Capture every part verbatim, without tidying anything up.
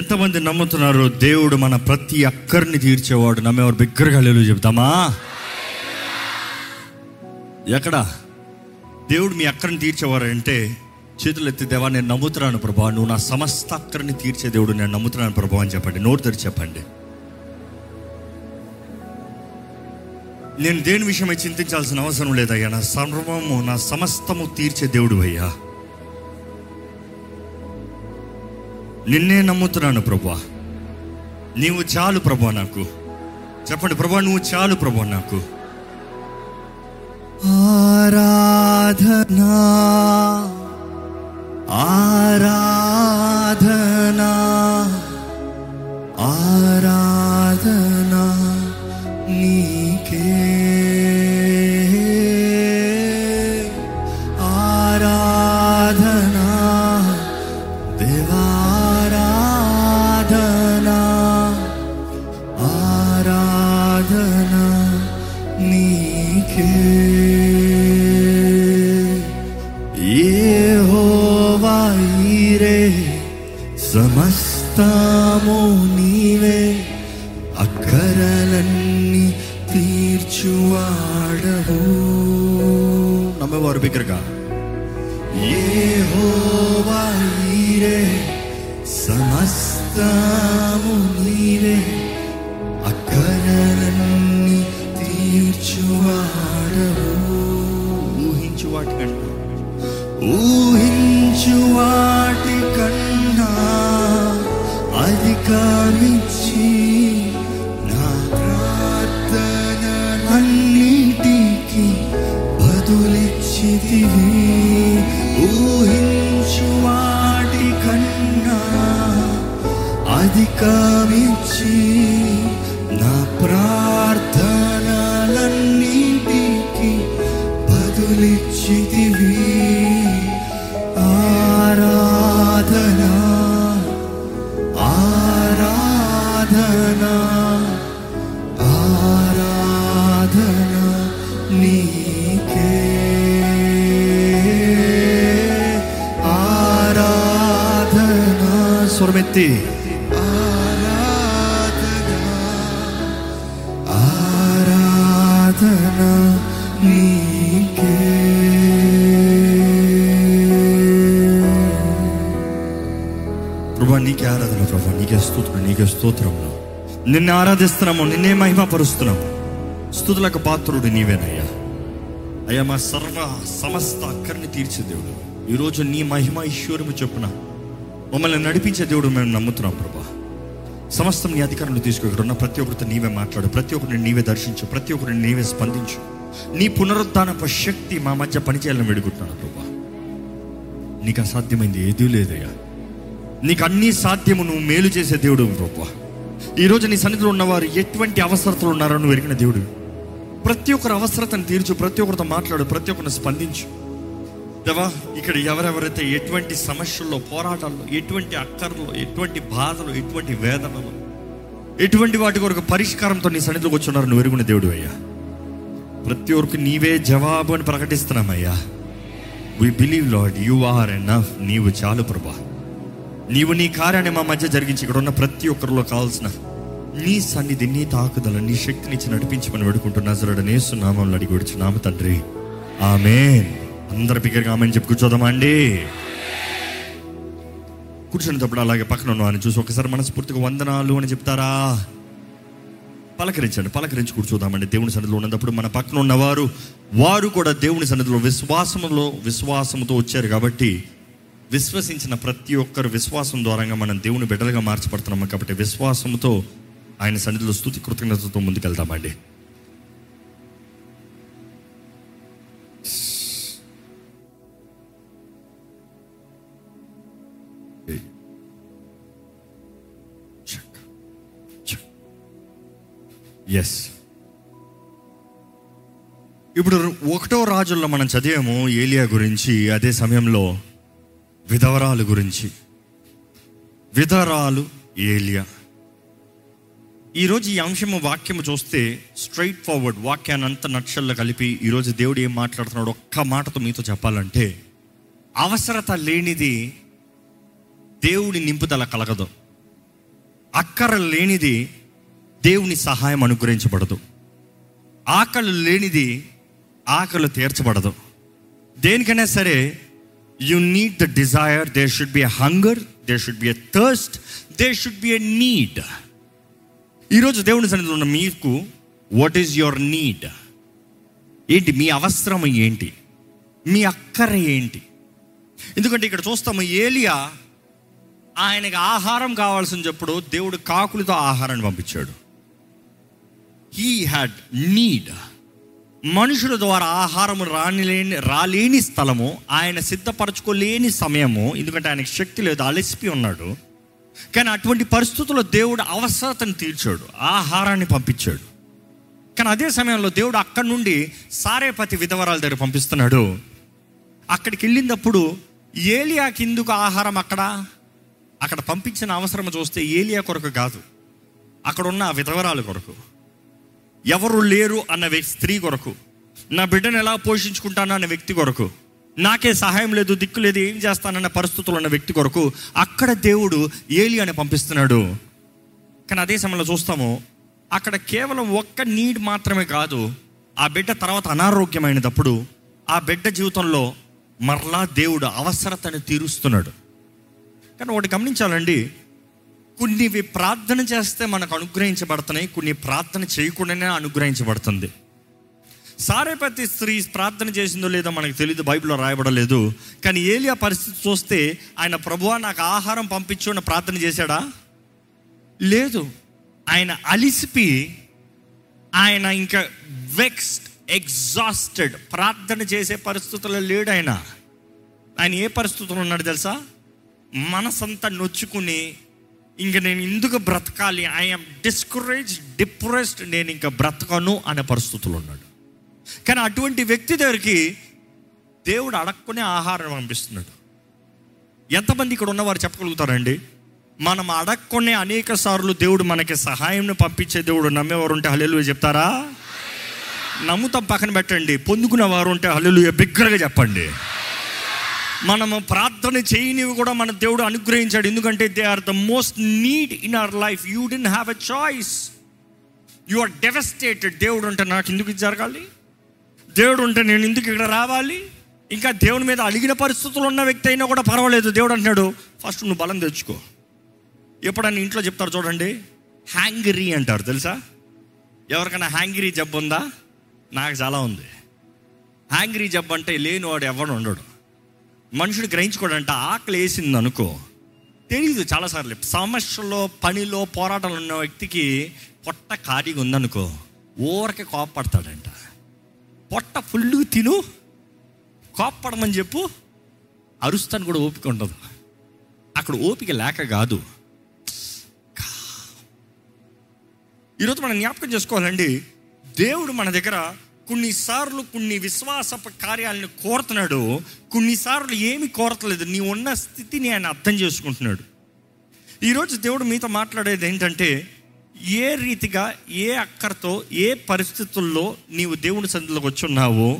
ఎంతమంది నమ్ముతున్నారు దేవుడు మన ప్రతి అక్కర్ని తీర్చేవాడు? నమ్మేవారు బిగ్గరగా హల్లెలూయా చెప్తామా? ఎక్కడ దేవుడు మీ అక్కర్ని తీర్చేవారు అంటే చేతులు ఎత్తి, దేవా నేను నమ్ముతున్నాను ప్రభా, నువ్వు నా సమస్త అక్కర్ని తీర్చే దేవుడు, నేను నమ్ముతున్నాను ప్రభా అని చెప్పండి. నోరు తెరిచి చెప్పండి. నేను దేని విషయమై చింతించాల్సిన అవసరం లేదయ్యా, నా సర్వము నా సమస్తము తీర్చే దేవుడు అయ్యా, నిన్నే నమ్ముతున్నాను ప్రభా, నీవు చాలు ప్రభా నాకు. చెప్పండి, ప్రభా నువ్వు చాలు ప్రభా నాకు. ఆరాధనా ఆరాధనా ఆరాధనా నీకే, ఆరాధనా దేవా సమస్తము నీవే, అక్కరలన్నీ తీర్చువాడవు. నమ్మేవారు బిగ్గరగా, యెహోవా జీరే సమస్తము నీవే, అక్కరలన్నీ తీర్చువాడవు. ఊహించు వాటి కన్నా ఊహించు వాటి కన్నా అధికారమిచ్చి నా ప్రార్థనలన్నిటికీ బదులిచ్చితివి. ఊహించు వాటి కన్నా అధికారమిచ్చి నా ప్రార్థనలన్నిటికీ బదులిచ్చితివి. ఆరాధనా ఆరాధనా ఆరాధనా నీకే, ఆరాధనా స్వరమెత్తి ఆరాధనా ఆరాధనా నీకే. ప్రభా నీకే ఆరాధన, ప్రభా నీకే స్తోత్రం, నీకే స్తోత్రము. నిన్నే ఆరాధిస్తున్నాము, నిన్నే మహిమపరుస్తున్నాము. స్తుతులకు పాత్రుడు నీవేనయ్యా. అయ్యా మా సర్వ సమస్త అక్కర్ని తీర్చే దేవుడు, ఈరోజు నీ మహిమ ఈశ్వరము చొప్పున మమ్మల్ని నడిపించే దేవుడు మేము నమ్ముతున్నాం ప్రభా. సమస్తం నీ అధికారంలో తీసుకున్న ప్రతి ఒక్కరితో నీవే మాట్లాడు, ప్రతి ఒక్కరిని నీవే దర్శించు, ప్రతి ఒక్కరిని నీవే స్పందించు. నీ పునరుద్ధానపు శక్తి మా మధ్య పనిచేయాలని వేడుకుంటున్నాను ప్రభా. నీకు అసాధ్యమైంది ఏదీ లేదయ్యా, నీకు అన్నీ సాధ్యము, నువ్వు మేలు చేసే దేవుడు ప్రభా. ఈరోజు నీ సన్నిధిలో ఉన్నవారు ఎటువంటి అవసరతలు ఉన్నారో నువ్వు ఎరిగిన దేవుడు. ప్రతి ఒక్కరు అవసరతను తీర్చు, ప్రతి ఒక్కరితో మాట్లాడు, ప్రతి ఒక్కరిని స్పందించు. దేవా ఇక్కడ ఎవరెవరైతే ఎటువంటి సమస్యల్లో, పోరాటాల్లో, ఎటువంటి అక్కర్లో, ఎటువంటి బాధలు, ఎటువంటి వేదనలు, ఎటువంటి వాటి కొరకు పరిష్కారంతో నీ సన్నిధిలోకి వచ్చున్నారు నువ్వు ఎరుగున్న దేవుడు అయ్యా. ప్రతి ఒక్కరికి నీవే జవాబు అని ప్రకటిస్తున్నామయ్యా. We believe Lord you are enough, నీవు చాలు ప్రభా. నీవు నీ కార్యాన్ని మా మధ్య జరిగించి ఇక్కడ ఉన్న ప్రతి ఒక్కరిలో కావాల్సిన నీ సన్నిధి, నీ తాకుదల, నీ శక్తినిచ్చి నడిపించమని వేడుకుంటున్నా సరడనే సున్నామంలో అడిగి వచ్చున్నాము తండ్రి, ఆమేన్. అందరి బిగ్గరగా ఆమేన్ చెప్పి కూర్చోదామా అండి? కూర్చునేటప్పుడు అలాగే పక్కన ఉన్నావు అని చూసి ఒకసారి మనస్ఫూర్తిగా వందనాలు అని చెప్తారా? పలకరించండి, పలకరించి కూర్చోదామండి. దేవుని సన్నిధిలో ఉన్నప్పుడు మన పక్కన ఉన్నవారు వారు కూడా దేవుని సన్నిధిలో విశ్వాసములో విశ్వాసముతో వచ్చారు కాబట్టి విశ్వసించిన ప్రతి ఒక్కరు విశ్వాసం ద్వారంగా మనం దేవుని బిడ్డలుగా మార్చబడుతున్నాము. కాబట్టి విశ్వాసంతో ఆయన సన్నిధిలో స్తుతి కృతజ్ఞతతో ముందుకెళ్తామండి. ఎస్, ఇప్పుడు ఒకటో రాజుల్లో మనం చదివాము ఏలియా గురించి. అదే సమయంలో విధవరాలు గురించి, విధవరాలు ఏలియా. ఈరోజు ఈ అంశము వాక్యము చూస్తే స్ట్రైట్ ఫార్వర్డ్ వాక్యాన్ని అంత నక్షల్లో కలిపి ఈరోజు దేవుడు ఏం మాట్లాడుతున్నాడు ఒక్క మాటతో మీతో చెప్పాలంటే, అవసరత లేనిది దేవుడి నింపుదల కలగదు. అక్కర లేనిది దేవుని సహాయం అనుగ్రహించబడదు. ఆకలి లేనిది ఆకలి తీర్చబడదు. దేనికైనా సరే you need the desire, there should be a hunger, there should be a thirst, there should be a need. ఈరోజు దేవుని సన్నిధిలో ఉన్న మీకు వాట్ ఈజ్ యువర్ నీడ్? ఏంటి మీ అవసరం? ఏంటి మీ అక్కర? ఏంటి? ఎందుకంటే ఇక్కడ చూస్తాము ఏలియా ఆయనకు ఆహారం కావాల్సిన చెప్పుడు దేవుడు కాకులతో ఆహారాన్ని పంపించాడు. He had need. మనుషుల ద్వారా ఆహారము రానిలేని రాలేని స్థలము, ఆయన సిద్ధపరచుకోలేని సమయము, ఎందుకంటే ఆయనకు శక్తి లేదు, అలసిపి ఉన్నాడు. కానీ అటువంటి పరిస్థితుల్లో దేవుడు అవసరతను తీర్చాడు, ఆహారాన్ని పంపించాడు. కానీ అదే సమయంలో దేవుడు అక్కడి నుండి సారేపతి విధవరాల దగ్గర పంపిస్తున్నాడు. అక్కడికి వెళ్ళినప్పుడు ఏలియాకి ఎందుకు ఆహారం? అక్కడ అక్కడ పంపించిన అవసరం చూస్తే ఏలియా కొరకు కాదు, అక్కడ ఉన్న విధవరాల కొరకు, ఎవరు లేరు అన్న స్త్రీ కొరకు, నా బిడ్డను ఎలా పోషించుకుంటాను అన్న వ్యక్తి కొరకు, నాకే సహాయం లేదు, దిక్కు లేదు, ఏం చేస్తానన్న పరిస్థితులు ఉన్న వ్యక్తి కొరకు అక్కడ దేవుడు ఏలియాని పంపిస్తున్నాడు. కానీ అదే సమయంలో చూస్తాము అక్కడ కేవలం ఒక్క నీడ్ మాత్రమే కాదు, ఆ బిడ్డ తర్వాత అనారోగ్యమైనప్పుడు ఆ బిడ్డ జీవితంలో మరలా దేవుడు అవసరతను తీరుస్తున్నాడు. కానీ ఒకటి గమనించాలండి, కొన్నివి ప్రార్థన చేస్తే మనకు అనుగ్రహించబడుతున్నాయి, కొన్ని ప్రార్థన చేయకుండానే అనుగ్రహించబడుతుంది. సారేపతి స్త్రీ ప్రార్థన చేసిందో లేదో మనకు తెలియదు, బైబిల్లో రాయబడలేదు. కానీ ఏలియా పరిస్థితి చూస్తే ఆయన ప్రభువా నాకు ఆహారం పంపించు అని ప్రార్థన చేశాడా? లేదు. ఆయన అలిసిపి, ఆయన ఇంకా వెక్స్డ్, ఎగ్జాస్టెడ్, ప్రార్థన చేసే పరిస్థితుల్లో లేడు. ఆయన ఆయన ఏ పరిస్థితులు ఉన్నాడు తెలుసా? మనసంతా నొచ్చుకుని ఇంక నేను ఎందుకు బ్రతకాలి, ఐఎమ్ డిస్కరేజ్, డిప్రెస్డ్, నేను ఇంకా బ్రతకను అనే పరిస్థితులు ఉన్నాడు. కానీ అటువంటి వ్యక్తి దగ్గరికి దేవుడు అడక్కునే ఆహారం పంపిస్తున్నాడు. ఎంతమంది ఇక్కడ ఉన్నవారు చెప్పగలుగుతారండి? మనం అడక్కునే అనేక సార్లు దేవుడు మనకి సహాయంను పంపించే దేవుడు. నమ్మేవారు ఉంటే హల్లెలూయా చెప్తారా? నమ్ముతాం పక్కన పెట్టండి. పొందుకునే వారు ఉంటే హల్లెలూయా బిగ్గరగా చెప్పండి. మనము ప్రార్థన చేయనివి కూడా మన దేవుడు అనుగ్రహించాడు. ఎందుకంటే they are the most need in our life. You did have a choice, you are devastated. దేవుడు అంటే నాకు ఎందుకు ఇది జరగాలి, దేవుడు అంటే నేను ఎందుకు ఇక్కడ రావాలి, ఇంకా దేవుని మీద అలిగిన పరిస్థితులు ఉన్న వ్యక్తి అయినా కూడా పర్వాలేదు, దేవుడు అంటున్నాడు ఫస్ట్ నువ్వు బలం తెచ్చుకో. ఎప్పుడన్నా ఇంట్లో చెప్తారు చూడండి, హ్యాంగ్రీ అంటారు తెలుసా? ఎవరికైనా హ్యాంగ్రీ జబ్బు ఉందా? నాకు చాలా ఉంది. హ్యాంగ్రీ జబ్బు అంటే లేనివాడు ఎవడు ఉండడు. మనుషుడు గ్రహించుకోడంటే ఆకలి వేసింది అనుకో, తెలీదు చాలాసార్లు. సమస్యలో, పనిలో, పోరాటాలు ఉన్న వ్యక్తికి పొట్ట ఖాళీగా ఉందనుకో ఊరికే కోపపడతాడంట. పొట్ట ఫుల్గా తిను, కోపపడమని చెప్పు, అరుస్తాను కూడా ఓపిక ఉండదు. అక్కడ ఓపిక లేక కాదు. ఈరోజు మనం జ్ఞాపకం చేసుకోవాలండి, దేవుడు మన దగ్గర కొన్నిసార్లు కొన్ని విశ్వాస కార్యాలను కోరుతున్నాడు, కొన్నిసార్లు ఏమి కోరతలేదు. నీ ఉన్న స్థితిని ఆయన అర్థం చేసుకుంటున్నాడు. ఈరోజు దేవుడు మీతో మాట్లాడేది ఏంటంటే, ఏ రీతిగా, ఏ అక్కరతో, ఏ పరిస్థితుల్లో నీవు దేవుని సన్నిధిలోకి వచ్చి ఉన్నావో,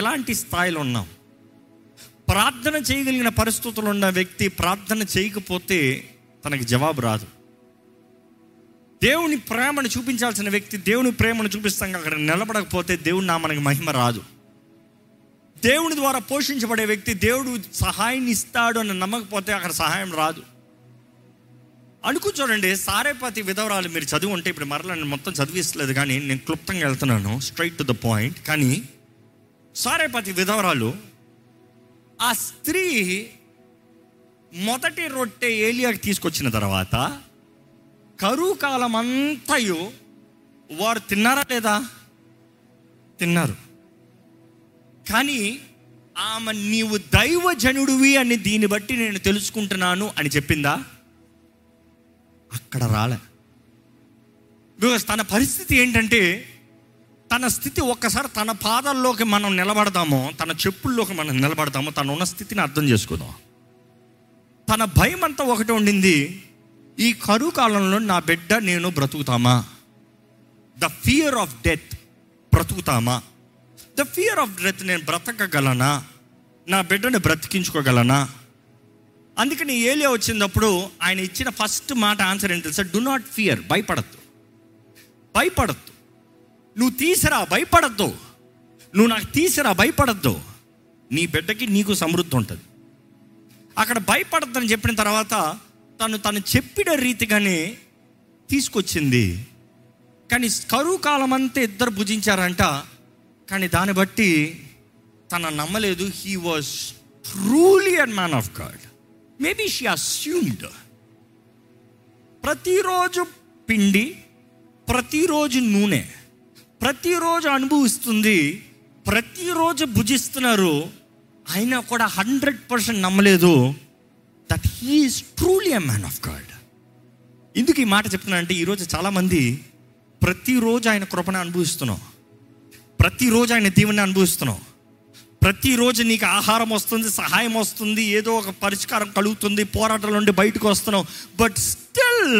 ఎలాంటి స్థాయిలో ఉన్నావు. ప్రార్థన చేయగలిగిన పరిస్థితులు ఉన్న వ్యక్తి ప్రార్థన చేయకపోతే తనకి జవాబు రాదు. దేవుని ప్రేమను చూపించాల్సిన వ్యక్తి దేవుని ప్రేమను చూపిస్తాం అక్కడ నిలబడకపోతే దేవుని నా మనకి మహిమ రాదు. దేవుని ద్వారా పోషించబడే వ్యక్తి దేవుడు సహాయాన్ని ఇస్తాడు అని నమ్మకపోతే అక్కడ సహాయం రాదు. అనుకు చూడండి, సారేపతి విధవరాలు మీరు చదువు ఉంటే, ఇప్పుడు మరలా నేను మొత్తం చదివిస్తలేదు కానీ నేను క్లుప్తంగా వెళ్తున్నాను, స్ట్రైట్ టు ద పాయింట్. కానీ సారేపతి విధవరాలు, ఆ స్త్రీ మొదటి రొట్టె ఏలియాకి తీసుకొచ్చిన తర్వాత కరువు కాలం అంతయు వారు తిన్నారా లేదా? తిన్నారు. కానీ ఆమె నీవు దైవజనుడివి అని దీన్ని బట్టి నేను తెలుసుకుంటున్నాను అని చెప్పిందా? అక్కడ రాలే. బికాస్ తన పరిస్థితి ఏంటంటే, తన స్థితి ఒక్కసారి తన పాదాల్లోకి మనం నిలబడదాము, తన చెప్పుల్లోకి మనం నిలబడదాము, తన ఉన్న స్థితిని అర్థం చేసుకుందాం. తన భయం అంతా ఒకటే ఉండింది, ఈ కరువు కాలంలో నా బిడ్డ నేను బ్రతుకుతామా? ద ఫియర్ ఆఫ్ డెత్, బ్రతుకుతామా? ద ఫియర్ ఆఫ్ డెత్, నేను బ్రతకగలనా? నా బిడ్డను బ్రతికించుకోగలనా? అందుకని ఏలియా వచ్చినప్పుడు ఆయన ఇచ్చిన ఫస్ట్ మాట ఆన్సర్ ఏంటి తెలుసా? డు నాట్ ఫియర్, భయపడద్దు, భయపడద్దు, నువ్వు తీసిరా భయపడద్దు, నువ్వు నాకు తీసిరా భయపడద్దు, నీ బిడ్డకి నీకు సమృద్ధి ఉంటుంది. అక్కడ భయపడద్దు అని చెప్పిన తర్వాత తను తను చెప్పిన రీతిగానే తీసుకొచ్చింది. కానీ కరువు కాలం అంతా ఇద్దరు భుజించారంట, కానీ దాన్ని బట్టి తన నమ్మలేదు. He was truly an man of God. Maybe she assumed ప్రతిరోజు పిండి, ప్రతిరోజు నూనె, ప్రతిరోజు అనుభవిస్తుంది, ప్రతిరోజు భుజిస్తున్నారు, అయినా కూడా హండ్రెడ్ పర్సెంట్ నమ్మలేదు that he is truly a man of God. ఎందుకు ఈ మాట చెప్తున్నా అంటే ఈరోజు చాలామంది ప్రతిరోజు ఆయన కృపను అనుభవిస్తున్నాం, ప్రతిరోజు ఆయన దీవెనని అనుభవిస్తున్నాం, ప్రతిరోజు నీకు ఆహారం వస్తుంది, సహాయం వస్తుంది, ఏదో ఒక పరిష్కారం కలుగుతుంది, పోరాటాల నుండి బయటకు వస్తున్నాం. బట్ స్టిల్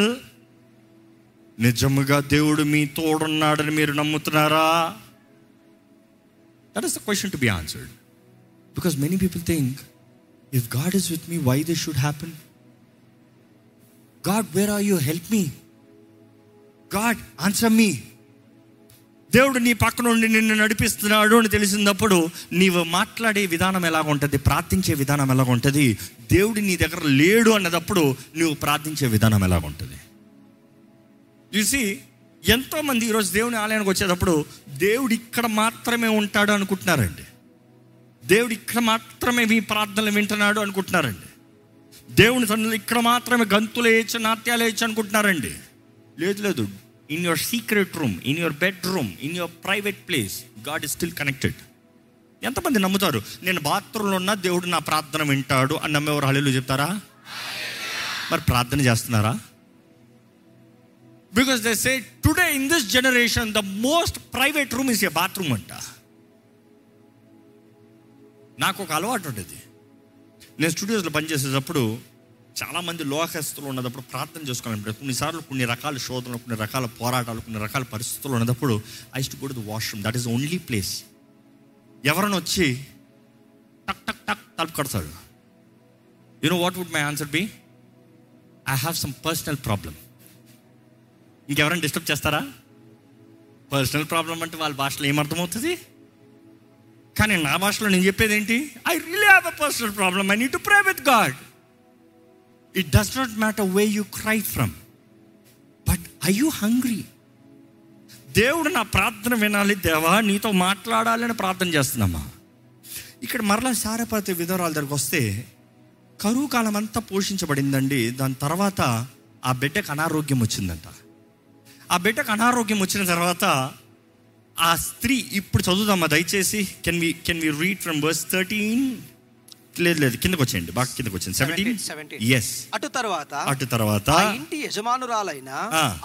నిజముగా దేవుడు మీ తోడున్నాడని మీరు నమ్ముతున్నారా? That is the question to be answered. Because many people think if God is with me why this should happen. God where are you, help me, God answer me. దేవుడు నీ పక్క నుండి నిన్ను నడిపిస్తున్నాడు అని తెలిసినప్పుడు నీవు మాట్లాడే విధానం ఎలాగ ఉంటుంది, ప్రార్థించే విధానం ఎలాగ ఉంటుంది, దేవుడు నీ దగ్గర లేడు అన్నదప్పుడు నువ్వు ప్రార్థించే విధానం ఎలాగ ఉంటుంది. చూసి ఎంతోమంది ఈరోజు దేవుని ఆలయానికి వచ్చేటప్పుడు దేవుడు ఇక్కడ మాత్రమే ఉంటాడు అనుకుంటున్నారండి, దేవుడు ఇక్కడ మాత్రమే మీ ప్రార్థనలు వింటున్నాడు అనుకుంటున్నారండి, దేవుని సన్నిధిలో ఇక్కడ మాత్రమే గంతులు వేయచ్చు, నాట్యాలు వేయచ్చు అనుకుంటున్నారండి. లేదు లేదు, in your secret room, in your bedroom, in your private place God is still connected. ఎంతమంది నమ్ముతారు నేను బాత్రూంలో ఉన్నా దేవుడు నా ప్రార్థన వింటాడు అని? నమ్మేవారు హల్లెలూయా చెప్తారా? మరి ప్రార్థన చేస్తున్నారా? Because they say today in this generation the most private room is a bathroom అంట. నాకు ఒక అలవాటు ఉండేది, నేను స్టూడియోస్లో పనిచేసేటప్పుడు చాలామంది లోకస్తులు ఉన్నప్పుడు ప్రార్థన చేసుకోవాలి. కొన్నిసార్లు కొన్ని రకాల శోధనలు, కొన్ని రకాల పోరాటాలు, కొన్ని రకాల పరిస్థితులు ఉన్నప్పుడు I to go to the washroom. That is only place. ఎవరైనా వచ్చి టక్ టక్ టక్ తలుపు కడతారు. You know what would my answer be? I have some personal problem. ఇంకెవరైనా డిస్టర్బ్ చేస్తారా? పర్సనల్ ప్రాబ్లం అంటే వాళ్ళ భాషలో ఏమర్థమవుతుంది, కానీ నా భాషలో నేను చెప్పేది ఏంటి? I really have a personal problem, I need to pray with God. It does not matter where you cry from, but are you hungry? దేవుడు నా ప్రార్థన వినాలి, దేవా నీతో మాట్లాడాలి అని ప్రార్థన చేస్తున్నామా? ఇక్కడ మరలా సారపతి విధవరాల దగ్గరికి వస్తే కరువు కాలం అంతా పోషించబడిందండి. దాని తర్వాత ఆ బిడ్డకు అనారోగ్యం వచ్చిందంట. ఆ బిడ్డకు అనారోగ్యం వచ్చిన తర్వాత ఆ స్త్రీ, ఇప్పుడు చదువుదామా దయచేసి? Can we can we read from verse thirteen? లేదు లేదు, కిందకు వచ్చేయండి, బాగా కిందకు వచ్చేయండి. yes. అటు తర్వాత అటు తర్వాత ఆ ఇంటి యజమానురాలైన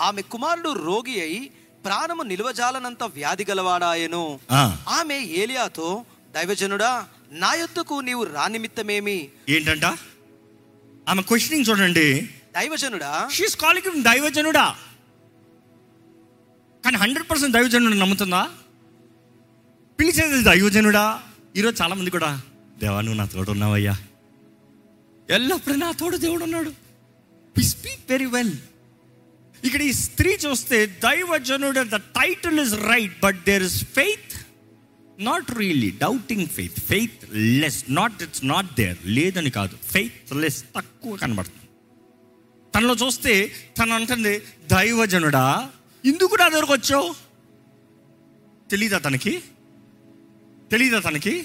ఆమె కుమారుడు రోగి అయి ప్రాణము నిలవజాలనంత వ్యాధి గలవాడాయను. ఆమె ఏలియాతో, దైవజనుడా నా యొద్దకు నీవు రా నిమిత్తమేమి? ఏంటంట ఆమె క్వశ్చనింగ్ చూడండి. దైవజనుడా, షీ ఈస్ కాలింగ్ హిమ్ దైవజనుడా. కానీ హండ్రెడ్ పర్సెంట్ దైవజనుడు నమ్ముతుందా? పిలిచేది దైవజనుడా. ఈరోజు చాలా మంది కూడా దేవా నువ్వు నా తోడు ఉన్నావయ్యా, ఎల్లప్పుడూ నా తోడు దేవుడు ఉన్నాడు. We speak very well. ఇక్కడ ఈ స్త్రీ చూస్తే దైవజనుడు, the title is right, but there is faith not really, doubting faith, faithless. Not it's not there, లేదని కాదు, ఫెయిత్ లెస్, తక్కువ కనబడుతుంది. తనలో చూస్తే తను అంటుంది దైవజనుడా ఎందుకు నా దగ్గరకు వచ్చావు? తెలీదా తనకి? తెలీదా తనకి?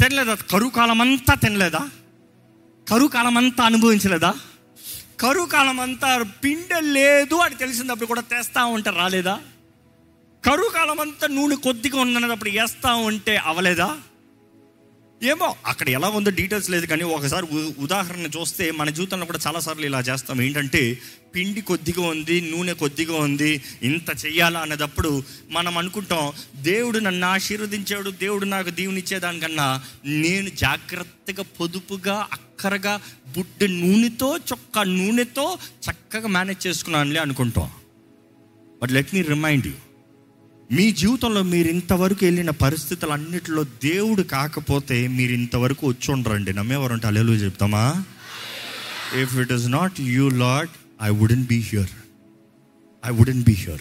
తినలేదా? కరువు కాలం అంతా తినలేదా? కరువు కాలం అంతా అనుభవించలేదా? కరువు కాలం అంతా పిండి లేదు అని తెలిసినప్పుడు కూడా తెస్తా ఉంటే రాలేదా? కరువు కాలం అంతా నూనె కొద్దిగా ఉందన్నప్పుడు వేస్తూ ఉంటే అవలేదా? ఏమో అక్కడ ఎలా ఉందో డీటెయిల్స్ లేదు, కానీ ఒకసారి ఉదాహరణ చూస్తే మన జీవితంలో కూడా చాలాసార్లు ఇలా చేస్తాం. ఏంటంటే పిండి కొద్దిగా ఉంది, నూనె కొద్దిగా ఉంది, ఇంత చెయ్యాలా అనేటప్పుడు మనం అనుకుంటాం దేవుడు నన్ను ఆశీర్వదించాడు, దేవుడు నాకు దీవునిచ్చేదానికన్నా నేను జాగ్రత్తగా పొదుపుగా అక్కరగా బుడ్డ నూనెతో చొక్క నూనెతో చక్కగా మేనేజ్ చేసుకున్నానులే అనుకుంటాం. But let me remind you, మీ జీవితంలో మీరు ఇంతవరకు వెళ్ళిన పరిస్థితులు అన్నిటిలో దేవుడు కాకపోతే మీరు ఇంతవరకు వచ్చి ఉండరండి. నమ్మేవారు అంటే హల్లెలూయా చెప్తామా? if it is not you, Lord, I wouldn't be here. I wouldn't be here.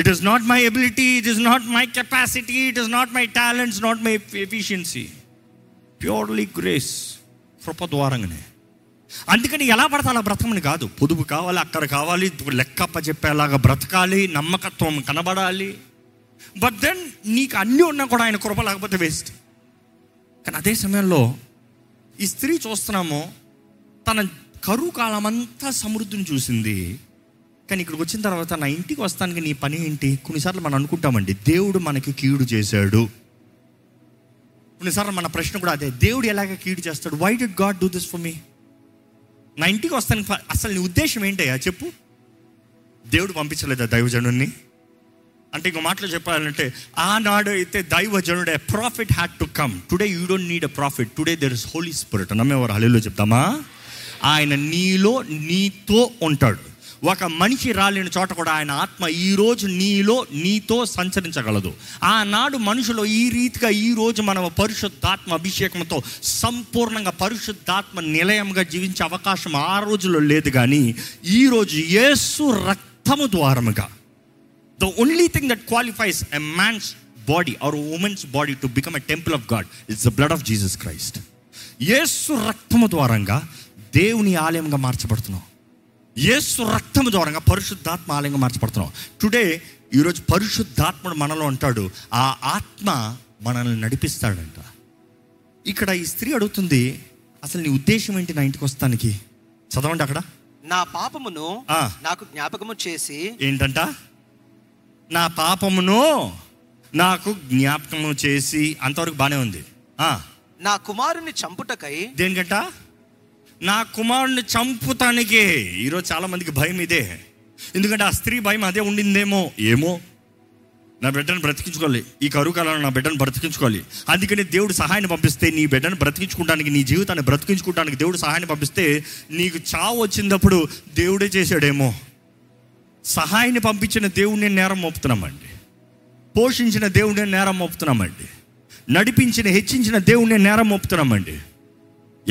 It is not my ability. It is not my capacity. It is not my talents, not my efficiency. Purely grace. కృపద్వారంగానే. అందుకని ఎలా పడతా అలా బ్రతకమని కాదు. పొదుపు కావాలి, అక్కడ కావాలి, లెక్కప్ప చెప్పేలాగా బ్రతకాలి, నమ్మకత్వం కనబడాలి. బట్ దెన్ నీకు అన్నీ ఉన్నా కూడా ఆయన కృప లేకపోతే వేస్ట్. కానీ అదే సమయంలో ఈ స్త్రీ చూస్తున్నాము, తన కరువు కాలమంతా సమృద్ధిని చూసింది. కానీ ఇక్కడికి వచ్చిన తర్వాత నా ఇంటికి వస్తానికి నీ పని ఏంటి? కొన్నిసార్లు మనం అనుకుంటామండి, దేవుడు మనకి కీడు చేశాడు. కొన్నిసార్లు మన ప్రశ్న కూడా అదే, దేవుడు ఎలాగ కీడు చేస్తాడు? Why did God do this for me? నా ఇంటికి వస్తానికి అసలు నీ ఉద్దేశం ఏంటయ్యా చెప్పు? దేవుడు పంపించలేదా దైవజనుడిని? అంటే ఇంకో మాటలో చెప్పాలంటే, ఆనాడు అయితే దైవజనుడు, a prophet had to come. Today you don't need a prophet. Today there is Holi spirit. నమ్మేవారు హల్లెలూయా చెప్తామా? ఆయన నీలో నీతో ఉంటాడు. ఒక మనిషి రాలేని చోట కూడా ఆయన ఆత్మ ఈరోజు నీలో నీతో సంచరించగలదు. ఆనాడు మనుషులు ఈ రీతిగా ఈరోజు మనం పరిశుద్ధాత్మ అభిషేకంతో సంపూర్ణంగా పరిశుద్ధాత్మ నిలయంగా జీవించే అవకాశం ఆ రోజులో లేదు. కానీ ఈరోజు యేసు రక్తము ద్వారముగా, the only thing that qualifies a man's body or a woman's body to become a temple of God is the blood of Jesus Christ. యేసు రక్తము ద్వారంగా దేవుని ఆలయంగా మార్చబడుతున్నాం. యేసు రక్తము ద్వారంగా పరిశుద్ధాత్మ ఆలయంగా మార్చబడుతున్నాం. టుడే ఈరోజు పరిశుద్ధాత్ముడు మనలో ఉంటాడు. ఆ ఆత్మ మనల్ని నడిపిస్తాడంట. ఇక్కడ ఈ స్త్రీ అడుగుతుంది, అసలు నీ ఉద్దేశం ఏంటి నా ఇంటికి వస్తానికి? చదవండి అక్కడ. నా పాపమును నాకు జ్ఞాపకము చేసి, ఏంటంట? నా పాపమును నాకు జ్ఞాపకము చేసి, అంతవరకు బానే ఉంది. నా కుమారుని చంపుటకై, దేనికంట? నా కుమారుని చంపుతానికే. ఈరోజు చాలా మందికి భయం ఇదే. ఎందుకంటే ఆ స్త్రీ భయం అదే ఉండిందేమో. ఏమో, నా బిడ్డను బ్రతికించుకోవాలి, ఈ కరువు కాలంలో నా బిడ్డను బ్రతికించుకోవాలి. అందుకనే దేవుడు సహాయాన్ని పంపిస్తే, నీ బిడ్డను బ్రతికించుకోవడానికి, నీ జీవితాన్ని బ్రతికించుకోవడానికి దేవుడు సహాయాన్ని పంపిస్తే, నీకు చావు వచ్చినప్పుడు దేవుడే చేశాడేమో. సహాయాన్ని పంపించిన దేవుడిని నేరం మోపుతున్నామండి, పోషించిన దేవుడిని నేరం మోపుతున్నామండి, నడిపించిన హెచ్చించిన దేవుడిని నేరం మోపుతున్నామండి.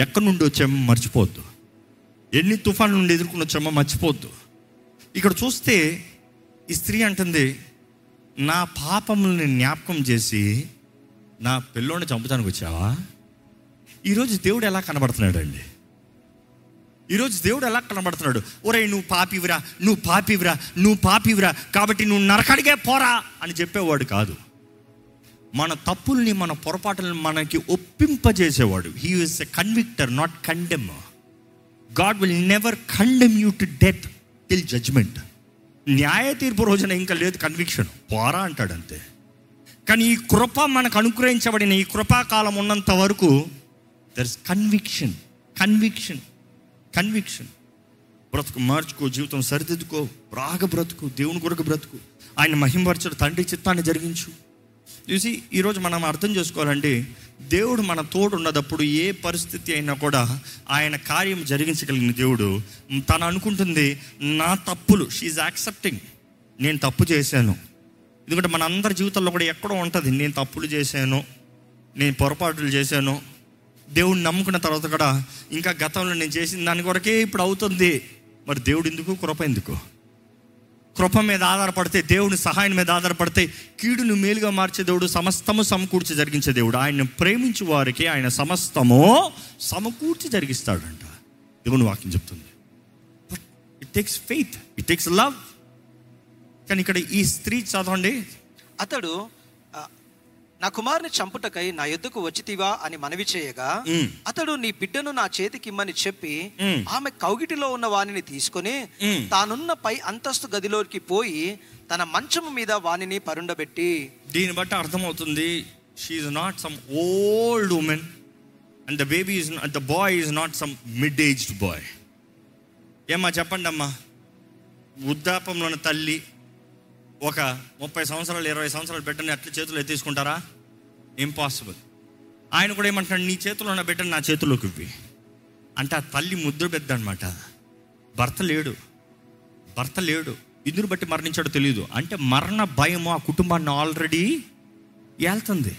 ఎక్కడి నుండి వచ్చామో మర్చిపోద్దు, ఎన్ని తుఫాన్ నుండి ఎదుర్కొని వచ్చామో మర్చిపోద్దు. ఇక్కడ చూస్తే ఈ స్త్రీ అంటుంది, నా పాపముల్ని జ్ఞాపకం చేసి నా పిల్లోని చంపుతానికి వచ్చావా? ఈరోజు దేవుడు ఎలా కనబడుతున్నాడు అండి? ఈరోజు దేవుడు ఎలా కనబడుతున్నాడు? ఒరే నువ్వు పాపివిరా, నువ్వు పాపివిరా, నువ్వు పాపివిరా, కాబట్టి నువ్వు నరకడిగే పోరా అని చెప్పేవాడు కాదు. మన తప్పుల్ని, మన పొరపాటులను మనకి ఒప్పింపజేసేవాడు. He is a convictor, not condemn. God will never condemn you to death till judgement. న్యాయ తీర్పు రోజున ఇంకా లేదు కన్విక్షన్, పోరా అంటాడు అంతే. కానీ ఈ కృప మనకు అనుగ్రహించబడిన ఈ కృపాకాలం ఉన్నంత వరకు there is conviction, conviction, conviction. బ్రతుకు మార్చుకో, జీవితం సరిదిద్దుకో, రాగ బ్రతుకు, దేవుని కొరకు బ్రతుకు, ఆయన మహిమపరచడు, తండ్రి చిత్తాన్ని జరిగించు. చూసి ఈరోజు మనం అర్థం చేసుకోవాలండి, దేవుడు మన తోడు ఉన్నప్పుడు ఏ పరిస్థితి అయినా కూడా ఆయన కార్యం జరిగించగలిగిన దేవుడు. తను అనుకుంటుంది, నా తప్పులు, షీఈస్ యాక్సెప్టింగ్, నేను తప్పు చేశాను. ఎందుకంటే మన అందరి జీవితంలో కూడా ఎక్కడో ఉంటుంది, నేను తప్పులు చేశాను, నేను పొరపాట్లు చేశాను. దేవుడిని నమ్ముకున్న తర్వాత కూడా ఇంకా గతంలో నేను చేసిన దాని కొరకే ఇప్పుడు అవుతుంది. మరి దేవుడు ఎందుకు? కృప ఎందుకు? కృప మీద ఆధారపడితే, దేవుని సహాయం మీద ఆధారపడితే, కీడును మేలుగా మార్చే దేవుడు, సమస్తము సమకూర్చి జరిగించే దేవుడు. ఆయన్ను ప్రేమించు వారికి ఆయన సమస్తము సమకూర్చి జరిగిస్తాడంట దేవుని వాక్యం చెప్తుంది. But it takes faith, it takes love. కానీ ఇక్కడ ఈ స్త్రీ చదవండి, అతడు నా కుమారుని చంపుటకై నా ఎద్దుకు వచ్చితివా అని మనవి చేయగా, అతడు నీ బిడ్డను నా చేతికి ఇమ్మని చెప్పి ఆమె కౌగిటిలో ఉన్న వాణిని తీసుకుని తానున్న పై అంతస్తు గదిలోకి పోయి తన మంచము మీద వాణిని పరుండబెట్టి. దీన్ని బట్టి అర్థమవుతుంది, she is not some old woman and the baby is not, the boy is not some mid aged boy. ఏమ్మా చెప్పండి అమ్మా, వృద్ధాపంలో ఉన్న తల్లి ఒక ముప్పై సంవత్సరాలు ఇరవై సంవత్సరాలు బిడ్డని అట్లా చేతులు ఎత్తేసుకుంటారా? ఇంపాసిబుల్. ఆయన కూడా ఏమంటున్నాడు, నీ చేతుల్లో ఉన్న బిడ్డని నా చేతుల్లోకి ఇవ్వి అంటే, ఆ తల్లి ముద్ర బిడ్డ అనమాట. భర్త లేడు, భర్త లేడు, ఇందుని బట్టి మరణించాడో తెలియదు. అంటే మరణ భయము ఆ కుటుంబాన్ని ఆల్రెడీ ఏళ్తుంది.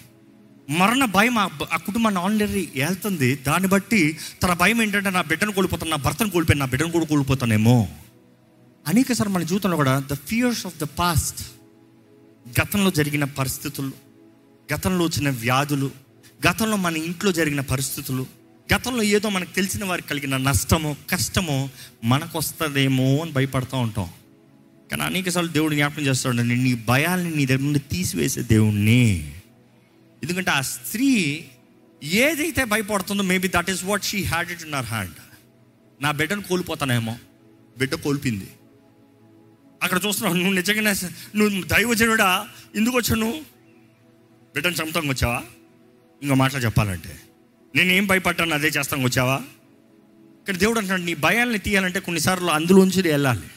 మరణ భయం ఆ కుటుంబాన్ని ఆల్రెడీ వెళ్తుంది. దాన్ని బట్టి తన భయం ఏంటంటే నా బిడ్డను కోల్పోతాను, నా భర్తను కోల్పోయాను, నా బిడ్డను కూడా కోల్పోతానేమో. అనేకసారి మన జీవితంలో కూడా the fears of the past, గతంలో జరిగిన పరిస్థితులు, గతంలో వచ్చిన వ్యాధులు, గతంలో మన ఇంట్లో జరిగిన పరిస్థితులు, గతంలో ఏదో మనకు తెలిసిన వారికి కలిగిన నష్టమో కష్టమో మనకు వస్తుందేమో అని భయపడుతూ ఉంటాం. కానీ అనేకసార్లు దేవుడు జ్ఞాపకం చేస్తాడు, నీ భయాల్ని నీ దగ్గర నుండి తీసివేసే దేవుణ్ణి. ఎందుకంటే ఆ స్త్రీ ఏదైతే భయపడుతుందో maybe that is what she had it in her hand. నా బిడ్డను కోల్పోతానేమో, బిడ్డ కోల్పింది. అక్కడ చూస్తున్నావు, నువ్వు నిజంగానే నువ్వు దైవజనుడా, ఎందుకు వచ్చావు, నువ్వు బిడ్డను చంపుతానికి వచ్చావా? ఇంకో మాటలు చెప్పాలంటే నేనేం భయపడ్డాను అదే చేస్తానికి వచ్చావా? ఇక్కడ దేవుడు అంటున్నాడు, నీ భయాల్ని తీయాలంటే కొన్నిసార్లు అందులోంచి వెళ్ళాలి.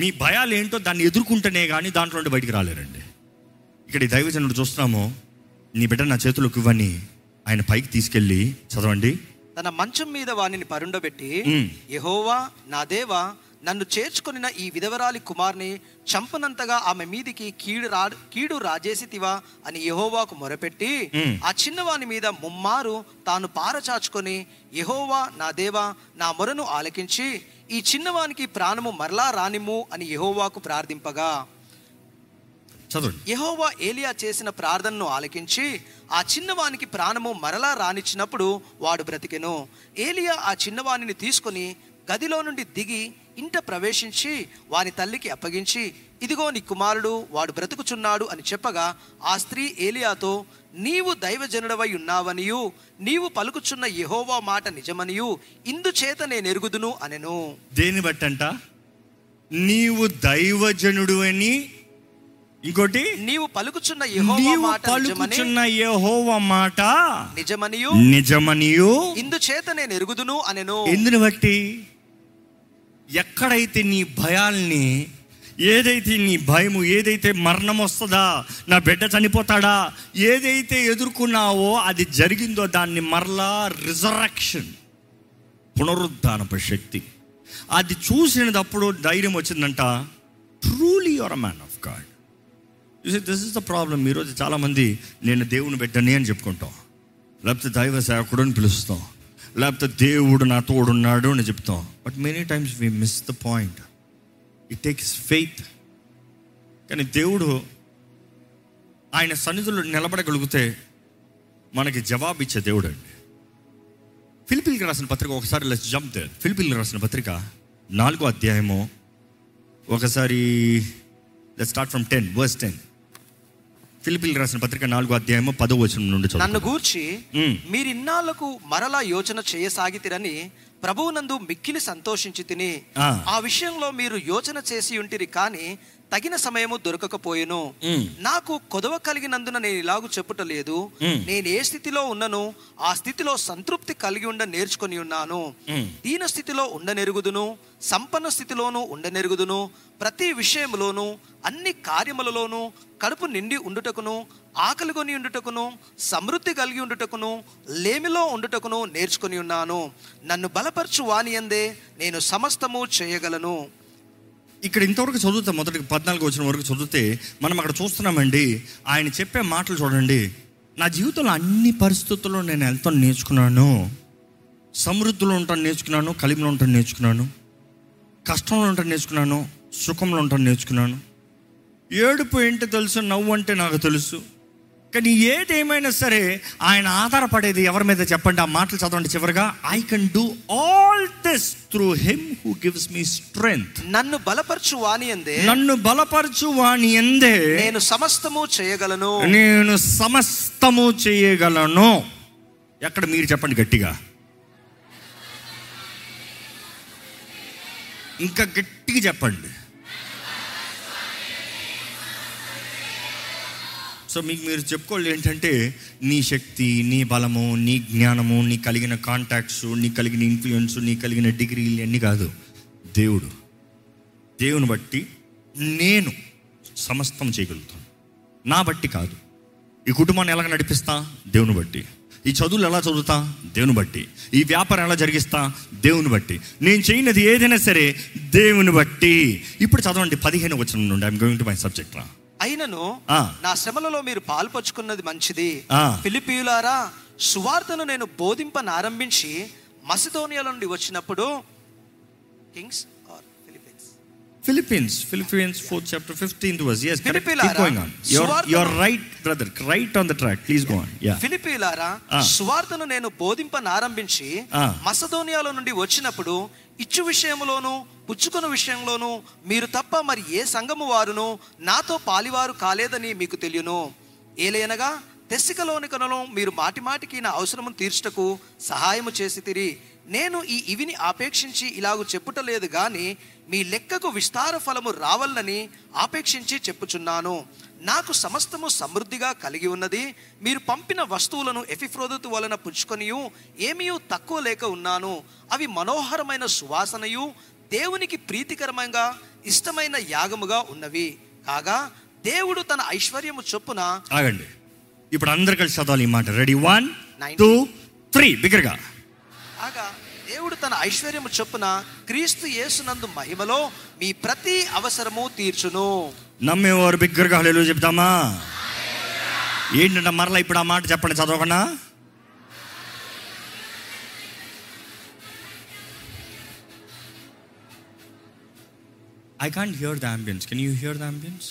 మీ భయాలు ఏంటో దాన్ని ఎదుర్కొంటేనే కానీ దాంట్లో నుండి బయటికి రాలేరండి. ఇక్కడ ఈ దైవజనుడు చూస్తున్నాము, నీ బిడ్డ నా చేతులకు ఇవ్వని ఆయన పైకి తీసుకెళ్ళి, చదవండి, తన మంచం మీద వాణిని పరుండబెట్టి, యెహోవా నా దేవా నన్ను చేర్చుకొనిన ఈ విధవరాలి కుమార్ని చంపనంతగా ఆమె మీదికి కీడు రా కీడు రాజేసితివా అని యెహోవాకు మొరపెట్టి, ఆ చిన్నవాని మీద ముమ్మారు తాను పారచాచుకొని, యెహోవా నా దేవా నా మొరను ఆలకించి ఈ చిన్నవానికి ప్రాణము మరలా రానిమ్ము అని యెహోవాకు ప్రార్థింపగా, యెహోవా ఏలియా చేసిన ప్రార్థనను ఆలకించి ఆ చిన్నవానికి ప్రాణము మరలా రానిచ్చినప్పుడు వాడు బ్రతికెను. ఏలియా ఆ చిన్నవానిని తీసుకొని గదిలో నుండి దిగి ఇంట ప్రవేశించి వాని తల్లికి అప్పగించి, ఇదిగో నీ కుమారుడు, వాడు బ్రతుకుచున్నాడు అని చెప్పగా, ఆ స్త్రీ ఏలియాతో, నీవు దైవజనుడవై ఉన్నావనియు నీవు పలుకుచున్న యెహోవా మాట నిజమనియు ఇందుచేత నేను ఎరుగుదును అనెను. దేని బట్టంట? నీవు దైవజనుడు అని, ఇంకోటి నీవు పలుకుచున్న యెహోవా మాట నిజమనియు నిజమనియు ఇందుచేత నేను ఎరుగుదును అనెను. ఎందుని బట్టి? ఎక్కడైతే నీ భయాల్ని, ఏదైతే నీ భయము, ఏదైతే మరణం వస్తుందా, నా బిడ్డ చనిపోతాడా, ఏదైతే ఎదుర్కొన్నావో అది జరిగిందో దాన్ని మరలా రిజర్రెక్షన్, పునరుద్ధానపు శక్తి, అది చూసినప్పుడు ధైర్యం వచ్చిందంట. Truly your a man of God. This is the problem. ఈరోజు చాలామంది నేను దేవుని బిడ్డని అని చెప్పుకుంటాం, లేకపోతే దైవ సేవకుడు అని పిలుస్తాం, లేకపోతే దేవుడు నా తోడున్నాడు అని చెప్తాం. But many times we miss the point. It takes faith. కానీ దేవుడు ఆయన సన్నిధిలో నిలబడగలిగితే మనకి జవాబు ఇచ్చే దేవుడు అండి. ఫిలిప్పీలకు రాసిన పత్రిక ఒకసారి లెట్స్ జంప్ దేర్. ఫిలిప్పీలకు రాసిన పత్రిక నాలుగో అధ్యాయము ఒకసారి let's start from ten verse ten. ఫిలిప్పీలకు రాసిన పత్రిక నాలుగో అధ్యాయము పదో వచనం నుండి చదువు. నన్ను గూర్చి మీరిన్నాళ్లకు మరలా యోచన చేయసాగితిరని ప్రభువునందు మిక్కిలి సంతోషించి తిని, ఆ విషయంలో మీరు యోచన చేసి ఉంటిరి కానీ తగిన సమయము దొరకకపోయెను. నాకు కొదవ కలిగినందున నేను ఇలాగూ చెప్పుటలేదు, నేను ఏ స్థితిలో ఉన్నను ఆ స్థితిలో సంతృప్తి కలిగి ఉండ నేర్చుకుని ఉన్నాను. దీన స్థితిలో ఉండనెరుగుదును, సంపన్న స్థితిలోనూ ఉండనెరుగుదును. ప్రతి విషయములోనూ అన్ని కార్యములలోనూ కడుపు నిండి ఉండుటకును, ఆకలి కొని ఉండుటకును, సమృద్ధి కలిగి ఉండుటకును, లేమిలో ఉండుటకును నేర్చుకుని ఉన్నాను. నన్ను బలపరచు వానియందే నేను సమస్తము చేయగలను. ఇక్కడ ఇంతవరకు చదివితే, మొదటి పద్నాలుగు వచ్చిన వరకు చదివితే మనం అక్కడ చూస్తున్నామండి, ఆయన చెప్పే మాటలు చూడండి. నా జీవితంలో అన్ని పరిస్థితుల్లో నేను వెళ్తాను నేర్చుకున్నాను, సమృద్ధిలో ఉంటాను నేర్చుకున్నాను, కలిమిలో ఉంటాను నేర్చుకున్నాను, కష్టంలో ఉంటాను నేర్చుకున్నాను, సుఖంలో ఉంటాను నేర్చుకున్నాను. ఏడుపు ఏంటో తెలుసు, నవ్వు అంటే నాకు తెలుసు. కానీ ఏదేమైనా సరే ఆయన ఆధారపడేది ఎవరి మీద చెప్పండి? ఆ మాటలు చదవండి చివరిగా, I can do all this through him who gives me strength. నన్ను బలపరచు వానియందే నన్ను బలపరచు వానియందే నేను సమస్తము చేయగలను. నేను సమస్తము చేయగలను. ఎక్కడ మీరు చెప్పండి గట్టిగా, ఇంకా గట్టిగా చెప్పండి. సో మీకు మీరు చెప్పుకోవాలి ఏంటంటే, నీ శక్తి, నీ బలము, నీ జ్ఞానము, నీ కలిగిన కాంటాక్ట్స్, నీ కలిగిన ఇన్ఫ్లుయెన్స్, నీ కలిగిన డిగ్రీలు అన్నీ కాదు. దేవుడు, దేవుని బట్టి నేను సమస్తం చేయగలుగుతాను, నా బట్టి కాదు. ఈ కుటుంబాన్ని ఎలా నడిపిస్తా? దేవుని బట్టి. ఈ చదువులు ఎలా చదువుతా? దేవుని బట్టి. ఈ వ్యాపారం ఎలా జరిగిస్తా? దేవుని బట్టి. నేను చేయనది ఏదైనా సరే దేవుని బట్టి. ఇప్పుడు చదవండి పదిహేను వచనం నుండి. I'm going to my subject రా. అయినను నా శ్రమలలో మీరు పాల్పంచుకున్నది మంచిది. ఫిలిప్పీయులారా, సువార్తను నేను బోధింపనారంభించి మసిదోనియా నుండి వచ్చినప్పుడు kings Philippines, Philippines fourth chapter fifteenth verse. Yes, correct. Keep going on. You're, you're right, brother. Right on the track. Please go on. Yeah. Philippilara, స్వార్థను నేను బోధింపనారంభించి మసిదోనియాలో నుండి వచ్చినప్పుడు ఇచ్చు విషయములోను పుచ్చుకొను విషయంలోను మీరు తప్ప మరి ఏ సంఘము వారును నాతో పాలివారు కాలేదని మీకు తెలియను. ఏలైనగా తెస్సలోనికను మీరు మాటి మాటికి నా అవసరమును తీర్చుటకు సహాయము చేసి తిరి. నేను ఈ ఇవిని ఆపేక్షించి ఇలాగూ చెప్పుటలేదు గాని మీ లెక్కకు విస్తార ఫలము రావాలని ఆపేక్షించి చెప్పుచున్నాను. నాకు సమస్తము సమృద్ధిగా కలిగి ఉన్నది. మీరు పంపిన వస్తువులను ఎపిఫ్రోదుతు వలన పుచ్చుకొనియు ఏమీ తక్కువ లేక ఉన్నాను. అవి మనోహరమైన సువాసనయు దేవునికి ప్రీతికరంగా ఇష్టమైన యాగముగా ఉన్నవి. కాగా దేవుడు తన ఐశ్వర్యము చొప్పున. ఆగండి, ఇప్పుడు అందరు కలిసి చదవాలి ఈ మాట. రెడీ, వన్ టూ త్రీ, బిగ్గరగా. ఆగా దేవుడు తన ఐశ్వర్యము చొప్పున క్రీస్తు యేసునందు మహిమలో మీ ప్రతి అవసరము తీర్చును. నమ్మేవారు బిగ్గరగా హల్లెలూయా చెప్తామా? ఏంటంటే మరలా ఇప్పుడు ఆ మాట చెప్పండి, చదవకుండా. I can't hear the ambience. Can you hear the ambience?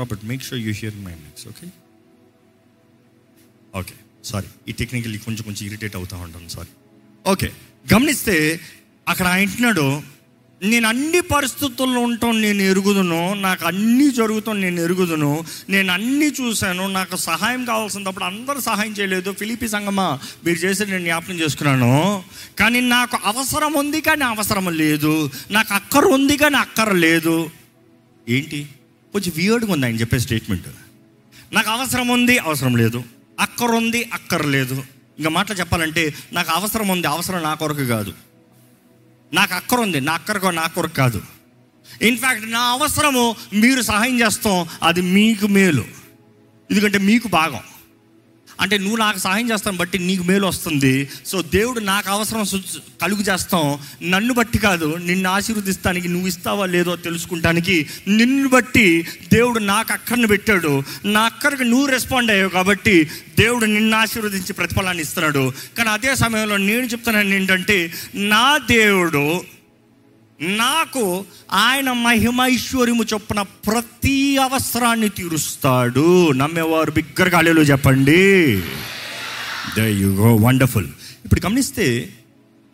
Robert, make sure you hear my ambience. Okay okay sorry, ఈ టెక్నికల్లీ కొంచెం కొంచెం ఇరిటేట్ అవుతూ ఉంటాను, సారీ. ఓకే, గమనిస్తే అక్కడ ఆయన అంటున్నాడు, నేను అన్ని పరిస్థితుల్లో ఉంటాను, నేను ఎరుగుదును, నాకు అన్నీ జరుగుతాను, నేను ఎరుగుదును, నేను అన్నీ చూశాను, నాకు సహాయం కావాల్సినప్పుడు అందరూ సహాయం చేయలేదు. ఫిలిపి సంగమా, మీరు చేసి నేను జ్ఞాపకం చేసుకున్నాను. కానీ నాకు అవసరం ఉంది కానీ అవసరం లేదు, నాకు అక్కర ఉంది కానీ అక్కర లేదు. ఏంటి కొంచెం వియర్డ్గా ఉంది ఆయన చెప్పే స్టేట్మెంట్. నాకు అవసరం ఉంది, అవసరం లేదు, అక్కర ఉంది, అక్కర లేదు. ఇంకా మాటలు చెప్పాలంటే నాకు అవసరం ఉంది, అవసరం నా కొరకు కాదు, నాకు అక్కర ఉంది, నా అక్కరకు నా కొరకు కాదు. ఇన్ఫ్యాక్ట్ నా అవసరము మీరు సహాయం చేస్తాం, అది మీకు మేలు, ఎందుకంటే మీకు భాగం. అంటే నువ్వు నాకు సహాయం చేస్తాను బట్టి నీకు మేలు వస్తుంది. సో దేవుడు నాకు అవసరం కలుగు చేస్తాం, నన్ను బట్టి కాదు. నిన్ను ఆశీర్వదిస్తానికి, నువ్వు ఇస్తావా లేదో తెలుసుకుంటానికి నిన్ను బట్టి దేవుడు నాకు అక్కరను పెట్టాడు. నా అక్కరకు నువ్వు రెస్పాండ్ అయ్యావు కాబట్టి దేవుడు నిన్ను ఆశీర్వదించి ప్రతిఫలాన్ని ఇస్తున్నాడు. కానీ అదే సమయంలో నేను చెప్తున్నాను ఏంటంటే, నా దేవుడు నాకు ఆయన మహిమ ఐశ్వర్యము చొప్పున ప్రతి అవసరాన్ని తీరుస్తాడు. నమ్మేవారు బిగ్గరగా హల్లెలూయా చెప్పండి. There you go, wonderful. ఇప్పుడు గమనిస్తే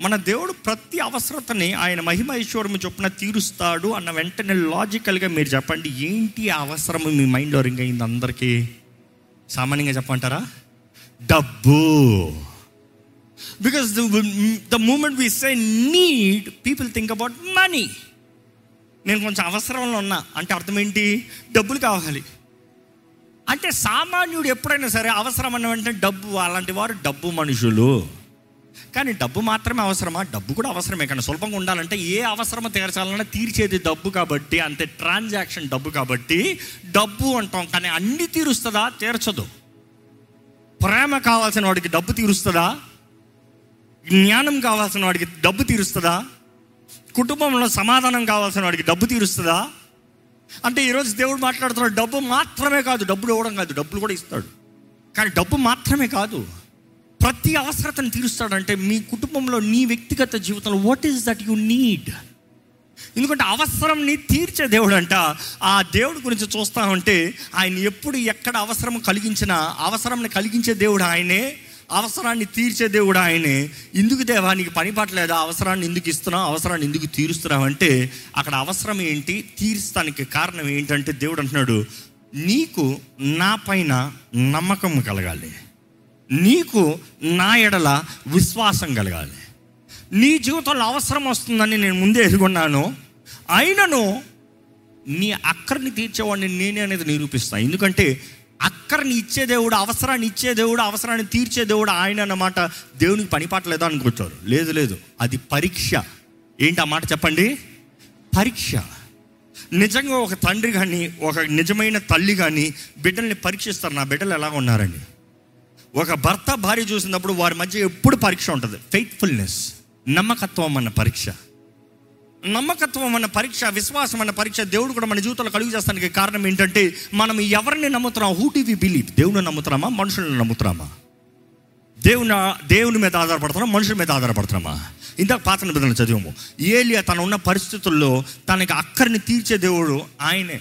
మన దేవుడు ప్రతి అవసరతని ఆయన మహిమ ఐశ్వర్యము చొప్పున తీరుస్తాడు అన్న వెంటనే లాజికల్గా మీరు చెప్పండి, ఏంటి అవసరము మీ మైండ్లో రింగ్ అయింది అందరికీ? సామాన్యంగా చెప్పమంటారా? డబ్బు. Because the, the moment we say need, people think about money. నేను కొంచెం అవసరంలో ఉన్నా అంటే అర్థం ఏంటి? డబ్బులు కావాలి. అంటే సామాన్యుడు ఎప్పుడైనా సరే అవసరం అన్న వెంటనే డబ్బు, అలాంటి వారు డబ్బు మనుషులు. కానీ డబ్బు మాత్రమే అవసరమా? డబ్బు కూడా అవసరమే, కానీ సులభంగా ఉండాలంటే ఏ అవసరమో తీర్చాలన్నా తీర్చేది డబ్బు కాబట్టి, అంతే ట్రాన్సాక్షన్ డబ్బు కాబట్టి డబ్బు అంటాం. కానీ అన్ని తీరుస్తుందా? తీర్చదు. ప్రేమ కావాల్సిన వాడికి డబ్బు తీరుస్తుందా? జ్ఞానం కావాల్సిన వాడికి డబ్బు తీరుస్తుందా? కుటుంబంలో సమాధానం కావాల్సిన వాడికి డబ్బు తీరుస్తుందా? అంటే ఈరోజు దేవుడు మాట్లాడుతున్నాడు, డబ్బు మాత్రమే కాదు, డబ్బులు ఇవ్వడం కాదు, డబ్బులు కూడా ఇస్తాడు, కానీ డబ్బు మాత్రమే కాదు, ప్రతి అవసరతను తీరుస్తాడు. అంటే మీ కుటుంబంలో, నీ వ్యక్తిగత జీవితంలో what is that you need? ఎందుకంటే అవసరంని తీర్చే దేవుడు అంట. ఆ దేవుడి గురించి చూస్తా ఉంటే ఆయన ఎప్పుడు ఎక్కడ అవసరం కలిగించినా అవసరంని కలిగించే దేవుడు ఆయనే, అవసరాన్ని తీర్చే దేవుడు ఆయనే. ఎందుకు దేవా నీకు పని పట్టలేదా? అవసరాన్ని ఎందుకు ఇస్తున్నావు? అవసరాన్ని ఎందుకు తీరుస్తున్నావు? అంటే అక్కడ అవసరం ఏంటి, తీర్చడానికి కారణం ఏంటంటే దేవుడు అంటున్నాడు, నీకు నా పైన నమ్మకం కలగాలి, నీకు నా ఎడల విశ్వాసం కలగాలి. నీ జీవితంలో అవసరం వస్తుందని నేను ముందే ఎదుర్కొన్నాను, అయినను నీ అక్కర్ని తీర్చేవాడిని నేనే అనేది నిరూపిస్తాను. ఎందుకంటే అక్కర్ని ఇచ్చే దేవుడు, అవసరాన్ని ఇచ్చే దేవుడు, అవసరాన్ని తీర్చే దేవుడు ఆయన అన్నమాట. దేవునికి పని పాటలేదా అనుకుంటారు? లేదు లేదు, అది పరీక్ష. ఏంటి ఆ మాట చెప్పండి? పరీక్ష. నిజంగా ఒక తండ్రి కానీ ఒక నిజమైన తల్లి కానీ బిడ్డల్ని పరీక్షిస్తారు, నా బిడ్డలు ఎలా ఉన్నారని. ఒక భర్త భార్య చూసినప్పుడు వారి మధ్య ఎప్పుడు పరీక్ష ఉంటుంది, ఫెయిత్ఫుల్నెస్, నమ్మకత్వం అన్న పరీక్ష. నమ్మకత్వం అన్న పరీక్ష, విశ్వాసం అన్న పరీక్ష దేవుడు కూడా మన జీవితంలో కలుగు చేస్తానికి కారణం ఏంటంటే మనం ఎవరిని నమ్ముతున్నాం, హూ డి వి బిలీవ్, దేవుని నమ్ముతున్నామా మనుషులను నమ్ముతున్నామా, దేవుని దేవుని మీద ఆధారపడుతున్నామా మనుషుల మీద ఆధారపడుతున్నామా? ఇందాక పాత నిబంధనలు చదివాము, ఏలియా తన ఉన్న పరిస్థితుల్లో తనకి అక్కరిని తీర్చే దేవుడు ఆయనే.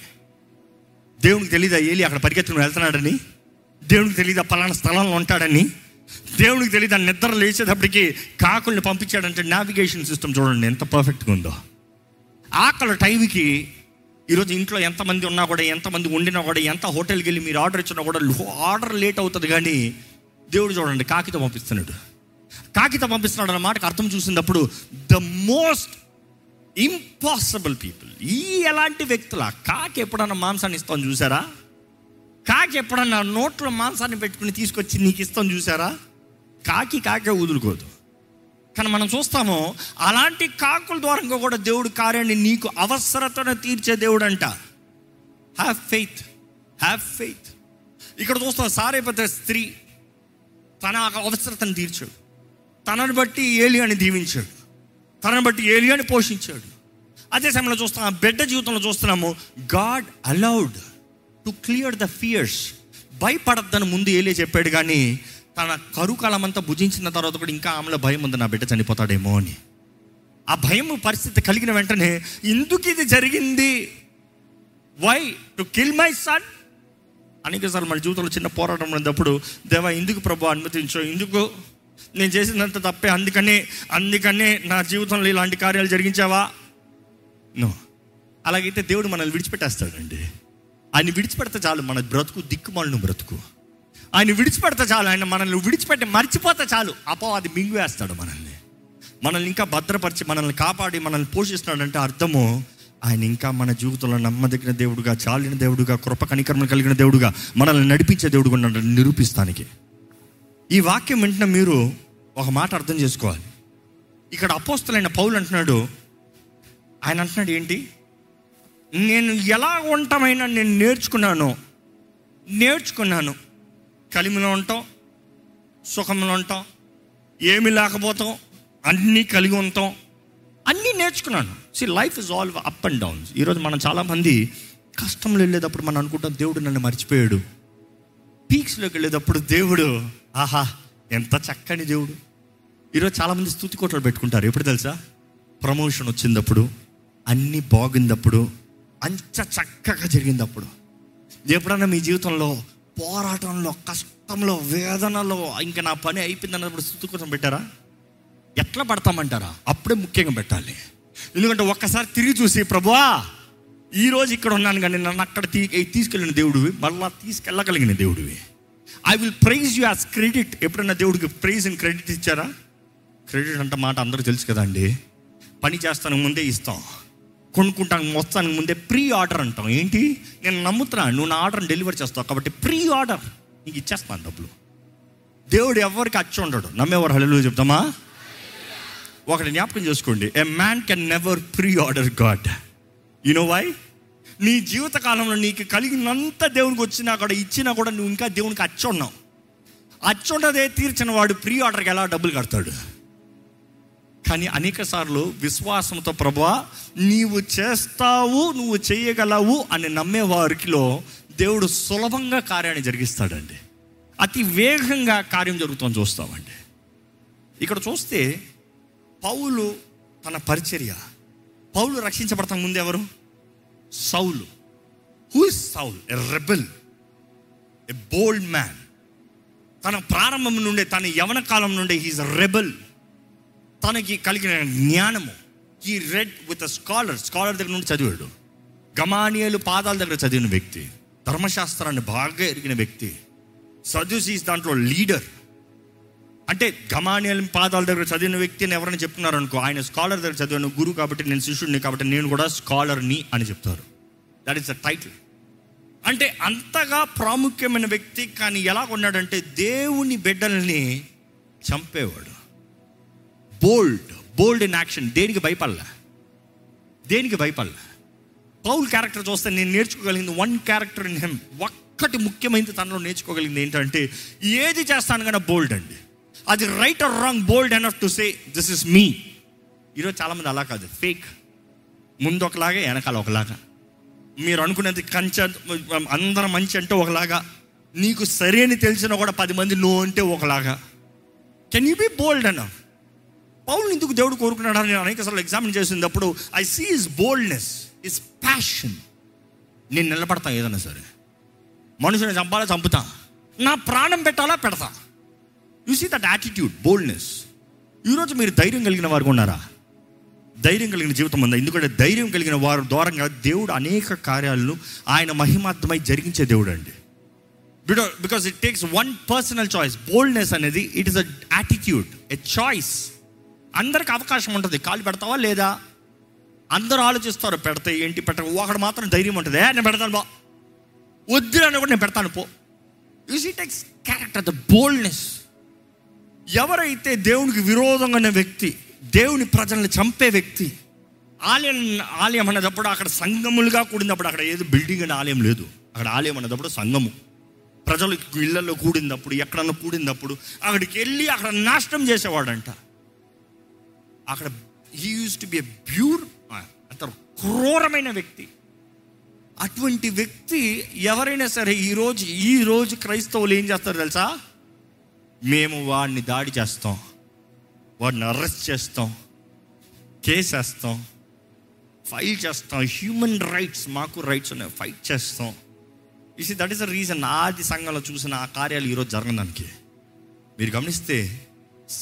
దేవునికి తెలీదా ఏలియా అక్కడ పరిగెత్తుకుని వెళ్తున్నాడని? దేవునికి తెలీదా పలానా స్థలంలో ఉంటాడని? దేవునికి తెలియదు దాన్ని నిద్ర లేచేటప్పటికి కాకుల్ని పంపించాడంటే నావిగేషన్ సిస్టమ్ చూడండి ఎంత పర్ఫెక్ట్గా ఉందో. ఆకలి టైంకి ఈరోజు ఇంట్లో ఎంతమంది ఉన్నా కూడా, ఎంతమంది వండినా కూడా, ఎంత హోటల్కి వెళ్ళి మీరు ఆర్డర్ ఇచ్చినా కూడా ఆర్డర్ లేట్ అవుతుంది. కానీ దేవుడు చూడండి కాకితో పంపిస్తున్నాడు. కాకితో పంపిస్తున్నాడు అన్న మాటకు అర్థం చూసినప్పుడు ద మోస్ట్ ఇంపాసిబుల్ పీపుల్, ఈ ఎలాంటి వ్యక్తుల కాకి ఎప్పుడన్నా మాంసాన్ని ఇస్తామని చూసారా? కాకి ఎప్పుడన్నా నోట్లో మాంసాన్ని పెట్టుకుని తీసుకొచ్చి నీకు ఇస్తాం చూసారా? కాకి కాకే వదులుకోదు. కానీ మనం చూస్తాము అలాంటి కాకుల ద్వారా కూడా దేవుడు కార్యాన్ని నీకు అవసరతను తీర్చే దేవుడు అంట. Have faith, have faith. ఇక్కడ చూస్తాం సారేపత స్త్రీ తన అవసరతను తీర్చాడు, తనను బట్టి ఏలియాని దీవించాడు, తనను బట్టి ఏలియాని పోషించాడు. అదే సమయంలో చూస్తాం ఆ బిడ్డ జీవితంలో చూస్తున్నాము God allowed to clear the fears, భయపడద్దని ముందు ఏలే చెప్పాడు. కానీ తన కరుకాలమంతా భుజించిన తర్వాత కూడా ఇంకా ఆమెలో భయం ఉంది, నా బిడ్డ చనిపోతాడేమో అని. ఆ భయం పరిస్థితి కలిగిన వెంటనే ఎందుకు ఇది జరిగింది, why to kill my son, అనేకసార్లు మన జీవితంలో చిన్న పోరాటం ఉన్నప్పుడు దేవా ఎందుకు ప్రభు అనుమతించో, ఎందుకు నేను చేసినంత తప్పే, అందుకనే అందుకనే నా జీవితంలో ఇలాంటి కార్యాలు జరిగించావా నో. అలాగైతే దేవుడు మనల్ని విడిచిపెట్టేస్తాడండి. ఆయన విడిచిపెడితే చాలు మన బ్రతుకు దిక్కుమాలను బ్రతుకు. ఆయన విడిచిపెడితే చాలు, ఆయన మనల్ని విడిచిపెట్టి మర్చిపోతే చాలు అపవాది మింగివేస్తాడు మనల్ని. మనల్ని ఇంకా భద్రపరిచి మనల్ని కాపాడి మనల్ని పోషిస్తున్నాడంటే అర్థము ఆయన ఇంకా మన జీవితంలో నమ్మదగిన దేవుడుగా, చాలిన దేవుడుగా, కృప కనికర్మలు కలిగిన దేవుడుగా, మనల్ని నడిపించే దేవుడుగా నిరూపిస్తానికి. ఈ వాక్యం వెంటనే మీరు ఒక మాట అర్థం చేసుకోవాలి. ఇక్కడ అపోస్తలుడైన పౌలు అంటున్నాడు, ఆయన అంటున్నాడు ఏంటి, నేను ఎలా ఉంటామైనా నేను నేర్చుకున్నాను నేర్చుకున్నాను కలిమిలో ఉంటాం, సుఖంలో ఉంటాం, ఏమి లేకపోతాం, అన్నీ కలిగి ఉంటాం, అన్నీ నేర్చుకున్నాను. See life is all up and downs. ఈరోజు మనం చాలామంది కష్టంలో వెళ్ళేటప్పుడు మనం అనుకుంటాం దేవుడు నన్ను మర్చిపోయాడు, పీక్స్లోకి వెళ్ళేటప్పుడు దేవుడు ఆహా ఎంత చక్కని దేవుడు. ఈరోజు చాలామంది స్తుతి కోటలు పెట్టుకుంటారు, ఎప్పుడు తెలుసా, ప్రమోషన్ వచ్చినప్పుడు, అన్నీ బాగుందప్పుడు, అంత చక్కగా జరిగిందప్పుడు. ఎప్పుడన్నా మీ జీవితంలో పోరాటంలో, కష్టంలో, వేదనలో ఇంకా నా పని అయిపోయింది అన్నప్పుడు స్తుతి కోసం పెట్టారా? ఎట్లా పడతామంటారా? అప్పుడే ముఖ్యంగా పెట్టాలి. ఎందుకంటే ఒక్కసారి తిరిగి చూసి ప్రభువా ఈరోజు ఇక్కడ ఉన్నాను కానీ నన్ను అక్కడ తీ తీసుకెళ్ళిన దేవుడివి, మళ్ళీ తీసుకెళ్ళగలిగిన దేవుడివి, I will praise you as credit. ఎప్పుడన్నా దేవుడికి ప్రైజ్ అండ్ క్రెడిట్ ఇచ్చారా? క్రెడిట్ అంటే మాట అందరూ తెలుసు కదా అండి, పని చేస్తానికి ముందే ఇస్తాం, కొనుక్కుంటానికి మొత్తానికి ముందే ప్రీ ఆర్డర్ అంటాం. ఏంటి, నేను నమ్ముతున్నాను నువ్వు నా ఆర్డర్ని డెలివరీ చేస్తావు కాబట్టి ప్రీ ఆర్డర్ నీకు ఇచ్చేస్తాను డబ్బులు. దేవుడు ఎవరికి అచ్చి ఉండడు. నమ్మేవారు హల్లెలూయా చెప్తామా? ఒకటి జ్ఞాపకం చేసుకోండి, a man can never pre order God. You know why? నీ జీవితకాలంలో నీకు కలిగినంత దేవునికి వచ్చినా కూడా ఇచ్చినా కూడా నువ్వు ఇంకా దేవునికి అచ్చి ఉన్నావు. అచ్చి ఉండదే తీర్చిన వాడు ప్రీ ఆర్డర్కి ఎలా డబ్బులు కడతాడు? కానీ అనేక సార్లు విశ్వాసంతో ప్రభువా నీవు చేస్తావు, నువ్వు చేయగలవు అని నమ్మే వారికిలో దేవుడు సులభంగా కార్యాన్ని జరిగిస్తాడండి. అతి వేగంగా కార్యం జరుగుతుందని చూస్తామండి. ఇక్కడ చూస్తే పౌలు తన పరిచర్య, పౌలు రక్షించబడతాం ముందెవరు? సౌలు. Who is Saul? A rebel, a bold man. తన ప్రారంభం నుండే, తన యవన కాలం నుండే హీఈస్ రెబెల్. తనకి కలిగిన జ్ఞానము ఈ రెడ్ విత్ స్కాలర్, స్కాలర్ దగ్గర నుండి చదివాడు, గమానియలు పాదాల దగ్గర చదివిన వ్యక్తి, ధర్మశాస్త్రాన్ని బాగా ఎరిగిన వ్యక్తి, సదూసీస్ దాంట్లో లీడర్. అంటే గమానియలు పాదాల దగ్గర చదివిన వ్యక్తి అని ఎవరైనా చెప్తున్నారనుకో, ఆయన స్కాలర్ దగ్గర చదివాను, గురువు కాబట్టి నేను శిష్యుడిని కాబట్టి నేను కూడా స్కాలర్ని అని చెప్తారు. That is the title. అంటే అంతగా ప్రాముఖ్యమైన వ్యక్తి. కానీ ఎలా ఉన్నాడంటే దేవుని బిడ్డల్ని చంపేవాడు. Bold, bold in action. దేనికి భయపడలే, దేనికి భయపడలే. పౌల్ క్యారెక్టర్ చూస్తే నేను నేర్చుకోగలిగింది వన్ క్యారెక్టర్ ఇన్ హిమ్, ఒక్కటి ముఖ్యమైనది తనలో నేర్చుకోగలిగింది ఏంటంటే ఏది చేస్తాను కానీ బోల్డ్ అండి. అది right or wrong, bold enough to say this is me. ఈరోజు చాలామంది అలా కాదు, ఫేక్. ముందు ఒకలాగా వెనకాల ఒకలాగా, మీరు అనుకునేది కంచె అందరం మంచి అంటే ఒకలాగా, నీకు సరి అని తెలిసినా కూడా పది మంది నో అంటే ఒకలాగా. కెన్ యూ బీ బోల్డ్ అన్న పౌలు ఎందుకు దేవుడు కోరుకున్నాడని నేను అనేక సార్లు ఎగ్జామిన్ చేసినప్పుడు I see his boldness, his passion. నేను నిలబడతాను ఏదన్నా సరే, మనుషుని చంపాలా చంపుతా, నా ప్రాణం పెట్టాలా పెడతా. You see that attitude, boldness. ఈరోజు మీరు ధైర్యం కలిగిన వారు ఉన్నారా? ధైర్యం కలిగిన జీవితం ఉందా? ఎందుకంటే ధైర్యం కలిగిన వారు ద్వారంగా దేవుడు అనేక కార్యాలను ఆయన మహిమార్థమై జరిగించే దేవుడు అండి. Because it takes one personal choice. Boldness అనేది it is a attitude, a choice. అందరికి అవకాశం ఉంటుంది, కాలు పెడతావా లేదా. అందరూ ఆలోచిస్తారు పెడతాయి ఏంటి పెట్ట, ఒకడు మాత్రం ధైర్యం ఉంటుంది, ఏ నేను పెడతాను బా, వద్దు అని కూడా నేను పెడతాను పో. You see takes character, the boldness. ఎవరైతే దేవునికి విరోధంగా ఉన్న వ్యక్తి, దేవుని ప్రజలను చంపే వ్యక్తి, ఆలయం ఆలయం అన్నదప్పుడు అక్కడ సంఘములుగా కూడినప్పుడు, అక్కడ ఏదో బిల్డింగ్ అనే ఆలయం లేదు, అక్కడ ఆలయం అన్నదప్పుడు సంఘము, ప్రజలు ఇళ్లలో కూడినప్పుడు, ఎక్కడన్నా కూడినప్పుడు అక్కడికి వెళ్ళి అక్కడ నాశనం చేసేవాడంట. అక్కడ he use to be a pure, అంత క్రూరమైన వ్యక్తి. అటువంటి వ్యక్తి ఎవరైనా సరే ఈరోజు ఈరోజు క్రైస్తవులు ఏం చేస్తారు తెలుసా? మేము వాడిని దాడి చేస్తాం, వాడిని అరెస్ట్ చేస్తాం, కేసేస్తాం, ఫైట్ చేస్తాం, హ్యూమన్ రైట్స్, మాకు రైట్స్ ఉన్నాయి, ఫైట్ చేస్తాం. You see that is the reason ఆది సంఘంలో చూసిన ఆ కార్యాలు ఈరోజు జరగడానికి. మీరు గమనిస్తే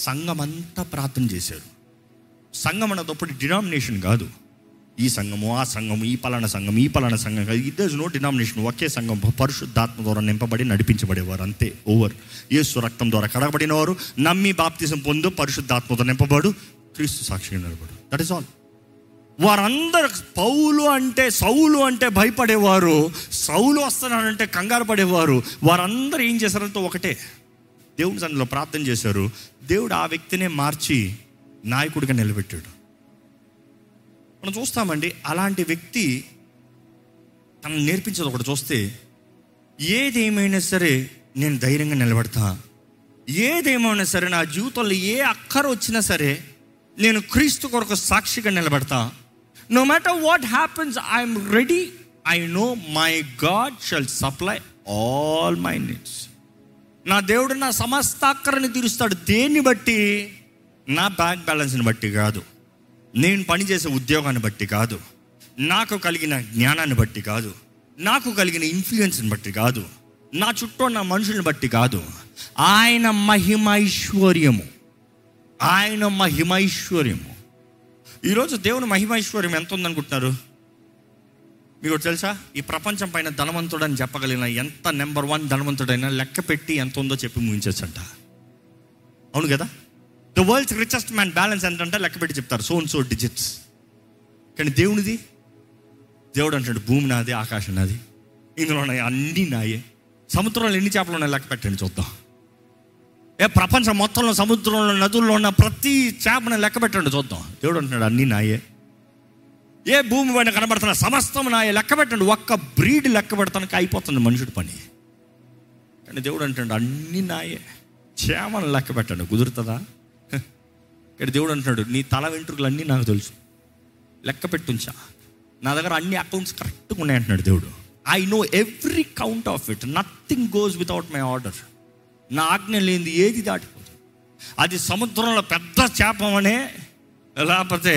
సంఘం అంతా ప్రార్థన చేశారు. సంఘం అన్నదప్పుడు డినామినేషన్ కాదు, ఈ సంఘము ఆ సంఘము ఈ పలానా సంఘం ఈ పలానా సంఘం కాదు, ఇట్ ఈస్ నో డినామినేషన్. ఒకే సంఘం, పరిశుద్ధాత్మ ద్వారా నింపబడి నడిపించబడేవారు, అంతే. ఓవర్. యేసు రక్తం ద్వారా కడగబడిన వారు, నమ్మి బాప్తిసం పొందు, పరిశుద్ధాత్మతో నింపబడు, క్రీస్తు సాక్షిగా నిలబడు, దట్ ఈస్ ఆల్. వారందరూ పౌలు అంటే సౌలు అంటే భయపడేవారు, సౌలు వస్తున్నానంటే కంగారు పడేవారు. వారందరూ ఏం చేశారంటే ఒకటే, దేవుని సన్నిధిలో ప్రార్థన చేశారు. దేవుడు ఆ వ్యక్తినే మార్చి నాయకుడిగా నిలబెట్టాడు. మనం చూస్తామండి అలాంటి వ్యక్తి తనను నేర్పించేది ఒకటి చూస్తే, ఏదేమైనా సరే నేను ధైర్యంగా నిలబడతా, ఏదేమైనా సరే నా జీవితంలో ఏ అక్కర వచ్చినా సరే నేను క్రీస్తు కొరకు సాక్షిగా నిలబడతా, no matter what happens I'm ready, I know my God shall supply all my needs. నా దేవుడు నా సమస్త అక్కరని తీరుస్తాడు. దేన్ని బట్టి? నా బ్యాంక్ బ్యాలెన్స్ని బట్టి కాదు, నేను పనిచేసే ఉద్యోగాన్ని బట్టి కాదు, నాకు కలిగిన జ్ఞానాన్ని బట్టి కాదు, నాకు కలిగిన ఇన్ఫ్లుయెన్స్ని బట్టి కాదు, నా చుట్టూ ఉన్న మనుషుల్ని బట్టి కాదు, ఆయన మహిమైశ్వర్యము, ఆయన మహిమైశ్వర్యము. ఈరోజు దేవుని మహిమైశ్వర్యం ఎంత ఉందనుకుంటున్నారు? మీకు తెలుసా, ఈ ప్రపంచం పైన ధనవంతుడు అని చెప్పగలిగిన ఎంత నెంబర్ వన్ ధనవంతుడైనా లెక్క పెట్టి ఎంత ఉందో చెప్పి ముగించచ్చంట. అవును కదా? The world's richest man balance ఎంతంటే లెక్క పెట్టి చెప్తారు, సో అండ్ సో డిజిట్స్. కానీ దేవునిది, దేవుడు అంటాడు భూమి నాది, ఆకాశం నాది, ఇందులో ఉన్నాయి అన్నీ నాయే. సముద్రంలో ఎన్ని చేపలు ఉన్నాయి లెక్క పెట్టండి చూద్దాం. ఏ ప్రపంచం మొత్తంలో సముద్రంలో నదుల్లో ఉన్న ప్రతి చేపను లెక్క పెట్టండి చూద్దాం. దేవుడు అంటున్నాడు అన్నీ నాయే. ఏ భూమి పైన కనబడుతున్న సమస్తం నాయే, లెక్క పెట్టండి. ఒక్క బ్రీడ్ లెక్క పెడతానికి అయిపోతుంది మనుషుడి పని. కానీ దేవుడు అంటాడు అన్నీ నాయే, చేమను లెక్క పెట్టండి కుదురుతుందా? ఇక్కడ దేవుడు అంటున్నాడు నీ తల వెంట్రుకలు అన్నీ నాకు తెలుసు, లెక్క పెట్టుంచా, నా దగ్గర అన్ని అకౌంట్స్ కరెక్ట్గా ఉన్నాయి అంటున్నాడు దేవుడు. I know every count of it, nothing goes without my order. నా ఆజ్ఞ లేనిది ఏది దాటిపోదు. అది సముద్రంలో పెద్ద చేపమనే, లేకపోతే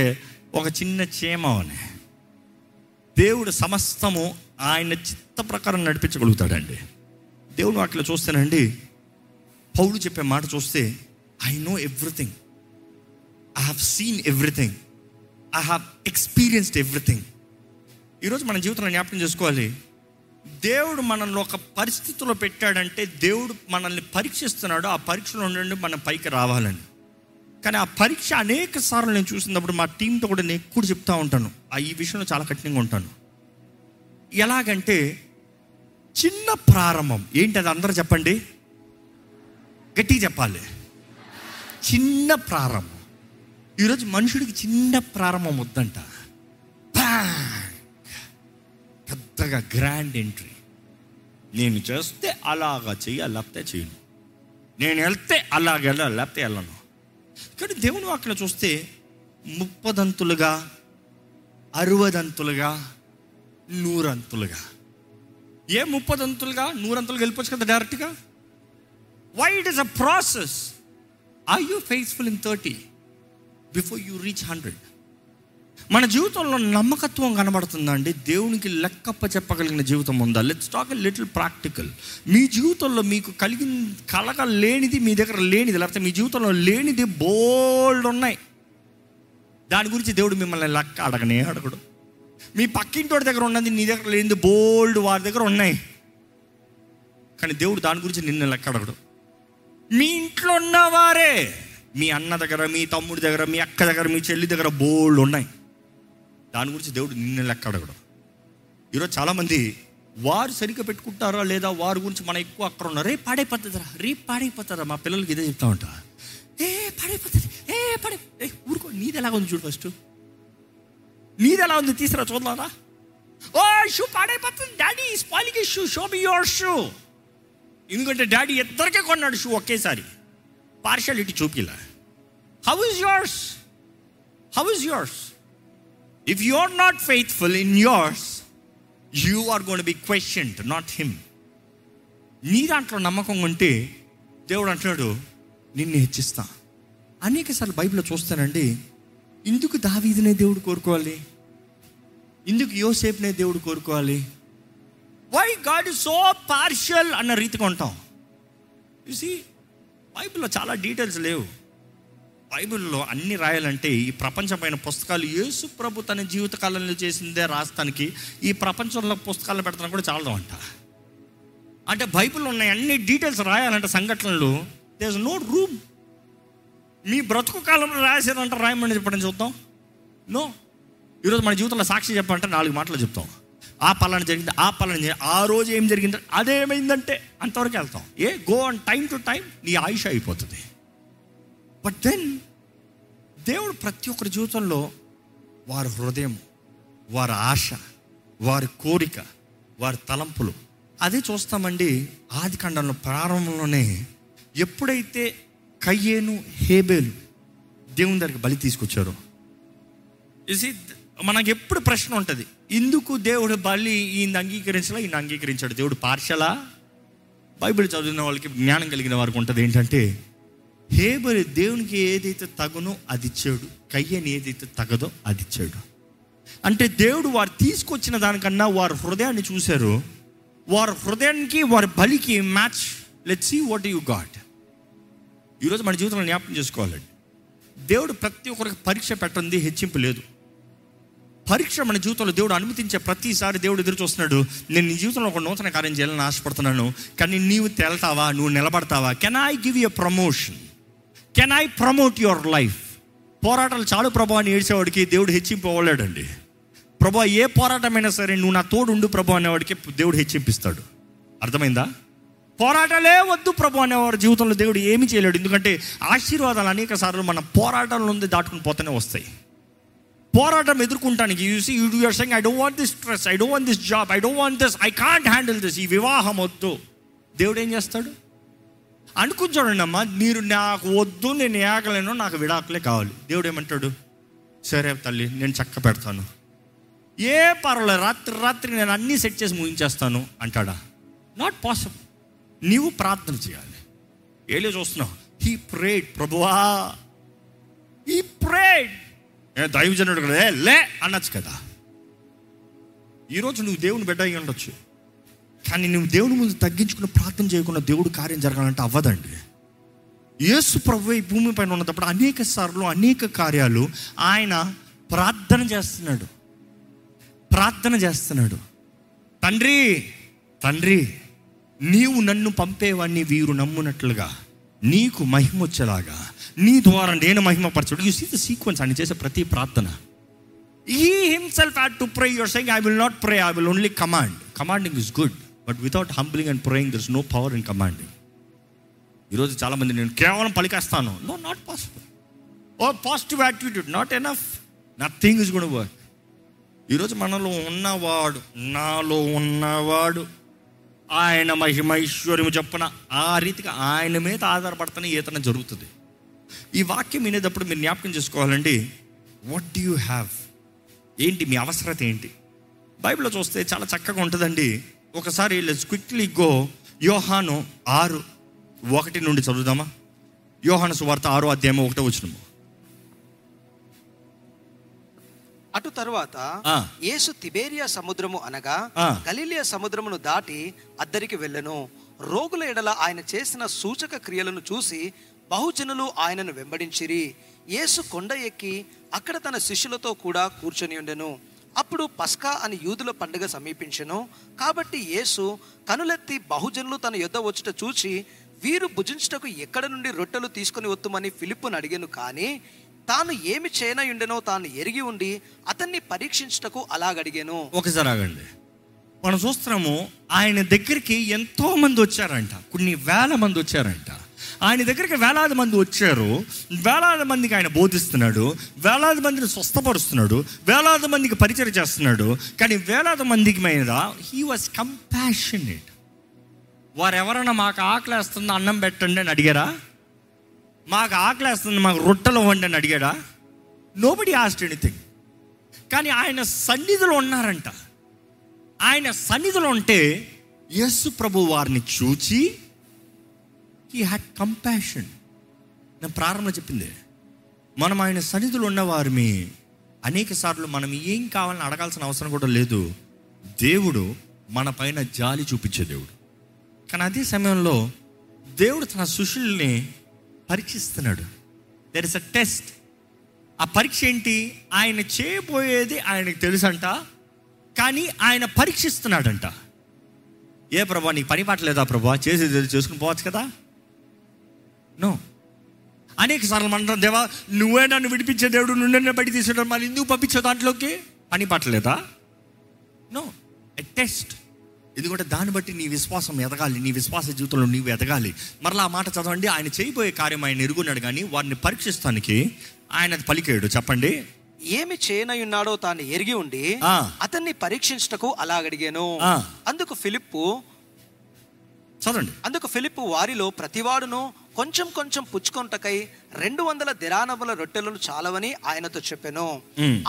ఒక చిన్న చేమనే, దేవుడు సమస్తము ఆయన చిత్త ప్రకారం నడిపించగలుగుతాడండి. దేవుడు వాటిలో చూస్తానండి, పౌలు చెప్పే మాట చూస్తే I know everything, I have seen everything. I have experienced everything. ఈరోజు మన జీవితంలో జ్ఞాపకం చేసుకోవాలి, దేవుడు మనల్ని ఒక పరిస్థితిలో పెట్టాడంటే దేవుడు మనల్ని పరీక్షిస్తున్నాడు. ఆ పరీక్షలో నుండి మనం పైకి రావాలని. కానీ ఆ పరీక్ష అనేక సార్లు నేను చూసినప్పుడు మా టీంతో కూడా నేను ఎక్కువ చెప్తూ ఉంటాను, ఈ విషయంలో చాలా కఠినంగా ఉంటాను. ఎలాగంటే చిన్న ప్రారంభం ఏంటి అది అందరూ చెప్పండి, గట్టిగా చెప్పాలి, చిన్న ప్రారంభం. ఈరోజు మనుషుడికి చిన్న ప్రారంభం వద్దంట, పెద్దగా గ్రాండ్ ఎంట్రీ. నేను చేస్తే అలాగా చెయ్యాలి, లేకపోతే చేయను, నేను వెళ్తే అలాగే వెళ్ళాలి, లేకపోతే వెళ్ళను. కానీ దేవుని వాక్యం చూస్తే ముప్పదంతులుగా అరవదంతులుగా నూరంతులుగా. ఏ ముప్పదంతులుగా నూరంతులుగా వెళ్ళిపోవచ్చు కదా డైరెక్ట్గా. Why it is a process? Are you faithful in thirty before you reach hundred? మన జీవితంలో నమ్మకత్వం కనబడుతుందండి. దేవునికి లెక్కప్ప చెప్పగలిగిన జీవితం ఉందా? Let's talk a little practical. మీ జీవితంలో మీకు కలిగిన కలగ లేనిది, మీ దగ్గర లేనిది, లేకపోతే మీ జీవితంలో లేనిది బోల్డ్ ఉన్నాయి. దాని గురించి దేవుడు మిమ్మల్ని లెక్క అడగనే అడగడు. మీ పక్కింటోడి దగ్గర ఉన్నది నీ దగ్గర లేనిది బోల్డ్ వారి దగ్గర ఉన్నాయి, కానీ దేవుడు దాని గురించి నిన్ను లెక్క అడగడు. మీ ఇంట్లో ఉన్నవారే, మీ అన్న దగ్గర, మీ తమ్ముడి దగ్గర, మీ అక్క దగ్గర, మీ చెల్లి దగ్గర బోల్డ్ ఉన్నాయి. దాని గురించి దేవుడు నిన్ను లెక్క అడగడు. ఈరోజు చాలామంది వారు సరిగ్గా పెట్టుకుంటారా లేదా, వారి గురించి మనం ఎక్కువ అక్కడ ఉన్నా, రే పాడైపోతుందిరా, రే పాడైపోతారా. మా పిల్లలకి ఇదే చెప్తా ఉంటా, ఏ పాడైపోతుంది, ఏ పాడై ఏ ఊరుకో, నీది ఎలాగ ఉంది చూడు, ఫస్ట్ నీది ఎలా ఉంది తీసిరా చూద్దారా. ఓ షూ పాడైపోతుంది daddy, spoiling shoe, show me your shoe. ఎందుకంటే డాడీ ఇద్దరికే కొన్నాడు షూ ఒకేసారి, పార్షాలిటీ చూపిలా. How is yours? How is yours? If you are not faithful in yours, you are going to be questioned, not him. నీ దాంట్లో నమ్మకం ఉంటే దేవుడు అంటున్నాడు నిన్ను హెచ్చిస్తా. అనేక సార్లు బైబిల్లో చూస్తానండి, ఇందుకు దావీదునే దేవుడు కోరుకోవాలి, ఇందుకు యోసేపునే దేవుడు కోరుకోవాలి. Why God is so partial అన్న రీతిగా ఉంటాం. యు సీ, బైబిల్లో చాలా డీటెయిల్స్ లేవు. బైబిల్లో అన్ని రాయాలంటే ఈ ప్రపంచమైన పుస్తకాలు, యేసు ప్రభు తన జీవితకాలంలో చేసిందే రాస్తానికి ఈ ప్రపంచంలో పుస్తకాలు పెడతాను కూడా చాలదు అంట. అంటే బైబిల్లో ఉన్న అన్ని డీటెయిల్స్ రాయాలంటే, సంఘటనలు, దేర్ ఇస్ నో రూమ్. మీ బ్రతుకు కాలంలో రాసేదంటే రాయమని చెప్పడం చూద్దాం, నో. ఈరోజు మన జీవితంలో సాక్షి చెప్పాలంటే నాలుగు మాటలు చెప్తాం, ఆ పలానా జరిగింది, ఆ పలానా జరిగింది, ఆ రోజు ఏం జరిగింది, అదేమైందంటే అంతవరకు వెళ్తాం. ఏ go on time to time, నీ ఆయుష్ అయిపోతుంది. బట్ దెన్ దేవుడు ప్రతి ఒక్కరి జీవితంలో వారి హృదయం, వారి ఆశ, వారి కోరిక, వారి తలంపులు, అదే చూస్తామండి. ఆది కాండంలో ప్రారంభంలోనే ఎప్పుడైతే కయ్యేను హేబేలు దేవుని దగ్గరికి బలి తీసుకొచ్చారో, ఇది మనకు ఎప్పుడు ప్రశ్న ఉంటుంది, ఇందుకు దేవుడు బలి ఈయన అంగీకరించలా, ఈయన అంగీకరించాడు. దేవుడు పార్షలా? బైబిల్ చదివిన వాళ్ళకి, జ్ఞానం కలిగిన వారికి ఉంటుంది ఏంటంటే, హేబెలు దేవునికి ఏదైతే తగునో అది ఇచ్చాడు, కయ్యని ఏదైతే తగదో అది ఇచ్చాడు. అంటే దేవుడు వారు తీసుకొచ్చిన దానికన్నా వారి హృదయాన్ని చూశారు. వారి హృదయానికి, వారి బలికి match. Let's see what you got. ఈరోజు మన జీవితంలో జ్ఞాపకం చేసుకోవాలండి, దేవుడు ప్రతి ఒక్కరికి పరీక్ష పెట్టండి, హెచ్చింపు లేదు. పరీక్ష మన జీవితంలో దేవుడు అనుమతించే ప్రతిసారి దేవుడు ఎదురు చూస్తున్నాడు. నేను నీ జీవితంలో ఒక నూతన కార్యం చేయాలని ఆశపడుతున్నాను, కానీ నీవు తేల్తావా, నువ్వు నిలబడతావా? Can I give you promotion? Can I promote your life? పోరాటాలు చాలు ప్రభు అని ఏడ్చేవాడికి దేవుడు హెచ్చింపవలేడండి. ప్రభు ఏ పోరాటమైనా సరే నువ్వు నా తోడు ఉండు ప్రభు అనేవాడికి దేవుడు హెచ్చింపిస్తాడు. అర్థమైందా? పోరాటాలే వద్దు ప్రభు అనేవారి జీవితంలో దేవుడు ఏమీ చేయలేడు. ఎందుకంటే ఆశీర్వాదాలు అనేక సార్లు మన పోరాటాల నుండి దాటుకుని పోతూనే వస్తాయి. పోరాటం ఎదుర్కొంటానికి, you see, you are saying I don't want this stress, I don't want this job, I don't want this, I can't handle this, ఈ వివాహం వద్దు. దేవుడు ఏం చేస్తాడు? అనుకుంటాడండి, అమ్మా మీరు నాకు వద్దు, నేను ఏగలేను, నాకు విడాకులే కావాలి. దేవుడు ఏమంటాడు? సరే తల్లి, నేను చక్క పెడతాను, ఏ పర్వాలేదు, రాత్రి రాత్రి నేను అన్నీ సెట్ చేసి ముగించేస్తాను అంటాడా? Not possible. నీవు ప్రార్థన చేయాలి. ఏలే చూస్తున్నావు, హీ ప్రేడ్, ప్రభువా హీ ప్రేడ్. దైవజనుడు కదా లే అనొచ్చు కదా. ఈరోజు నువ్వు దేవుని బిడ్డ అయి ఉండొచ్చు, కానీ నువ్వు దేవుని ముందు తగ్గించుకుని ప్రార్థన చేయకుండా దేవుడు కార్యం జరగాలంటే అవ్వదండి. యేసు ప్రభువు ఈ భూమి పైన ఉన్నప్పుడు అనేక సార్లు అనేక కార్యాలు ఆయన ప్రార్థన చేస్తున్నాడు, ప్రార్థన చేస్తున్నాడు. తండ్రి, తండ్రి నీవు నన్ను పంపేవాడిని వీరు నమ్మునట్లుగా, నీకు మహిమ వచ్చేలాగా, నీ ద్వారా నేను మహిమపరచడు. You see the sequence. ఆయన చేసే ప్రతి ప్రార్థన, ఈ himself had to pray. Your saying I will not pray, I will only command. Commanding is good, but without humbling and praying there is no power in commanding. ఈరోజు చాలామంది నేను కేవలం పలికేస్తాను, no, not possible. Oh positive attitude, not enough, nothing is good work. ఈరోజు మనలో ఉన్నవాడు, నాలో ఉన్నవాడు ఆయన మహిమైశ్వర్యము చెప్పున ఆ రీతిగా ఆయన మీద ఆధారపడతానే ఏదైనా జరుగుతుంది. ఈ వాక్యం వినేటప్పుడు మీరు జ్ఞాపకం చేసుకోవాలండి, వాట్ డూ యూ హ్యావ్? ఏంటి మీ అవసరత ఏంటి? బైబిల్లో చూస్తే చాలా చక్కగా ఉంటుందండి. ఒకసారి లెట్స్ క్విక్లీ గో యోహాను ఆరు ఒకటి నుండి చదువుదామా? యోహాను సువార్త ఆరో అధ్యాయం ఒకటో వచనము. అటు తరువాత యేసు తిబెరియా సముద్రము అనగా గలిలయ సముద్రమును దాటి అద్దరికి వెళ్ళెను. రోగుల ఎడల ఆయన చేసిన సూచక క్రియలను చూసి బహుజనులు ఆయనను వెంబడించిరి. యేసు కొండ ఎక్కి అక్కడ తన శిష్యులతో కూడా కూర్చొని ఉండెను. అప్పుడు పస్కా అని యూదుల పండుగ సమీపించెను. కాబట్టి యేసు కనులెత్తి బహుజనులు తన యొద్ద వచ్చుట చూచి, వీరు భుజించుటకు ఎక్కడ నుండి రొట్టెలు తీసుకుని వత్తుమని ఫిలిప్పును అడిగాను. కానీ తాను ఏమి చేయనయుండెనో తాను ఎరిగి ఉండి అతన్ని పరీక్షించుటకు అలాగడిగాను. ఒకసారి ఆగండి. మనం చూస్తున్నాము, ఆయన దగ్గరికి ఎంతో మంది వచ్చారంట, కొన్ని వేల మంది వచ్చారంట. ఆయన దగ్గరికి వేలాది మంది వచ్చారు. వేలాది మందికి ఆయన బోధిస్తున్నాడు, వేలాది మందిని స్వస్థపరుస్తున్నాడు, వేలాది మందికి పరిచయం చేస్తున్నాడు. కానీ వేలాది మందికి మీద హీ వాజ్ కంపాషనేట్. వారు ఎవరైనా మాకు ఆకలేస్తుంది అన్నం పెట్టండి అని అడిగారా? మాకు ఆకలేస్తుంది మాకు రొట్టెలు ఇవ్వండి అని అడిగాడా? Nobody asked anything. కానీ ఆయన సన్నిధిలో ఉన్నారంట. ఆయన సన్నిధిలో ఉంటే యేసు ప్రభు వారిని చూచి హీ హ్యాడ్ కంపాషన్. నేను ప్రారంభంలో చెప్పింది, మనం ఆయన సన్నిధిలో ఉన్నవారిని అనేక సార్లు మనం ఏం కావాలని అడగాల్సిన అవసరం కూడా లేదు. దేవుడు మన పైన జాలి చూపించే దేవుడు. కానీ అదే సమయంలో దేవుడు తన శిష్యుల్ని పరీక్షిస్తున్నాడు. There is a test. ఆ పరీక్ష ఏంటి? ఆయన చేయబోయేది ఆయనకు తెలుసంట, కానీ ఆయన పరీక్షిస్తున్నాడంట. ఏ ప్రభా, నీకు పని పట్టలేదా ప్రభా? చేసేది చేసుకుని పోవచ్చు కదా. నో, అనేక సార్లు మనం దేవా నువ్వే నన్ను విడిపించే దేవుడు, నువ్వే బయట తీసుకుంటాను, మరి నువ్వు పంపించే దాంట్లోకి పని పట్టలేదా? No, a test. ఎందుకంటే దాన్ని బట్టి నీ విశ్వాసం ఎదగాలి, నీ విశ్వాస జీవితంలో నీవు ఎదగాలి. మరలా ఆ మాట చదవండి, ఆయన చేయబోయే కార్యం ఆయన ఎరుగున్నాడు, కానీ వారిని పరీక్షిస్తానికి ఆయన పలికేడు. చెప్పండి, ఏమి చేయనయున్నాడో తాను ఎరిగి ఉండి అతన్ని పరీక్షించటకు అలాగడిగాను. అందుకు ఫిలిప్పు చదవండి. అందుకు ఫిలిప్పు వారిలో ప్రతివాడును కొంచెం కొంచెం పుచ్చుకొనుటకై రెండు వందల దిరానముల రొట్టెలను చాలవని ఆయనతో చెప్పెను.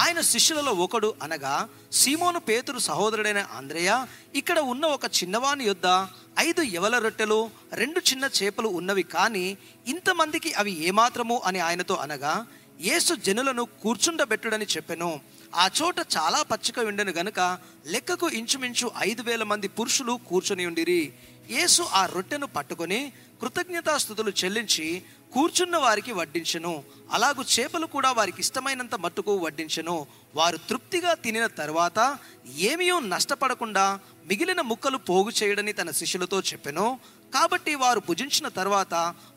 ఆయన శిష్యులలో ఒకడు అనగా సీమోను పేతురు సహోదరుడైన ఆంద్రేయ ఇక్కడ ఉన్న ఒక చిన్నవాని యొద్ద ఐదు యవల రొట్టెలు రెండు చిన్న చేపలు ఉన్నవి, కానీ ఇంతమందికి అవి ఏమాత్రము అని ఆయనతో అనగా, యేసు జనులను కూర్చుండబెట్టుడని చెప్పెను. ఆ చోట చాలా పచ్చిక ఉండెను గనుక లెక్కకు ఇంచుమించు ఐదు వేల మంది పురుషులు కూర్చుని ఉండిరి. యేసు ఆ రొట్టెను పట్టుకొని కృతజ్ఞతాస్తుతులు చెల్లించి కూర్చున్న వారికి వడ్డించెను. అలాగూ చేపలు కూడా వారికి ఇష్టమైనంత మట్టుకు వడ్డించెను. వారు తృప్తిగా తినిన తర్వాత ఏమీయూ నష్టపడకుండా మిగిలిన ముక్కలు పోగు చేయడని తన శిష్యులతో చెప్పెను. కాబట్టి వారు భుజించిన తర్వాత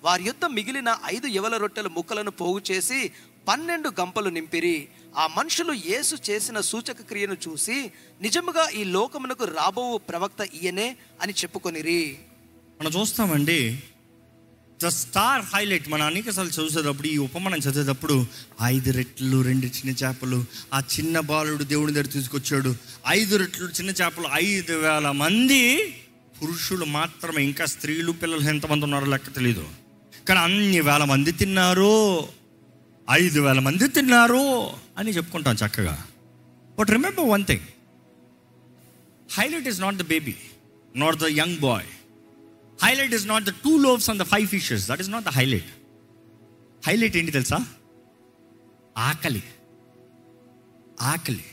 వారి యొద్ద మిగిలిన ఐదు యవల రొట్టెల ముక్కలను పోగు చేసి పన్నెండు గంపలు నింపిరి. ఆ మనుషులు యేసు చేసిన సూచక క్రియను చూసి, నిజముగా ఈ లోకమునకు రాబో ప్రవక్త ఈయనే అని చెప్పుకొనిరి. మనం చూస్తామండి, ద స్టార్ హైలైట్. మనం అనేకసార్లు చూసేటప్పుడు, ఈ ఉపమానం చదివేటప్పుడు, ఐదు రెట్లు రెండు చిన్న చేపలు, ఆ చిన్న బాలుడు దేవుని దగ్గర తీసుకొచ్చాడు, ఐదు రెట్లు చిన్న చేపలు, ఐదు వేల మంది పురుషులు మాత్రమే. ఇంకా స్త్రీలు పిల్లలు ఎంతమంది ఉన్నారో లెక్క తెలీదు, కానీ అన్ని వేల మంది తిన్నారు, ఐదు వేల మంది తిన్నారు అని చెప్పుకుంటాం చక్కగా. But remember one thing, highlight is not the baby, not the young boy. Highlight is not the two loaves and the five fishes. That is not the highlight. Highlight ఏంటి తెలుసా? ఆకలి. ఆకలి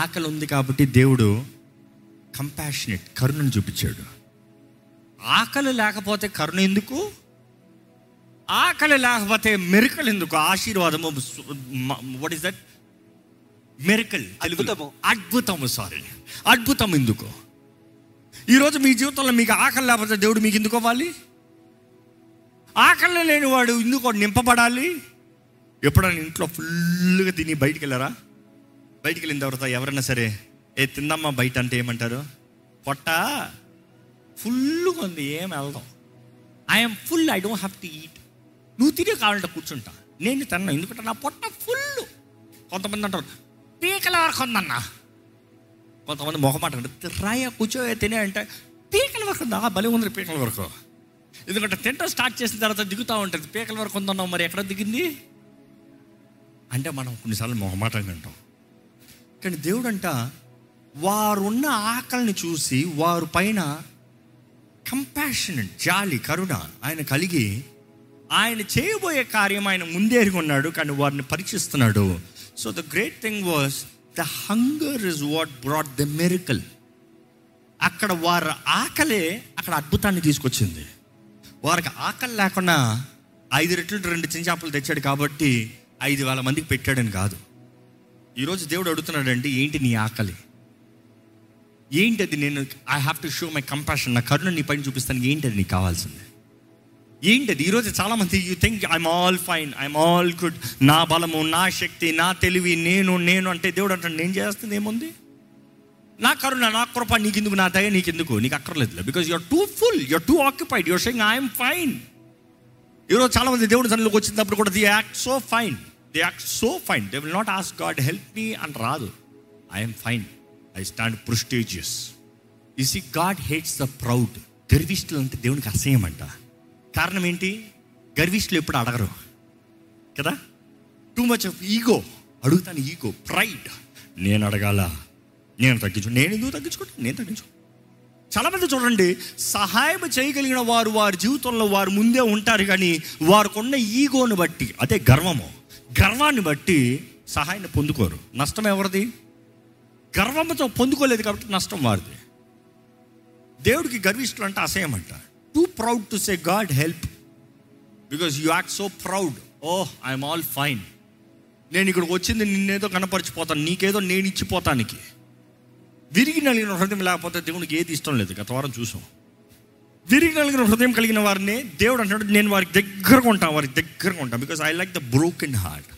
ఆకలి ఉంది కాబట్టి దేవుడు కంపాషనేట్, కరుణను చూపించాడు. ఆకలి లేకపోతే కరుణ ఎందుకు? ఆకలి లేకపోతే మిరకల్ ఎందుకు? ఆశీర్వాదము, వాట్ ఈస్ దట్? మిరకల్, అద్భుతము. అద్భుతము సారీ అద్భుతం ఎందుకు? ఈరోజు మీ జీవితంలో మీకు ఆకలి లేకపోతే దేవుడు మీకు ఎందుకు అవ్వాలి? ఆకలి లేనివాడు ఎందుకు నింపబడాలి? ఎప్పుడైనా ఇంట్లో ఫుల్గా తిని బయటికి వెళ్ళారా? బయటికి వెళ్ళిన తర్వాత ఎవరైనా సరే ఏ తిందమ్మా బయట అంటే ఏమంటారు? పొట్ట ఫుల్గా ఉంది, ఏం వెళ్దాం, I'm full, I don't have to eat. నువ్వు తినే కావాలంటే కూర్చుంటా, నేను తిన్నాను, ఎందుకంటే నా పొట్ట ఫుల్. కొంతమంది అంటారు పీకల వరకు ఉందన్నా, కొంతమంది మొహమాట అంటే రాయ కూర్చోయే తినే అంటే పీకల వరకు ఉందా, బలి ఉంది పీకల వరకు. ఎందుకంటే తింటా స్టార్ట్ చేసిన తర్వాత దిగుతూ ఉంటుంది, పీకల వరకు ఉందన్నావు మరి ఎక్కడ దిగింది అంటే మనం కొన్నిసార్లు మొహమాటంగా అంటాం. కానీ దేవుడంట వారున్న ఆకలిని చూసి వారు పైన కంపాషనెట్, జాలి, కరుణ ఆయన కలిగి ఆయన చేయబోయే కార్యం ఆయన ముందే ఉన్నాడు, కానీ వారిని పరీక్షిస్తున్నాడు. So the great thing was the hunger is what brought the miracle. అక్కడ వారి ఆకలే అక్కడ అద్భుతాన్ని తీసుకొచ్చింది. వారికి ఆకలి లేకుండా ఐదు రెట్లు రెండు చిన్న చేపలు తెచ్చాడు కాబట్టి ఐదు వేల మందికి పెట్టాడని కాదు. ఈరోజు దేవుడు అడుగుతున్నాడంటే ఏంటి నీ ఆకలి, ఏంటి అది? నేను I have to show my compassion, నా కరుణ నీ పైన చూపిస్తాను. ఏంటి అది నీకు కావాల్సింది? ఏంటది? ఈరోజు చాలామంది you think I'm all fine, I'm all good, నా బలము, నా శక్తి, నా తెలివి, నేను నేను అంటే దేవుడు అంటాడు నేను చేస్తుంది ఏముంది? నా కరుణ, నా కృప నీకెందుకు, నా దయ నీకెందుకు, నీకు అక్కర్లేదు. Because you're too full, you're too occupied, you're saying I'm fine. ఈరోజు చాలామంది దేవుడి సన్నిధిలోకి వచ్చినప్పుడు కూడా they act so fine, they act so fine, they will not ask God help me అని రాదు. I'm fine, I stand prestigious. You see God hates the proud. గర్విష్ఠులు అంటే దేవునికి అసహ్యం అంట. కారణం ఏంటి? గర్విష్ఠులు ఎప్పుడు అడగరు కదా. Too much of ego. అడుగుతాను ఈగో, ప్రైడ్. నేను అడగాల, నేను తగ్గించు, నేను ఎందుకు తగ్గించుకుంటాను, నేను తగ్గించు. చాలామంది చూడండి, సహాయం చేయగలిగిన వారు వారి జీవితంలో వారు ముందే ఉంటారు, కానీ వారికున్న ఈగోను బట్టి, అదే గర్వము, గర్వాన్ని బట్టి సహాయాన్ని పొందుకోరు. నష్టం ఎవరిది? గర్వంతో పొందుకోలేదు కాబట్టి నష్టం వారిది. దేవుడికి గర్విష్ఠులు అంటే అసహ్యం అంట. Too proud to say God help, because you act so proud. Oh I'm all fine, నేను ఇక్కడికి వచ్చింది నిన్నేదో కనపరిచిపోతాను, నీకేదో నేను ఇచ్చిపోతానికి. విరిగి నలిగిన హృదయం లేకపోతే దేవునికి ఏది ఇష్టం లేదు. గత వారం చూసాం, విరిగి నలిగిన హృదయం కలిగిన వారిని దేవుడు అంటాడు నేను వారికి దగ్గరగా ఉంటాను, వారికి దగ్గరగా ఉంటాను. Because I like the broken heart.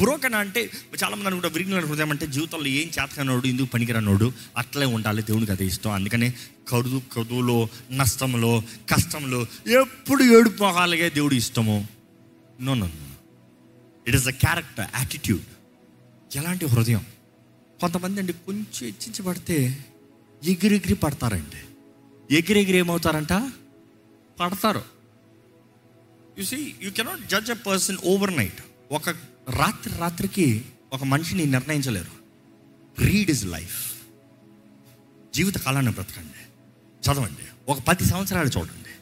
Broken అంటే చాలామంది అనుకుంటారు విరిగి నలిగిన హృదయం అంటే జీవితంలో ఏం చేతకానోడు, ఎందుకు పనికిరానోడు, అట్లే ఉండాలి, దేవునికి అదే ఇష్టం. అందుకనే కరుదు కదువులో, నష్టంలో, కష్టంలో ఎప్పుడు ఏడుపోవాలిగా దేవుడు ఇష్టము. No no no, it is the character, attitude. ఎలాంటి హృదయం? కొంతమంది అండి కొంచెం హెచ్చించబడితే ఎగిరెగిరి పడతారండి. ఎగిరెగిరి ఏమవుతారంట? పడతారు. You see, you cannot judge a person overnight. ఒక రాత్రి రాత్రికి ఒక మనిషిని నిర్ణయించలేరు. Read is life. జీవితకాలాన్ని బ్రతకండి, చదవండి. ఒక పది సంవత్సరాలు చూడండి,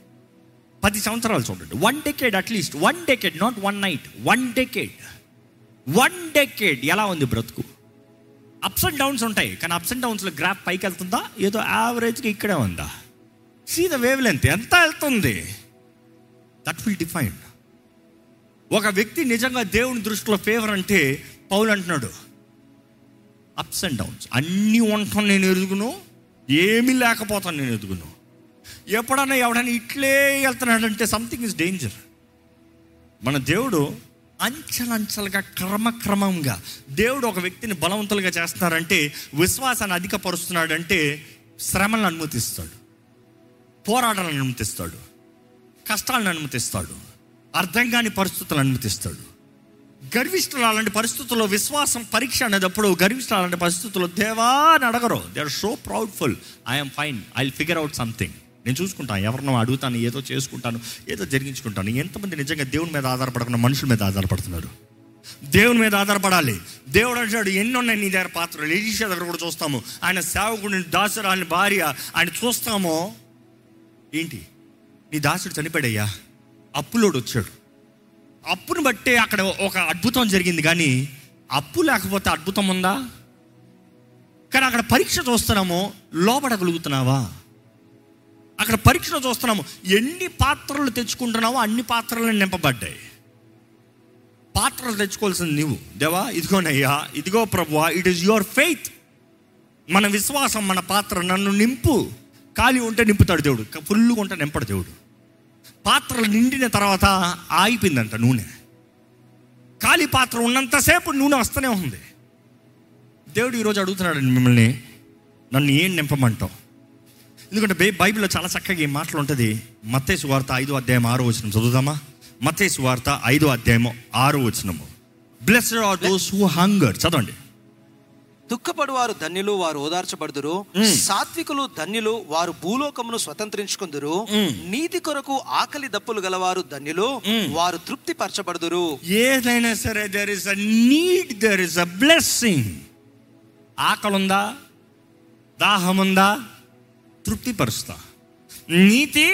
పది సంవత్సరాలు చూడండి. One decade at least, one decade, not one night, one decade. One decade ఎలా ఉంది బ్రతుకు? అప్స్ అండ్ డౌన్స్ ఉంటాయి, కానీ అప్స్ అండ్ డౌన్స్లో గ్రాఫ్ పైకి వెళ్తుందా, ఏదో యావరేజ్గా ఇక్కడే ఉందా? సీ ద వేవ్ లెంత్ ఎంత వెళ్తుంది, దట్ విల్ డిఫైన్. ఒక వ్యక్తి నిజంగా దేవుని దృష్టిలో ఫేవర్ అంటే పౌలు అంటున్నాడు అప్స్ అండ్ డౌన్స్ అన్నీ ఉంటాను నేను ఎదుగును, ఏమీ లేకపోతాను నేను ఎదుగును. ఎప్పుడన్నా ఎవడన్నా ఇట్లే వెళ్తున్నాడంటే సంథింగ్ ఇస్ డేంజర్. మన దేవుడు అంచెలంచెలుగా క్రమక్రమంగా దేవుడు ఒక వ్యక్తిని బలవంతులుగా చేస్తున్నారంటే, విశ్వాసాన్ని అధికపరుస్తున్నాడంటే శ్రమలను అనుమతిస్తాడు, పోరాటాలను అనుమతిస్తాడు, కష్టాలను అనుమతిస్తాడు, అర్థం కాని పరిస్థితులను అనుమతిస్తాడు. గర్విష్ఠులు అలాంటి పరిస్థితుల్లో విశ్వాసం పరీక్ష అనేటప్పుడు గర్విష్ఠులు అలాంటి పరిస్థితుల్లో దేవా అని అడగరు. They are so proudful. I'm fine, I will figure out something. నేను చూసుకుంటాను, ఎవరినో అడుగుతాను, ఏదో చేసుకుంటాను, ఏదో జరిగించుకుంటాను. ఎంతమంది నిజంగా దేవుని మీద ఆధారపడకుండా మనుషుల మీద ఆధారపడుతున్నారు? దేవుని మీద ఆధారపడాలి. దేవుడు అంటాడు ఎన్నున్నాయి నీ దగ్గర పాత్రలు. ఎలీషా దగ్గర కూడా చూస్తాము, ఆయన సేవకుడిని, దాసురాలిని భార్య, ఆయన చూస్తాము ఏంటి, నీ దాసుడు చనిపోయాడయ్యా, అప్పులోడు వచ్చాడు. అప్పును బట్టే అక్కడ ఒక అద్భుతం జరిగింది, కానీ అప్పు లేకపోతే అద్భుతం ఉందా? కానీ అక్కడ పరీక్ష చూస్తున్నాము, లోపడగలుగుతున్నావా? అక్కడ పరీక్షలో చూస్తున్నాము, ఎన్ని పాత్రలు తెచ్చుకుంటున్నావో అన్ని పాత్రలు నింపబడ్డాయి. పాత్రలు తెచ్చుకోవాల్సింది నువ్వు. దేవా ఇదిగోనయ్యా, ఇదిగో ప్రభువా, ఇట్ ఈస్ యువర్ ఫెయిత్, మన విశ్వాసం, మన పాత్ర, నన్ను నింపు. ఖాళీ ఉంటే నింపుతాడు దేవుడు, ఫుల్లుగా ఉంటే నింపడు దేవుడు. పాత్రలు నిండిన తర్వాత ఆగిపోయిందంట నూనె. ఖాళీ పాత్ర ఉన్నంతసేపు నూనె వస్తూనే ఉంది. దేవుడు ఈరోజు అడుగుతున్నాడు మిమ్మల్ని, నన్ను ఏం నింపమంటావు? ఎందుకంటే బైబిల్లో చాలా చక్కగా ఈ మాటలు ఉంటుంది. మత్తయి సువార్త ఐదో అధ్యాయం ఆరో వచనం చదువుదామా? మత్తయి సువార్త ఐదో అధ్యాయము ఆరో వచనము, blessed are those who hunger. చదవండి. దుఃఖపడు వారు ధన్యులు, వారు ఓదార్చబడుదురు. సాత్వికులు ధన్యులు, వారు భూలోకమును స్వతంత్రించుకుందురు. నీతి కొరకు ఆకలి దప్పులు గలవారు ధన్యులు, వారు తృప్తి పరచబడుదురు. ఏదైనా సరే, there is a need, there is a blessing. ఆకలుందా, దాహముందా, తృప్తిపరుస్తా, నీతి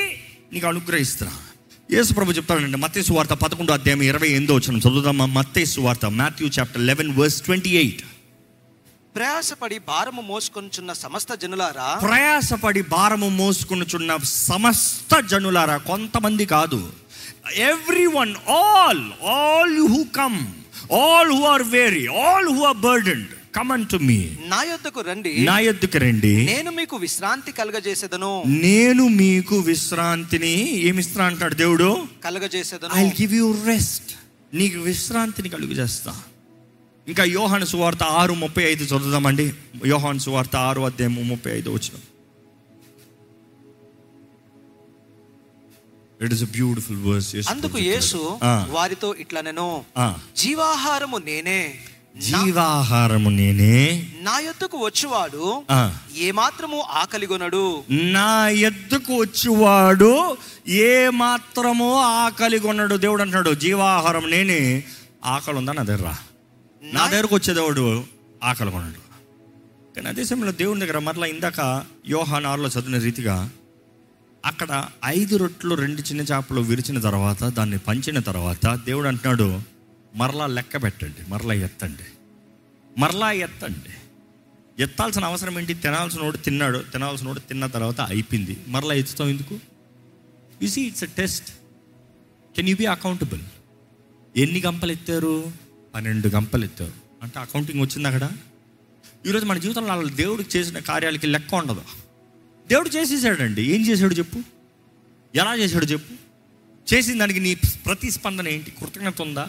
నీకు అనుగ్రహిస్తా. యేసు ప్రభు చెప్తానండి, మత్తయి సువార్త పదకొండో అధ్యాయం ఇరవై ఎనిమిదో వచనం చదువుతామా? మత్తయి సువార్త Matthew chapter eleven verse twenty eight. ప్రయాసపడి భారము మోసుకొనుచున్న సమస్త జనులారా, ప్రయాసపడి భారము మోసుకొనుచున్న సమస్త జనులారా, కొంతమంది కాదు, everyone, all, all who come, all who are weary, all who are burdened, come to me, నా యొద్దకు రండి, నా యొద్దకు రండి, నేను మీకు విశ్రాంతి కలుగజేసేదను, నేను మీకు విశ్రాంతిని, ఏమి విశ్రాంతి అంటాడు దేవుడు, కలుగజేసేదను, I will give you rest, నీకు విశ్రాంతిని కలుగజేస్తా. ఇంకా యోహాను సువార్త ఆరు ముప్పై ఐదు చదువుదామండి. యోహాను సువార్త ఆరు అధ్యాయం ముప్పై ఐదు వచనం. It is a beautiful verse. అందుకు యేసు వారితో ఇట్లనెను, జీవాహారము నేనే, జీవాహారము నేనే, నా యొద్దకు వచ్చువాడు ఏమాత్రము ఆకలిగొనడు, నా యొద్దకు వచ్చువాడు ఏమాత్రము ఆకలిగొనడు. దేవుడు అంటాడు, జీవాహారం నేనే, ఆకలి ఉందా నా దగ్గర, నా దగ్గరకు వచ్చేదేవుడు ఆకలి కొనడు. కానీ అదే సమయంలో దేవుని దగ్గర మరలా ఇందాక యోహాను ఆరులో చదివిన రీతిగా అక్కడ ఐదు రొట్టెలు రెండు చిన్న చేపలు విరిచిన తర్వాత, దాన్ని పంచిన తర్వాత దేవుడు అంటున్నాడు, మరలా లెక్క పెట్టండి, మరలా ఎత్తండి, మరలా ఎత్తండి. ఎత్తాల్సిన అవసరం ఏంటి? తినాల్సిన వాడు తిన్నాడు, తినాల్సిన వాడు తిన్న తర్వాత అయిపోయింది, మరలా ఎత్తుతాం ఎందుకు? You see, it's a test. Can you be accountable? ఎన్ని గంపలు ఎత్తారు? పన్నెండు గంపలు ఎత్తారు అంటే అకౌంటింగ్ వచ్చింది అక్కడ. ఈరోజు మన జీవితంలో వాళ్ళ దేవుడికి చేసిన కార్యాలకి లెక్క ఉండదు. దేవుడు చేసేసాడండి, ఏం చేశాడు చెప్పు, ఎలా చేశాడు చెప్పు, చేసిన దానికి నీ ప్రతిస్పందన ఏంటి, కృతజ్ఞత ఉందా?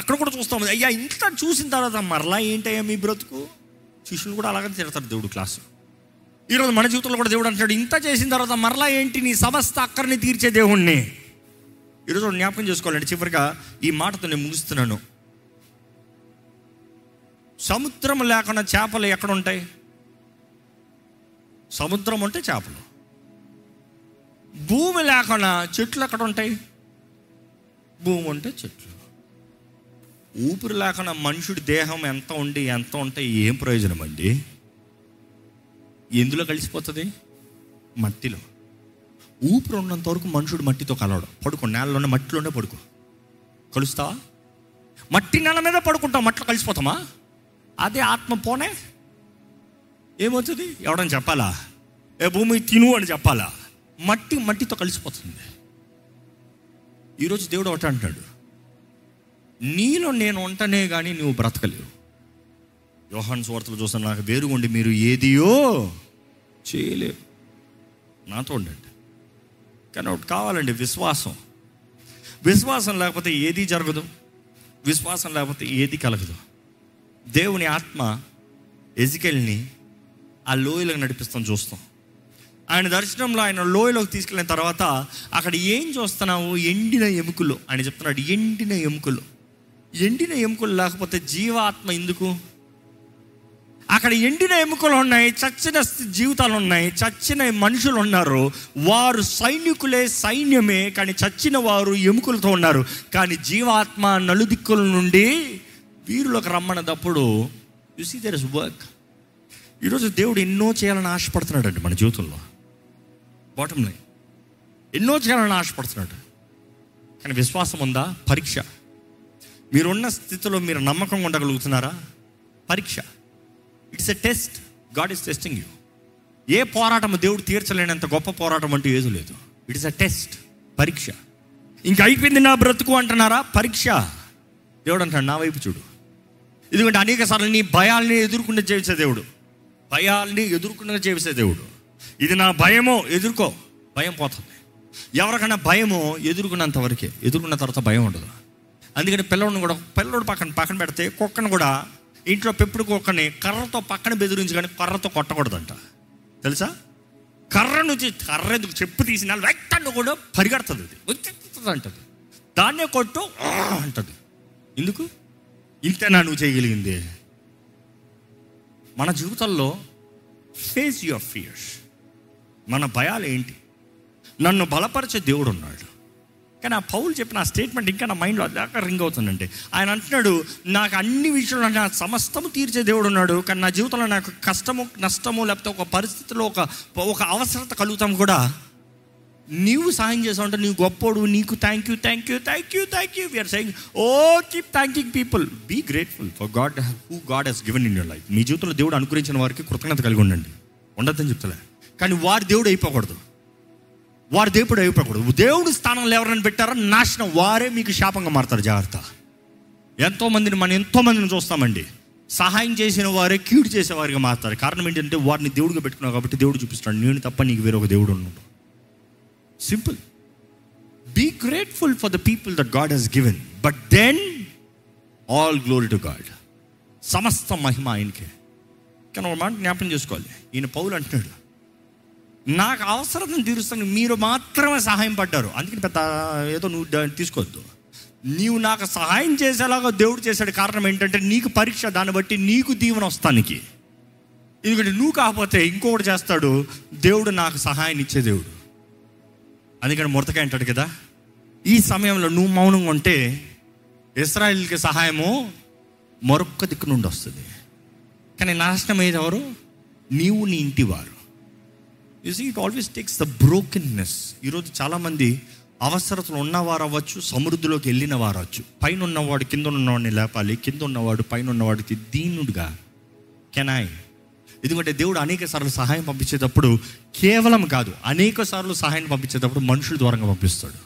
అక్కడ కూడా చూస్తాం, అయ్యా ఇంత చూసిన తర్వాత మరలా ఏంటయ్యా మీ బ్రతుకు? శిష్యులు కూడా అలాగే తిడతాడు దేవుడు క్లాసు. ఈరోజు మన జీవితంలో కూడా దేవుడు అంటాడు, ఇంత చేసిన తర్వాత మరలా ఏంటి, నీ సమస్త అక్కర్ని తీర్చే దేవుణ్ణి. ఈరోజు జ్ఞాపకం చేసుకోవాలంటే, చివరిగా ఈ మాటతో నేను ముగిస్తున్నాను, సముద్రం లేకుండా చేపలు ఎక్కడుంటాయి? సముద్రం ఉంటే చేపలు. భూమి లేకుండా చెట్లు ఎక్కడ ఉంటాయి? భూమి ఉంటే చెట్లు. ఊపిరి లేకుండా మనుషుడి దేహం ఎంత ఉండి ఎంత ఉంటే ఏం ప్రయోజనం అండి? ఎందులో కలిసిపోతుంది? మట్టిలో. ఊపిరి ఉన్నంత వరకు మనుషుడు మట్టితో కలవడు. పడుకో, నేలలోనే మట్టిలోనే పడుకో. కలుస్తావా? మట్టి నేల మీద పడుకుంటాం, మట్టిలో కలిసిపోతామా? అదే ఆత్మ పోనే ఏమవుతుంది? ఎవడని చెప్పాలా? ఏ భూమి తిను అని చెప్పాలా? మట్టి మట్టితో కలిసిపోతుంది. ఈరోజు దేవుడు ఒకటి అంటాడు, నీలో నేను ఉంటనే కానీ నువ్వు బ్రతకలేవు. యోహాను సువార్తలు చూస్తాను, నాకు వేరుగుండి మీరు ఏదియో చేయలేవు, నాతో ఉండండి. కానీ ఒకటి కావాలండి, విశ్వాసం. విశ్వాసం లేకపోతే ఏది జరగదు, విశ్వాసం లేకపోతే ఏది కలగదు. దేవుని ఆత్మ ఎజికెల్ని ఆ లోయలోకి నడిపిస్తాం చూస్తాం. ఆయన దర్శనంలో ఆయన లోయలోకి తీసుకెళ్ళిన తర్వాత అక్కడ ఏం చూస్తున్నావు? ఎండిన ఎముకలు. ఆయన చెప్తున్నాడు, ఎండిన ఎముకలు. ఎండిన ఎముకలు లేకపోతే జీవాత్మ ఎందుకు? అక్కడ ఎండిన ఎముకలు ఉన్నాయి, చచ్చిన జీవితాలు ఉన్నాయి, చచ్చిన మనుషులు ఉన్నారు. వారు సైనికులే, సైన్యమే, కానీ చచ్చిన వారు ఎముకలతో ఉన్నారు. కానీ జీవాత్మ నలుదిక్కుల నుండి వీరులోకి రమ్మన్నప్పుడు you see there is work. ఈరోజు దేవుడు ఎన్నో చేయాలని ఆశపడుతున్నాడు అండి మన జీవితంలో. బాటమ్ లైన్, ఎన్నో చేయాలని ఆశపడుతున్నాడు. కానీ విశ్వాసం ఉందా? పరీక్ష. మీరున్న స్థితిలో మీరు నమ్మకంగా ఉండగలుగుతున్నారా? పరీక్ష. It's a test. God is testing you. ఏ పోరాటం దేవుడు తీర్చలేనంత గొప్ప పోరాటం అంటూ ఏది లేదు. ఇట్స్ ఎ టెస్ట్, పరీక్ష. ఇంకా అయిపోయింది నా బ్రతుకు అంటున్నారా? పరీక్ష. దేవుడు అంటాడు, నా వైపు చూడు. ఎందుకంటే అనేక సార్లు నీ భయాల్ని ఎదుర్కొనే జీవించే దేవుడు, భయాల్ని ఎదుర్కొనే జీవించే దేవుడు. ఇది నా భయమో, ఎదుర్కో, భయం పోతుంది. ఎవరికైనా భయమో ఎదుర్కొన్నంత వరకే, ఎదుర్కొన్న తర్వాత భయం ఉండదు. అందుకని పిల్లలను కూడా, పిల్లడు పక్కన పక్కన పెడితే కుక్కను కూడా, ఇంట్లో పెప్పుడు కుక్కని కర్రతో పక్కన బెదిరించి కానీ కర్రతో కొట్టకూడదంట తెలుసా. కర్ర నుంచి, కర్ర ఎందుకు చెప్పు తీసిన వెక్టన్ను కూడా పరిగెడుతుంది, అది వచ్చి అంటది, దాన్నే కొట్టు అంటది. ఎందుకు? ఇంతేనా నువ్వు చేయగలిగింది? మన జీవితాల్లో ఫేస్ యువర్ ఫియర్స్. మన భయాలు ఏంటి? నన్ను బలపరిచే దేవుడు ఉన్నాడు. కానీ ఆ పౌలు చెప్పిన ఆ స్టేట్మెంట్ ఇంకా నా మైండ్లో దాకా రింగ్ అవుతుందండి. ఆయన అంటున్నాడు, నాకు అన్ని విషయంలో నా సమస్తము తీర్చే దేవుడు ఉన్నాడు, కానీ నా జీవితంలో నాకు కష్టము నష్టము లేకపోతే ఒక పరిస్థితిలో ఒక ఒక అవసరత కలుగుతాం కూడా నీవు సహాయం చేసావు అంటే నీవు గొప్పోడు, నీకు thank you thank you thank you thank you we're saying oh keep thanking people, be grateful for God who God Hess given in your life. మీ జీవితంలో దేవుడు అనుగ్రహించిన వారికి కృతజ్ఞత కలిగి ఉండండి, ఉండద్దని చెప్తలే, కానీ వారి దేవుడు అయిపోకూడదు, వారి దేవుడు అయిపోకూడదు. దేవుడు స్థానంలో ఎవరైనా పెట్టారో నాశనం, వారే మీకు శాపంగా మారుతారు. జాగ్రత్త. ఎంతోమందిని మనం ఎంతోమందిని చూస్తామండి, సహాయం చేసిన వారే కీడు చేసేవారిగా మారుతారు. కారణం ఏంటంటే వారిని దేవుడిగా పెట్టుకున్నావు కాబట్టి దేవుడు చూపిస్తాడు, నేను తప్ప నీకు వేరొక దేవుడు ఉన్నాడు. Simple. Be grateful for the people that God Hess given, but then all glory to God, సమస్త మహిమ ఆయనకే. కానీ ఒక మాట జ్ఞాపనం చేసుకోవాలి, ఈయన పౌలు అంటున్నాడు, నాకు అవసరం తీరుస్తాను, మీరు మాత్రమే సహాయం పడ్డారు, అందుకని పెద్ద ఏదో నువ్వు తీసుకోవద్దు. నీవు నాకు సహాయం చేసేలాగా దేవుడు చేశాడు. కారణం ఏంటంటే నీకు పరీక్ష, దాన్ని బట్టి నీకు దీవెన వస్తానికి. ఎందుకంటే నువ్వు కాకపోతే ఇంకొకటి చేస్తాడు. దేవుడు నాకు సహాయం ఇచ్చే దేవుడు. అందుకని మొరతకాయ అంటాడు కదా, ఈ సమయంలో నువ్వు మౌనంగా ఉంటే ఇశ్రాయేలుకి సహాయము మరొక్క దిక్కు నుండి వస్తుంది, కానీ నాశనం అయ్యేది ఎవరు? నీవు నీ ఇంటి వారు. You see, it always takes the brokenness. ఈరోజు చాలామంది అవసరతలు ఉన్నవారు అవ్వచ్చు, సమృద్ధిలోకి వెళ్ళిన వారు అవ్వచ్చు. పైన ఉన్నవాడు కింద ఉన్నవాడిని లేపాలి, కింద ఉన్నవాడు పైన ఉన్నవాడికి దీనుడుగా కెనాయి. ఎందుకంటే దేవుడు అనేక సార్లు సహాయం పంపించేటప్పుడు కేవలం కాదు, అనేక సార్లు సహాయం పంపించేటప్పుడు మనుషుల ద్వారా పంపిస్తాడు.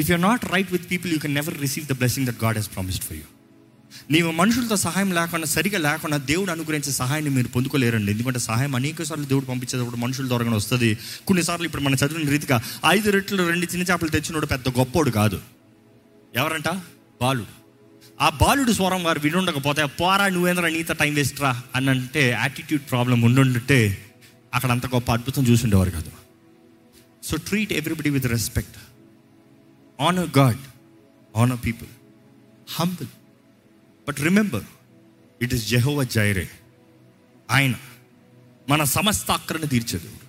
If you're not right with people, you can never receive the blessing that God Hess promised for you. నీవు మనుషులతో సహాయం లేకుండా, సరిగా లేకుండా దేవుడు అనుగ్రహించే సహాయాన్ని మీరు పొందుకోలేరండి. ఎందుకంటే సహాయం అనేక సార్లు దేవుడు పంపించేటప్పుడు మనుషుల ద్వారా వస్తుంది. కొన్నిసార్లు ఇప్పుడు మనం చదివిన రీతిగా ఐదు రెట్లు రెండు చిన్న చేపలు తెచ్చినోడు పెద్ద గొప్పోడు కాదు, ఎవరంట? బాలుడు. ఆ బాలుడు స్వరం వారు వినుండకపోతే, పోరా నువ్వేంద్రా నీతో టైం వేస్ట్ రా అని అంటే, యాటిట్యూడ్ ప్రాబ్లం ఉండుంటే అక్కడ అంత గొప్ప అద్భుతం చూసుండేవారు కాదు. So treat everybody with respect, honour God, honour people, humble. But remember, it is Jehovah Jireh. ఆయన మన సమస్త అక్కరను తీర్చే దేవుడు.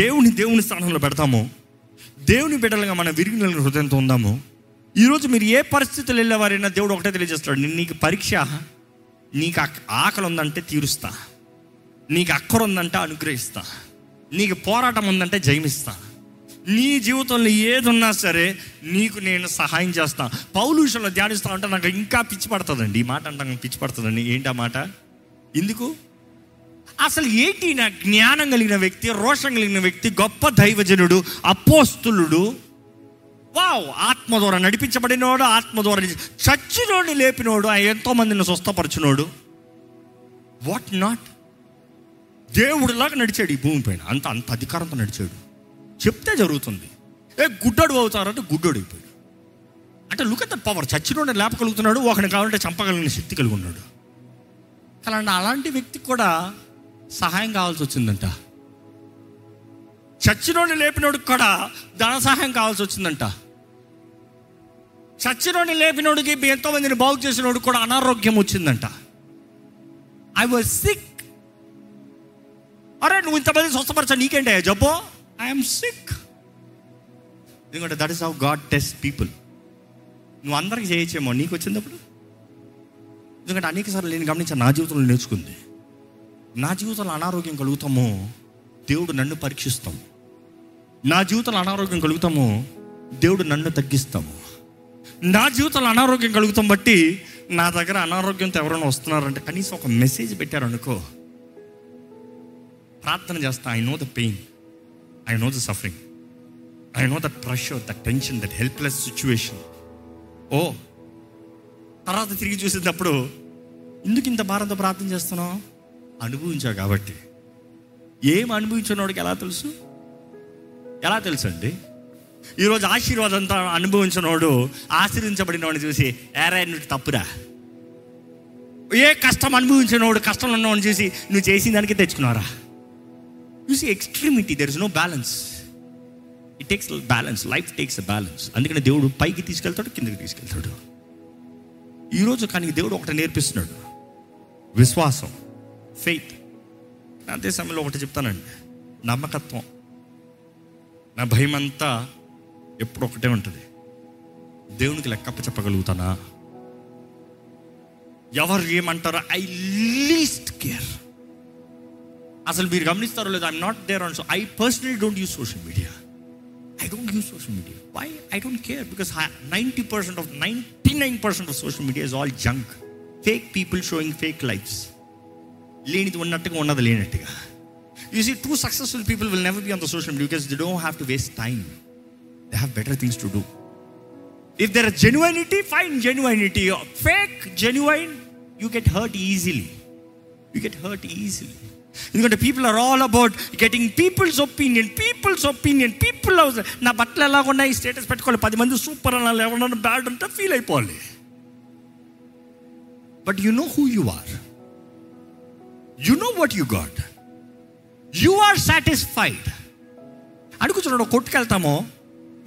దేవుని దేవుని స్థానంలో పెడతామో, దేవుని బిడ్డలుగా మనం విరిగి నెల హృదయంతో ఉందామో. ఈరోజు మీరు ఏ పరిస్థితులు వెళ్ళేవారైనా దేవుడు ఒకటే తెలియజేస్తాడు, నేను నీకు పరీక్ష, నీకు ఆకలి ఉందంటే తీరుస్తా, నీకు అక్కర ఉందంటే అనుగ్రహిస్తా, నీకు పోరాటం ఉందంటే జయమిస్తా, నీ జీవితంలో ఏదున్నా సరే నీకు నేను సహాయం చేస్తాను. పౌలు విషయంలో ధ్యానిస్తా ఉంటే నాకు ఇంకా పిచ్చి పడుతుందండి, ఈ మాట అంటే పిచ్చి పడుతుందండి. ఏంటి ఆ మాట? ఎందుకు? అసలు ఏంటి నా జ్ఞానం కలిగిన వ్యక్తి, రోషం కలిగిన వ్యక్తి, గొప్ప దైవజనుడు, అపోస్తులుడు, వావ్, ఆత్మ ద్వారా నడిపించబడినోడు, ఆత్మ ద్వారా చచ్చినోడు, లేపినోడు, ఎంతో మందిని స్వస్థపరచునోడు, వాట్ నాట్, దేవుడిలాగా నడిచాడు ఈ భూమి పైన, అంత అంత అధికారంతో నడిచాడు. చెప్తే జరుగుతుంది. ఏ గుడ్డోడు అవుతారంటే గుడ్డోడు అయిపోయాడు. అంటే లుక్ అట్ ద పవర్. చచ్చినోడు లేపగలుగుతున్నాడు, ఒకడిని కావాలంటే చంపగలిగిన శక్తి కలిగి ఉన్నాడు. అలాంటి అలాంటి వ్యక్తికి కూడా సహాయం కావాల్సి వచ్చిందంట. చచ్చినోడిని లేపినోడికి కూడా ధన సహాయం కావాల్సి వచ్చిందంట. చచ్చినోడిని లేపినోడికి, ఎంతో మందిని బాగు చేసినోడికి కూడా అనారోగ్యం వచ్చిందంట. I was sick. అరే నువ్వు ఇంతమంది స్వస్థపరచా, నీకేంటే జబ్బో? I am sick. ఎందుకంటే that is how God test people. నువ్వు అందరికి చేయొచ్చేమో, నీకు వచ్చినప్పుడు. ఎందుకంటే అనేక సార్లు నేను గమనించాను, నా జీవితంలో నేర్చుకుంది, నా జీవితంలో అనారోగ్యం కలుగుతామో దేవుడు నన్ను పరీక్షిస్తాము, నా జీవితంలో అనారోగ్యం కలుగుతామో దేవుడు నన్ను తగ్గిస్తాము, నా జీవితంలో అనారోగ్యం కలుగుతాం బట్టి నా దగ్గర అనారోగ్యంతో ఎవరైనా వస్తున్నారంటే కనీసం ఒక మెసేజ్ పెట్టారనుకో, ప్రార్థన చేస్తా, I know the pain, I know the suffering, I know that pressure, that tension, that helpless situation. Oh, తర్వాత తిరిగి చూసేటప్పుడు ఎందుకు ఇంత భారంతో ప్రార్థన చేస్తున్నావు? అనుభవించావు కాబట్టి. ఏం అనుభవించినోడికి ఎలా తెలుసు? ఎలా తెలుసు అండి? ఈరోజు ఆశీర్వాదం అంతా అనుభవించినోడు ఆశీర్వించబడినోడిని చూసి ఏరే నువ్వు తప్పురా, ఏ కష్టం అనుభవించినోడు కష్టంలో ఉన్నవాడిని చూసి నువ్వు చేసిన దానికి తెచ్చుకున్నారా? You see extremity, there is no balance. It takes a balance. Life takes a balance. అందుకని దేవుడు పైకి తీసుకెళ్తాడు, కిందకి తీసుకెళ్తాడు. ఈరోజు కానీ దేవుడు ఒకటి నేర్పిస్తున్నాడు, విశ్వాసం, ఫెయిత్. అంతే సమయంలో ఒకటి చెప్తానండి, నమ్మకత్వం. నా భయం అంతా ఎప్పుడు ఒకటే ఉంటుంది. దేవునికి లెక్కప్ప చెప్పగలుగుతానా? ఎవరు ఏమంటారో ఐ లీస్ట్ కేర్. అసలు మీరు గమనిస్తారో లేదు, I'm not there also. I personally don't use social media. I don't use social media. Why? I don't care, because ninety percent of ninety-nine percent of social media is all junk. Fake people showing fake lives. Lenithu unnattuga unnadu lenattuga. You see, true successful people will never be on the social media because they don't have to waste time. They have better things to do. If there is genuinity, find genuinity. Fake genuine, you get hurt easily. You get hurt easily. ఎందుకంటే people are all about getting people's opinion people's opinion people. నా బట్టలు ఎలాగ ఉన్నాయి status పెట్టుకోవాలి, పది మంది super అనాలి, ఎవరన్నా బ్యాడ్ అంటే ఫీల్ అయిపోవాలి. But you know who you are, you know what you got, you are satisfied. అడుగు చూడండి, కొట్టుకెళ్తామో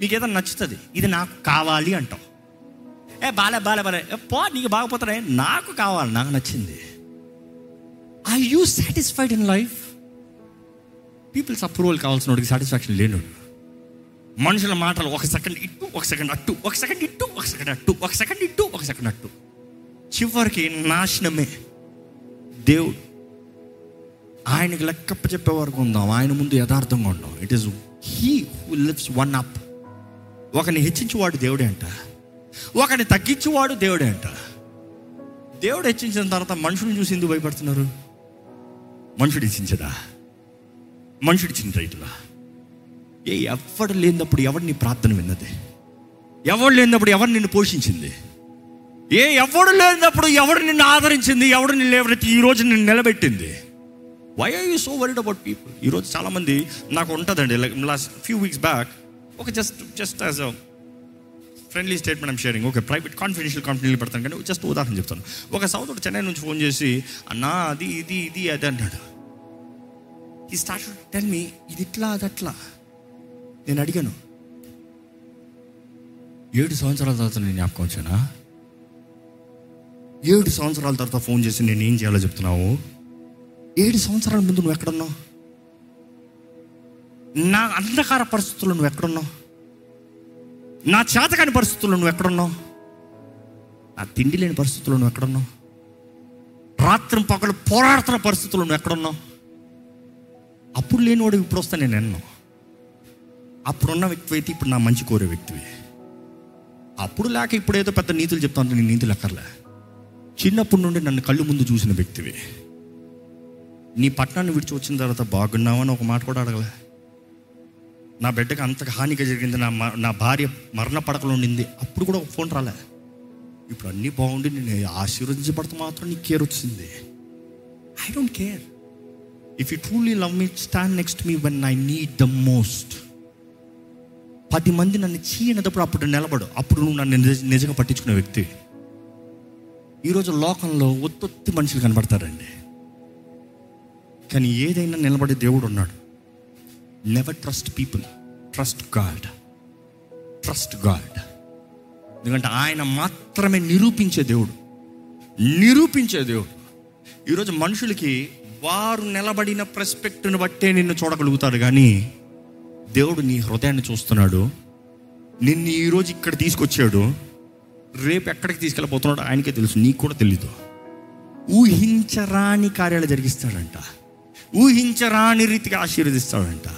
మీకు ఏదైనా నచ్చుతుంది, ఇది నాకు కావాలి అంటాం. ఏ బాలే బాలే బాలే పో, నీకు బాగపోతాడే, నాకు కావాలి, నాకు నచ్చింది. Are you satisfied in life? People's approval కావాల్సినోడికి సాటిస్ఫాక్షన్ లేనోడు. మనుషుల మాటలు ఒక సెకండ్ ఇటు ఒక సెకండ్ అటు, ఒక సెకండ్ ఇటు ఒక సెకండ్ అటు, ఒక సెకండ్ ఇటు ఒక సెకండ్ అటు, చివరికి నాశనమే. దేవుడు ఆయనకి లెక్కప్ప చెప్పే వరకు ఉందాం, ఆయన ముందు యథార్థంగా ఉందాం. It is he who lifts one up. ఒకని హెచ్చించేవాడు దేవుడే అంట, ఒకని తగ్గించేవాడు దేవుడే అంట. దేవుడు హెచ్చించిన తర్వాత మనుషుని చూసి ఎందుకు భయపడుతున్నారు? మనుషుడు హెచ్చించడా? మనుషుడు ఇచ్చిన రైతులా? ఏ ఎవడు లేనప్పుడు ఎవడు నీ ప్రార్థన విన్నది? ఎవడు లేనప్పుడు ఎవరు నిన్ను పోషించింది? ఏ ఎవడు లేనప్పుడు ఎవడు నిన్ను ఆదరించింది? ఎవడు నిన్ను లేవనెత్తి ఈరోజు నిన్ను నిలబెట్టింది? Why are you so worried about people? ఈరోజు చాలామంది నాకు ఉంటుందండి, like last few weeks back ఒక just just as a friendly statement I'm sharing. Okay, private confidential కంపెనీలు పెడతాను కానీ జస్ట్ ఉదాహరణ చెప్తాను. ఒక సౌదరుడు చెన్నై నుంచి ఫోన్ చేసి, అన్నా అది ఇది ఇది అది అన్నాడు. He started to tell me ఇది ఇట్లా అది అట్లా. నేను అడిగాను, ఏడు సంవత్సరాల తర్వాత నేను జ్ఞాపకం వచ్చానా? ఏడు సంవత్సరాల తర్వాత ఫోన్ చేసి నేను ఏం చేయాలో చెప్తున్నావు? ఏడు సంవత్సరాల ముందు నువ్వు ఎక్కడున్నావు? నా అంధకార పరిస్థితుల్లో నువ్వు ఎక్కడున్నావు? నా చేతకాని పరిస్థితుల్లో నువ్వు ఎక్కడున్నావు? నా తిండి లేని పరిస్థితుల్లో నువ్వు ఎక్కడున్నావు? రాత్రి పగలు పోరాడుతున్న పరిస్థితుల్లో నువ్వు ఎక్కడున్నావు? అప్పుడు లేనివాడు ఇప్పుడు వస్తా నేను ఎన్నో. అప్పుడున్న వ్యక్తి అయితే ఇప్పుడు నా మంచి కోరే వ్యక్తివి. అప్పుడు లేక ఇప్పుడు ఏదో పెద్ద నీతులు చెప్తాను అంటే నేను నీతులు ఎక్కర్లే. చిన్నప్పటి నుండి నన్ను కళ్ళు ముందు చూసిన వ్యక్తివి. నీ పట్టణాన్ని విడిచి వచ్చిన తర్వాత బాగున్నావని ఒక మాట కూడా అడగలే. నా బిడ్డకు అంతగా హానిగా జరిగింది, నా నా భార్య మరణ పడకలో ఉండింది, అప్పుడు కూడా ఒక ఫోన్ రాలే. ఇప్పుడు అన్నీ బాగుండి నేను ఆశీర్వదించబడతా మాత్రం నీకు కేర్ వచ్చింది. I don't care. If you truly love me, stand next me when I need the most. పది మంది నన్ను చీనప్పుడు అప్పుడు నిలబడు, అప్పుడు నువ్వు నన్ను నిజంగా పట్టించుకునే వ్యక్తి. ఈరోజు లోకంలో ఒత్తొత్తి మనుషులు కనబడతారండి, కానీ ఏదైనా నిలబడే దేవుడు ఉన్నాడు. Never trust people. Trust God. Trust God. ఎందుకంటే ఆయన మాత్రమే నిరూపించే దేవుడు, నిరూపించే దేవుడు. ఈరోజు మనుషులకి వారు నిలబడిన ప్రెస్పెక్ట్ను బట్టే నిన్ను చూడగలుగుతారు, కానీ దేవుడు నీ హృదయాన్ని చూస్తున్నాడు. నిన్ను ఈరోజు ఇక్కడ తీసుకొచ్చాడు, రేపు ఎక్కడికి తీసుకెళ్ళిపోతున్నాడు ఆయనకే తెలుసు, నీకు కూడా తెలీదు. ఊహించరాని కార్యాలు జరిగిస్తాడంట, ఊహించరాని రీతిగా ఆశీర్వదిస్తాడంట,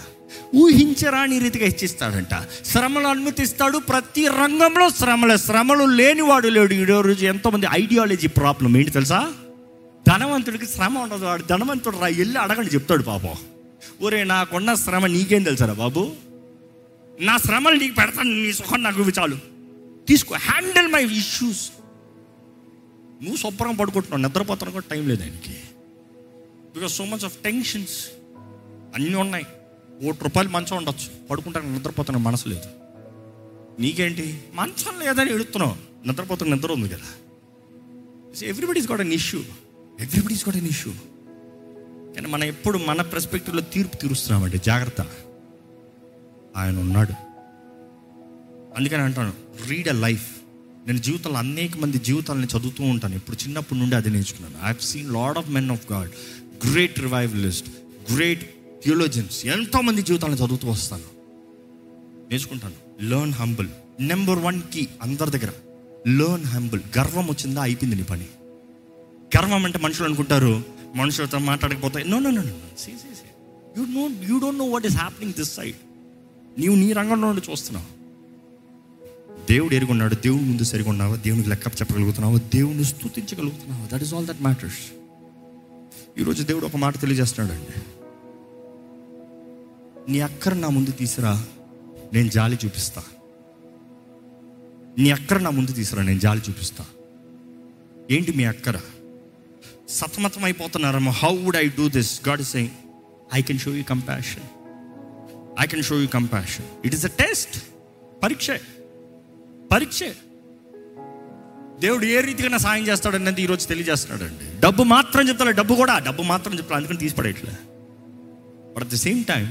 ఊహించరాని రీతిగా హెచ్చిస్తాడంట, శ్రమలు అనుమతిస్తాడు. ప్రతి రంగంలో శ్రమలే, శ్రమలు లేనివాడు లేడు. ఈడో రోజు ఎంతోమంది ఐడియాలజీ ప్రాబ్లం ఏంటి తెలుసా? ధనవంతుడికి శ్రమ ఉండదు. వాడు ధనవంతుడు రా వెళ్ళి అడగండి చెప్తాడు పాపం. ఒరే నాకున్న శ్రమ నీకేం తెలుసారా బాబు, నా శ్రమలు నీకు పెడతాను, నీ సుఖం నాకు ఇవి చాలు, తీసుకో, హ్యాండిల్ మై ఇష్యూస్. నువ్వు శుభ్రం పడుకుంటున్నావు, నిద్రపోతాను కూడా టైం లేదు ఆయనకి. Because so much of tensions అన్నీ ఉన్నాయి. ఓటి రూపాయలు మంచం ఉండొచ్చు, పడుకుంటాను నిద్రపోతున్న మనసు లేదు. నీకేంటి మంచం లేదని ఎడుతున్నావు, నిద్రపోతున్న నిద్ర ఉంది కదా. Everybody's got an issue, everybody's got an issue. కానీ మనం ఎప్పుడు మన పర్స్పెక్టివ్లో తీర్పు తీరుస్తున్నామంటే జాగ్రత్త. ఆయన ఉన్నాడు. అందుకని అంటాను, రీడ్ అ లైఫ్. నేను జీవితంలో అనేక మంది జీవితాలను చదువుతూ ఉంటాను, ఇప్పుడు చిన్నప్పటి నుండి అది నేర్చుకున్నాను. I have seen lot of men of God, great revivalist, great theologians, ఎంతోమంది జీవితాలను చదువుతూ వస్తాను, నేర్చుకుంటాను. Learn humble. Number one key అందరి దగ్గర లర్న్ హంబుల్. గర్వం వచ్చిందా అయిపోయింది నీ పని. గర్వం అంటే మనుషులు అనుకుంటారు మనుషులతో మాట్లాడకపోతే no no no no you know you don't know what is happening this side. నీవు నీ రంగంలో నుండి చూస్తున్నావు. దేవుడు ఎరుగున్నాడు, దేవుడి ముందు సరిగొన్నావా, దేవునికి లెక్క చెప్పగలుగుతున్నావా, దేవుని స్తుతించగలుగుతున్నావా, that is all that matters. ఈరోజు దేవుడు ఒక మాట తెలియజేస్తున్నాడు అండి, నీ అక్కర నా ముందు తీసిరా నేను జాలి చూపిస్తా, నీ అక్కర నా ముందు తీసిరా నేను జాలి చూపిస్తా. ఏంటి మీ అక్కర? సతమతమైపోతున్నారమ్మ. How would I do this? God is saying I can show you compassion, I can show you compassion. It is a test. పరీక్ష, పరీక్ష. దేవుడు ఏ రీతిగా నా సాయం చేస్తాడన్నది ఈరోజు తెలియజేస్తున్నాడు అండి. డబ్బు మాత్రం చెప్తాడు, డబ్బు కూడా డబ్బు మాత్రం చెప్తాడు, అందుకని తీసిపడేట్లే. But at the same time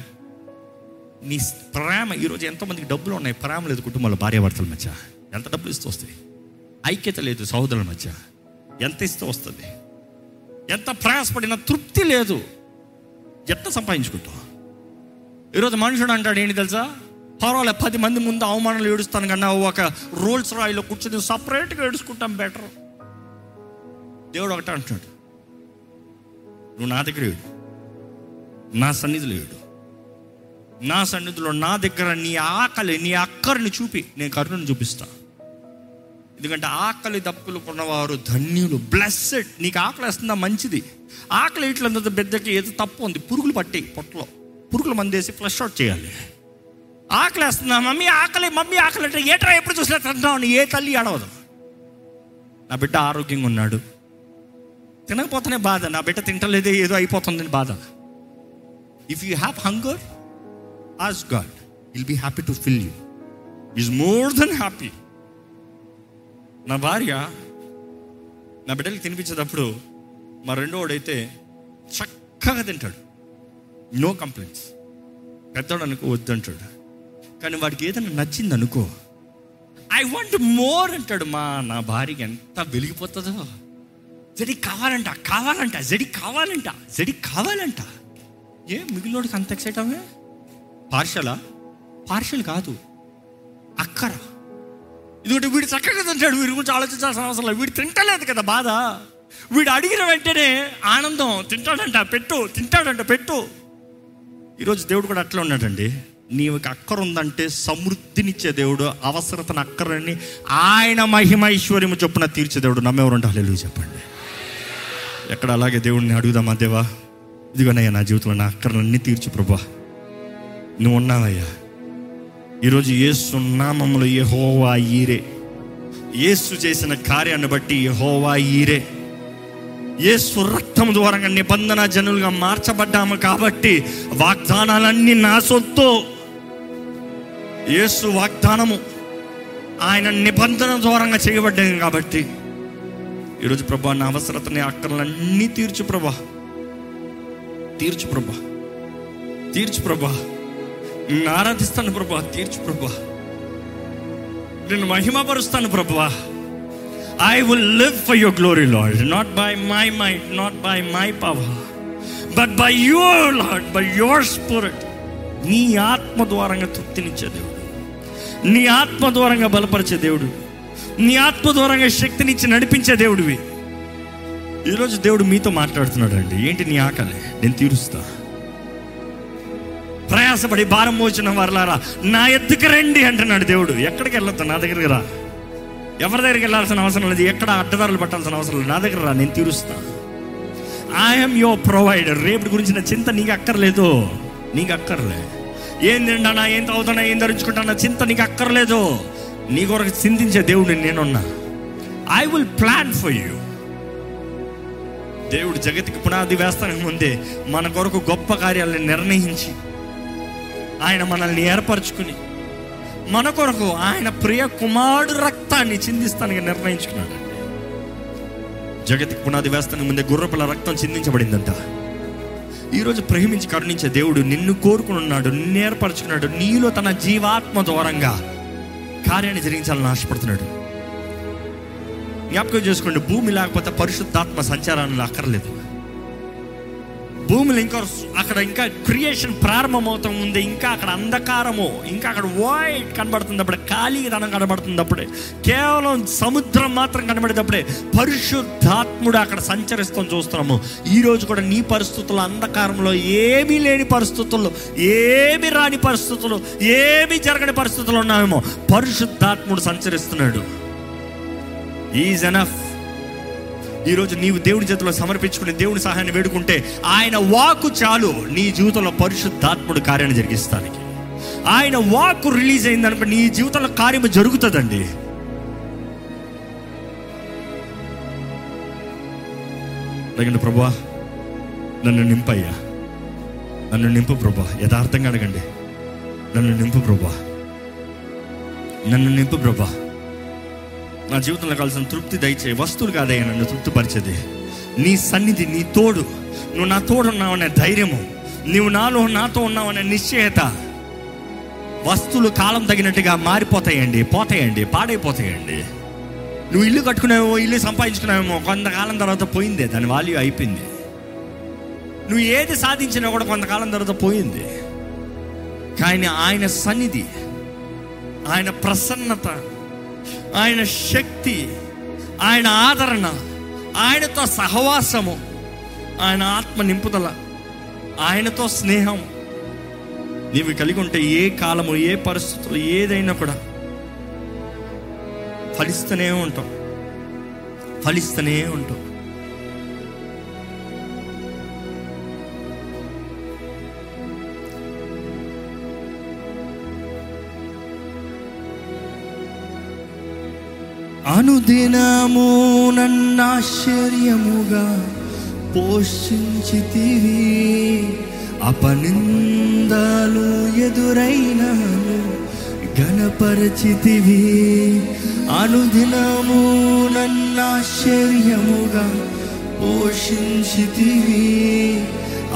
నీ ప్రేమ, ఈరోజు ఎంతోమందికి డబ్బులు ఉన్నాయి, ప్రేమ లేదు కుటుంబంలో, భార్యాభర్తల మధ్య ఎంత డబ్బులు ఇస్తూ వస్తాయి, ఐక్యత లేదు సహోదరుల మధ్య ఎంత ఇస్తూ వస్తుంది, ఎంత ప్రయాసపడినా తృప్తి లేదు, ఎంత సంపాదించుకుంటాం. ఈరోజు మనుషుడు అంటాడు ఏంటి తెలుసా, పర్వాలే పది మంది ముందు అవమానాలు ఏడుస్తాను కన్నా ఒక రోల్స్ రాయిలో కూర్చొని సపరేట్గా ఏడుచుకుంటాం బెటర్. దేవుడు ఒకటే అంటున్నాడు, నువ్వు నా దగ్గర ఏడు, నా సన్నిధిలో ఏడు, నా సన్నిధిలో నా దగ్గర నీ ఆకలి నీ అక్కర్ని చూపి నేను కరుణను చూపిస్తా. ఎందుకంటే ఆకలి దప్పులు కొన్నవారు ధన్యులు, బ్లెస్సెడ్. నీకు ఆకలి వేస్తుందా? మంచిది. ఆకలి ఇట్లంత బిడ్డకి ఏదో తప్పు ఉంది, పురుగులు పట్టి పొట్టలో పురుగులు మందేసి ఫ్లష్ అవుట్ చేయాలి. ఆకలి వేస్తుందా? మమ్మీ ఆకలి, మమ్మీ ఆకలి అంటే ఏట్రా ఎప్పుడు చూసినా తింటావు. ఏ తల్లి అడవదు, నా బిడ్డ ఆరోగ్యంగా ఉన్నాడు, తినకపోతేనే బాధ, నా బిడ్డ తింటలేదే ఏదో అయిపోతుందని బాధ. If you have hunger ask God, he'll be happy to fill you. He's more than happy. నా భార్య నా బిడ్డలకి తినిపించేటప్పుడు మా రెండోడైతే చక్కగా తింటాడు, నో కంప్లైంట్స్. పెద్దోడు అనుకో వద్దంటాడు, కానీ వాడికి ఏదైనా నచ్చింది అనుకో, ఐ వాంట్ మోర్ అంటాడు. మా నా భార్యకి ఎంత వెలిగిపోతుందో, జడి కావాలంట కావాలంట జడి కావాలంట జడి కావాలంట. ఏ మిగిలినోడికి అంత ఎక్సైట్ అవే? పార్షలా? పార్షల్ కాదు, అక్కర. ఎందుకంటే వీడు చక్కగా తింటాడు, వీడి గురించి ఆలోచించాల్సిన అవసరం లేదు, వీడు తింటలేదు కదా బాధ. వీడు అడిగిన వెంటనే ఆనందం, తింటాడంట పెట్టు, తింటాడంట పెట్టు. ఈరోజు దేవుడు కూడా అట్లా ఉన్నాడండి. నీకు అక్కర ఉందంటే సమృద్ధినిచ్చే దేవుడు, అవసరతను అక్కరని ఆయన మహిమైశ్వర్యము చొప్పున తీర్చే దేవుడు. నమ్మెవరు ఉంటే హల్లెలూయా చెప్పండి. ఎక్కడ అలాగే దేవుడిని అడుగుదామా, దేవా ఇదిగోనయ్యా నా జీవితంలో నా అక్కరలన్నీ తీర్చు ప్రభా, నువ్వు ఉన్నావయ్యా. ఈరోజు యేసు నామములో యెహోవా ఈరే, యేసు చేసిన కార్యాన్ని బట్టి యెహోవా ఈరే, యేసు రక్తం ద్వారా నిబంధన జనులుగా మార్చబడ్డాము కాబట్టి వాగ్దానాలన్నీ నా సొత్తు. యేసు వాగ్దానము ఆయన నిబంధన ద్వారంగా చేయబడ్డాను కాబట్టి ఈరోజు ప్రభా నా అవసరతని అక్కర్లన్నీ తీర్చు ప్రభా, తీర్చు ప్రభా, తీర్చు ప్రభా. నేను ఆరాధిస్తాను ప్రభా, తీర్చు ప్రభా. నేను మహిమపరుస్తాను ప్రభా. I will live for your glory lord, not by my might, not by my power, but by your lord, by your spirit. నీ ఆత్మ ద్వారంగా తృప్తినిచ్చే దేవుడు, నీ ఆత్మ ద్వారంగా బలపరిచే దేవుడు, నీ ఆత్మ ద్వారంగా శక్తినిచ్చి నడిపించే దేవుడివి. ఈరోజు దేవుడు మీతో మాట్లాడుతున్నాడు అండి. ఏంటి నీ ఆకలి? నేను తీరుస్తా. ప్రయాసపడి భారం మోసిన వారలారా నా ఎద్దుకు రండి అంటున్నాడు దేవుడు. ఎక్కడికి వెళ్ళొద్దు, నా దగ్గరికి రా. ఎవరి దగ్గరికి వెళ్ళాల్సిన అవసరం లేదు, ఎక్కడ అడ్డదారులు పట్టాల్సిన అవసరం లేదు, నా దగ్గర రా, నేను తీరుస్తాను. I'm your provider. రేపు గురించిన చింత నీకు అక్కర్లేదు, నీకు అక్కర్లే. ఏం తింటానా, ఏం తాగుతానా, ఏం ధరించుకుంటానా చింత నీకు అక్కర్లేదు. నీ కొరకు చింతించే దేవుడు నేనున్నా. I will plan for you. దేవుడు జగతికి పునాది వేస్తానికి ముందే మన కొరకు గొప్ప కార్యాలను నిర్ణయించి ఆయన మనల్ని ఏర్పరచుకుని మన కొరకు ఆయన ప్రియ కుమారుడు రక్తాన్ని చిందిస్తానికి నిర్ణయించుకున్నాడు. జగతికి పునాది వేస్తానికి ముందే గుర్రపిల్ల రక్తం చిందించబడిందంట. ఈరోజు ప్రేమించి కరుణించే దేవుడు నిన్ను కోరుకుని ఉన్నాడు, నిన్ను ఏర్పరచుకున్నాడు, నీలో తన జీవాత్మ ద్వారంగా కార్యాన్ని జరిగించాలని ఆశపడుతున్నాడు. జ్ఞాపకం చేసుకోండి, భూమి లేకపోతే పరిశుద్ధాత్మ సంచారాన్ని అక్కర్లేదు. భూమిలో ఇంకా అక్కడ ఇంకా క్రియేషన్ ప్రారంభమవుతూ ఉంది, ఇంకా అక్కడ అంధకారము, ఇంకా అక్కడ వైట్ కనబడుతున్నప్పుడే, ఖాళీతనం కనబడుతున్నప్పుడే, కేవలం సముద్రం మాత్రం కనబడేటప్పుడే పరిశుద్ధాత్ముడు అక్కడ సంచరిస్తాం చూస్తున్నాము. ఈరోజు కూడా నీ పరిస్థితుల్లో, అంధకారంలో, ఏమీ లేని పరిస్థితుల్లో, ఏమి రాని పరిస్థితుల్లో, ఏమి జరగని పరిస్థితుల్లో ఉన్నామేమో, పరిశుద్ధాత్ముడు సంచరిస్తున్నాడు. Is enough. ఈరోజు నీవు దేవుని చేతిలో సమర్పించుకుని దేవుని సహాయాన్ని వేడుకుంటే ఆయన వాక్కు చాలు నీ జీవితంలో పరిశుద్ధాత్ముడు కార్యాన్ని జరిగిస్తానికి. ఆయన వాక్కు రిలీజ్ అయిందనుకో, నీ జీవితంలో కార్యము జరుగుతుందండి. అడగండి, ప్రభువా నన్ను నింపయ్యా, నన్ను నింపు ప్రభువా. యథార్థంగా అడగండి, నన్ను నింపు ప్రభువా, నన్ను నింపు ప్రభువా. నా జీవితంలో కావాల్సిన తృప్తి దయచేయి. వస్తువులు కాదయ్యా నన్ను తృప్తిపరిచేది, నీ సన్నిధి, నీ తోడు. నువ్వు నా తోడు ఉన్నావనే ధైర్యము, నువ్వు నాలో నాతో ఉన్నావనే నిశ్చయత. వస్తువులు కాలం తగినట్టుగా మారిపోతాయండి, పోతాయండి, పాడైపోతాయండి. నువ్వు ఇల్లు కట్టుకునేవో, ఇల్లు సంపాదించుకునేవేమో, కొంతకాలం తర్వాత పోయిందే, దాని వాల్యూ అయిపోయింది. నువ్వు ఏది సాధించినా కూడా కొంతకాలం తర్వాత పోయింది. కానీ ఆయన సన్నిధి, ఆయన ప్రసన్నత, ఆయన శక్తి, ఆయన ఆదరణ, ఆయనతో సహవాసము, ఆయన ఆత్మ నింపుదల, ఆయనతో స్నేహం నీవి కలిగి ఉంటే ఏ కాలము, ఏ పరిస్థితులు, ఏదైనా కూడా ఫలిస్తూనే ఉంటాం, ఫలిస్తూనే ఉంటాం. అనుదినము నన్నాశ్చర్యముగా పోషించితివి, అపనిందలు ఎదురైనను ఘనపరచితివి. అనుదినము నన్నాశ్చర్యముగా పోషించితివి,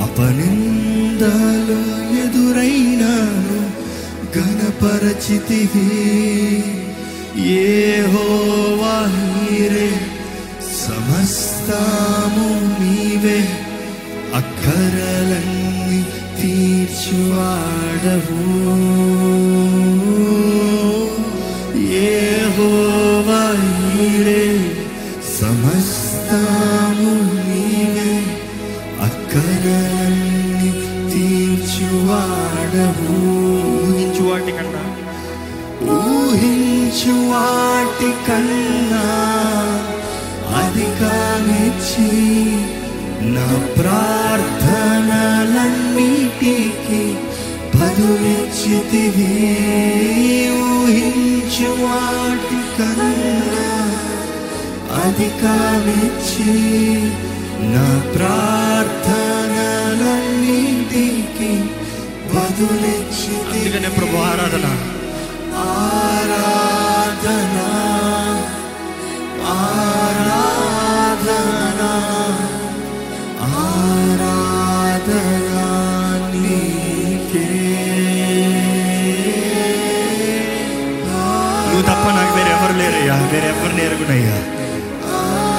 అపనిందలు ఎదురైనను ఘనపరచితివి. యెహోవా హీరే సమస్తము నీవే, అక్కరలన్నీ తీర్చువాడవు. యెహోవా హీరే సమస్తము నీవే, అక్కరలన్నీ తీర్చువాడవు. ఊహించువాటి కన్నా ఊహించువాటి కన్నా అధికానిచ్చి, నా ప్రార్థనలన్నిటికీ పదునిచ్చితివి. ఊహించువాటి కన్నా అధికానిచ్చి, నా ప్రార్థనలన్నిటికీ పదునిచ్చితివి. అందుకనే ప్రభు ఆరాధన, ఆరాధనా, ఆరాధనా, ఆరాధనా నీకే. నువ్వు తప్ప నాకు వేరెవరు లేరయ్యా, వేరెవరు లేరుగునయ్యా.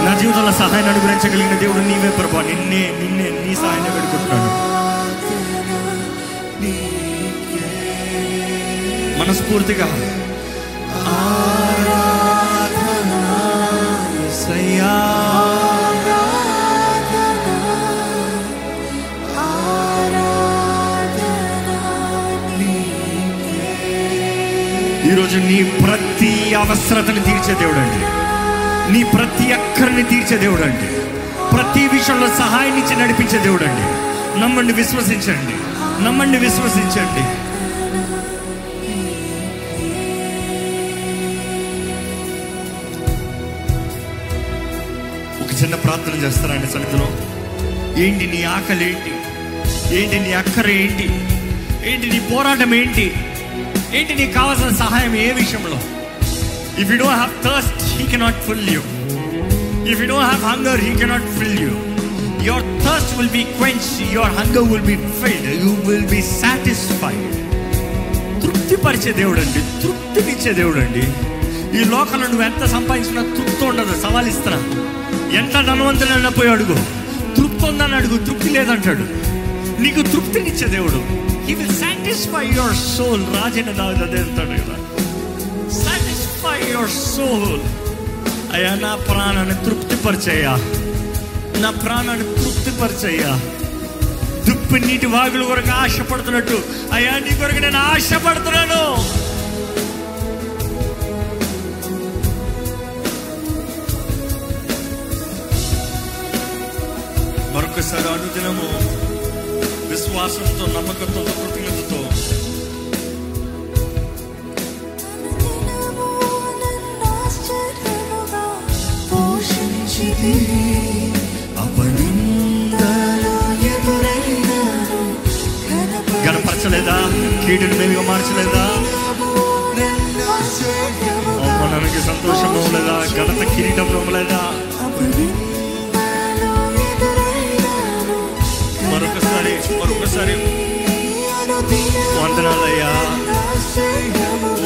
నా జీవితంలో సహాయాన్ని అనుగ్రహించగలిగిన దేవుడు నీవే ప్రభువా. నిన్నే నిన్నే నీ సహాయాన్ని వేడుకుంటున్నాను. మనస్ఫూర్తిగా ఆరాధనా సయ్యా, ఈరోజు నీ ప్రతి అవసరతను తీర్చే దేవుడు అండి, నీ ప్రతి అక్కరని తీర్చే దేవుడు అండి, ప్రతి విషయంలో సహాయం ఇచ్చి నడిపించే దేవుడు అండి. నమ్మండి, విశ్వసించండి, నమ్మండి, విశ్వసించండి. చిన్న ప్రార్థన చేస్తారండి సన్నిధిలో. ఏంటి నీ ఆకలి, ఏంటి ఏంటి నీ అక్కర, ఏంటి ఏంటి నీ పోరాటం, ఏంటి ఏంటి నీకు కావాల్సిన సహాయం ఏ విషయంలో? If you don't have thirst, he cannot fill you. If you don't have hunger, he cannot fill you. Your thirst will be quenched, your hunger will be filled, you will be satisfied. తృప్తిపరిచే దేవుడు అండి, తృప్తినిచ్చే దేవుడు అండి. ఈ లోకంలో నువ్వు ఎంత సంపాదించినా తృప్తి ఉండదు. సవాల్ ఇస్తున్నా, ఎంత ధనవంతులైనా పోయి అడుగు, తృప్తి ఉందని అడుగు, తృప్తి లేదంటాడు. నీకు తృప్తినిచ్చే దేవుడు, he will satisfy your soul. రాజైన దావీదు అదే అంటాడు కదా, సాటిస్ఫై యువర్ సోల్. అయ్యా నా ప్రాణాన్ని తృప్తిపరిచయ్యా, నా ప్రాణాన్ని తృప్తిపరిచయ్యా. దుప్పి నీటి వాగుల కొరకు ఆశపడుతున్నట్టు అయ్యా నీ కొరకు నేను ఆశపడుతున్నాను. మరొకసారి అనుదినము విశ్వాసంతో, నమ్మకంతో, కృతజ్ఞతతో గనపరచలేదా? కీడును మేలుగా మార్చలేదా? మనకి సంతోషం అవ్వలేదా? ఘనత కిరీటం అవ్వలేదా? మరొకసారి మరొకసారి వందనాలయ్యా,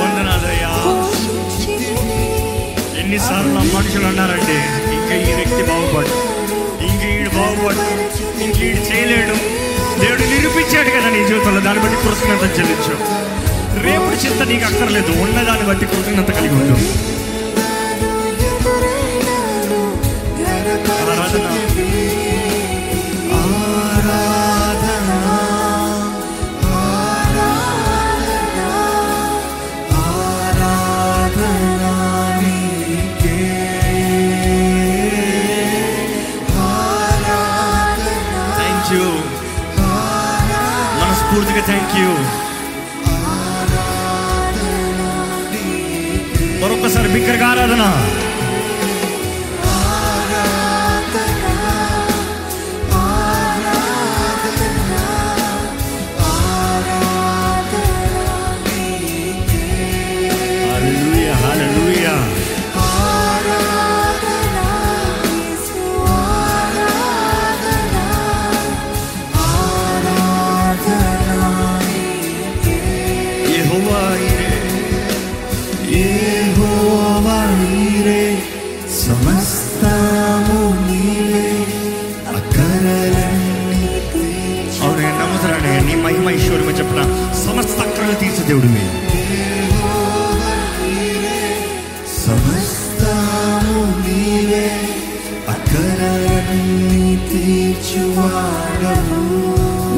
వందనాలయ్యా. ఎన్నిసార్లు నా మనుషులు అన్నారండి, ఇంకా ఈ వ్యక్తి బాగుపడు, ఇంక ఈడు బాగుపడు, ఇంక ఈడు చేయలేడు. దేవుడు నిరూపించాడు కదా నీ జీవితంలో, దాన్ని బట్టి కృతజ్ఞత చెల్లించు. రేపు చింత నీకు అక్కర్లేదు, ఉన్నదాన్ని బట్టి కృతజ్ఞత కలిగి ఉండు. Thank you. మరొకసారి బిగ్గరగా ఆరాధన. హల్లెలూయా, హల్లెలూయా. సమస్త అక్కరలు తీర్చే దేవుడు మీరు.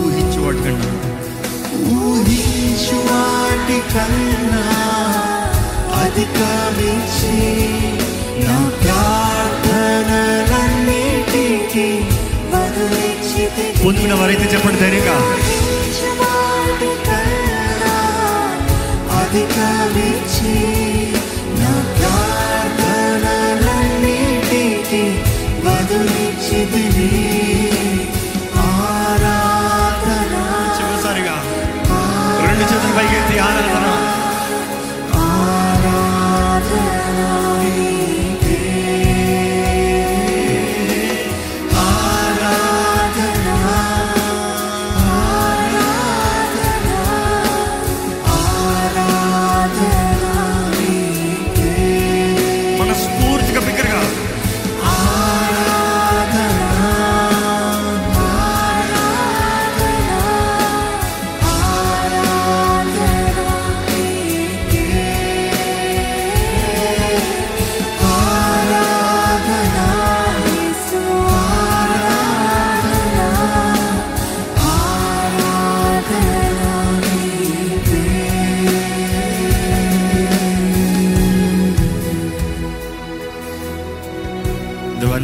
ఊహించువాటికన్నా ఊహించువాటికన్నా అధికమించి నా ప్రార్థనలన్నిటికీ బదులిచ్చితివి. పొందిన వారైతే చెప్పండి ధైర్యంగా, చివరిసారిగా రెండు చేతుల పైకెత్తి ఆరాధన.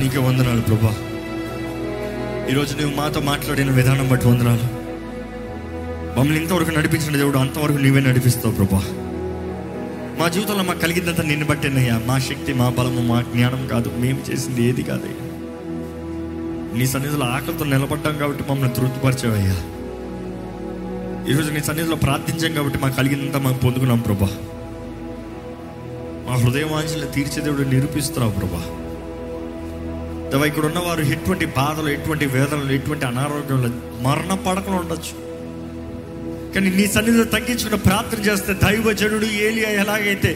నీకే వందనాలు ప్రభా, ఈరోజు నువ్వు మాతో మాట్లాడిన విధానం బట్టి వందనాలు. మమ్మల్ని ఇంతవరకు నడిపించిన దేవుడు, అంతవరకు నీవే నడిపిస్తావు ప్రభా. మా జీవితంలో మాకు కలిగిందంతా నిన్ను బట్టేనయ్యా. మా శక్తి, మా బలము, మా జ్ఞానం కాదు, మేము చేసింది ఏది కాదయ్యా. నీ సన్నిధిలో ఆకలితో నిలబడ్డాం కాబట్టి మమ్మల్ని తృప్తిపరిచావయ్యా. ఈరోజు నీ సన్నిధిలో ప్రార్థించాం కాబట్టి మాకు కలిగిందంతా మాకు పొందుకున్నాం ప్రభా. మా హృదయవాంఛలు తీర్చే దేవుడు నిరూపిస్తున్నావు ప్రభా. దేవా, ఇక్కడ ఉన్నవారు ఎటువంటి బాధలు, ఎటువంటి వేదనలు, ఎటువంటి అనారోగ్యంలో, మరణ పడకలు ఉండొచ్చు, కానీ నీ సన్నిధిలో తగ్గించుకుని ప్రార్థన చేస్తే దైవజనుడు ఏలియా ఎలాగైతే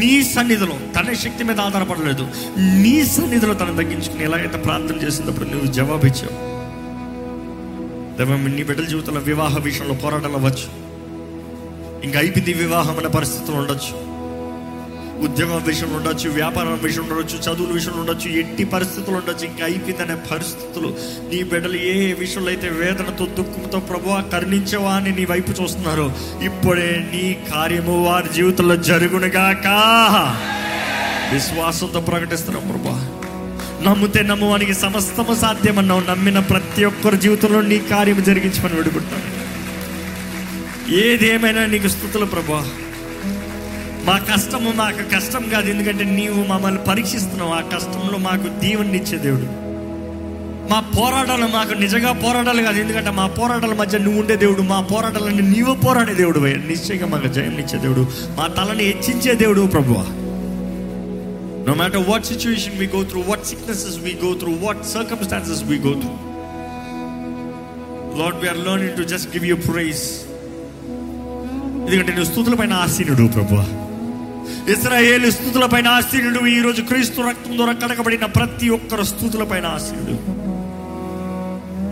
నీ సన్నిధిలో తన శక్తి మీద ఆధారపడలేదు, నీ సన్నిధిలో తను తగ్గించుకుని ఎలాగైతే ప్రార్థన చేసినప్పుడు నువ్వు జవాబిచ్చావు. నీ బిడ్డల జీవితంలో వివాహ విషయంలో పోరాటం అవ్వచ్చు, ఇంకా అయిపోయింది వివాహం అనే పరిస్థితులు ఉండొచ్చు, ఉద్యోగం విషయంలో ఉండొచ్చు, వ్యాపారం విషయంలో ఉండొచ్చు, చదువుల విషయంలో ఉండొచ్చు, ఎట్టి పరిస్థితులు ఉండొచ్చు, ఇంకా అయిపోయింది అనే పరిస్థితులు. నీ బిడ్డలు ఏ విషయంలో అయితే వేదనతో దుఃఖంతో ప్రభువా కరుణించవా అని నీ వైపు చూస్తున్నారు, ఇప్పుడే నీ కార్యము వారి జీవితంలో జరుగునుగాక. విశ్వాసంతో ప్రకటిస్తున్నాం ప్రభువా, నమ్మితే నమ్మువానికి సమస్తము సాధ్యమన్నావు. నమ్మిన ప్రతి ఒక్కరి జీవితంలో నీ కార్యం జరిగించమని విడిపెడతాను. ఏదేమైనా నీకు స్తుతులు ప్రభువా. మా కష్టము మాకు కష్టం కాదు, ఎందుకంటే నీవు మమ్మల్ని పరీక్షిస్తున్నావు, ఆ కష్టంలో మాకు దీవెనిచ్చే దేవుడు. మా పోరాటాలు మాకు నిజంగా పోరాటాలు కాదు, ఎందుకంటే మా పోరాటాల మధ్య నువ్వు ఉండే దేవుడు, మా పోరాటాలన్నీ నీవు పోరాడే దేవుడు, నిశ్చయంగా మాకు జయమిచ్చే దేవుడు, మా తలని హెచ్చించే దేవుడు ప్రభువా. No matter what situation we go through, what sicknesses we go through, what circumstances we go through, Lord, we are learning to just give you praise. ఎందుకంటే నువ్వు స్తుతులపైన ఆశీనుడు ప్రభువా. ఇశ్రాయేలు స్తుతులపైన ఆశీనుడు. ఈరోజు క్రీస్తు రక్తం ద్వారా కడగబడిన ప్రతి ఒక్కరు స్తుతులపైన ఆశీనుడు.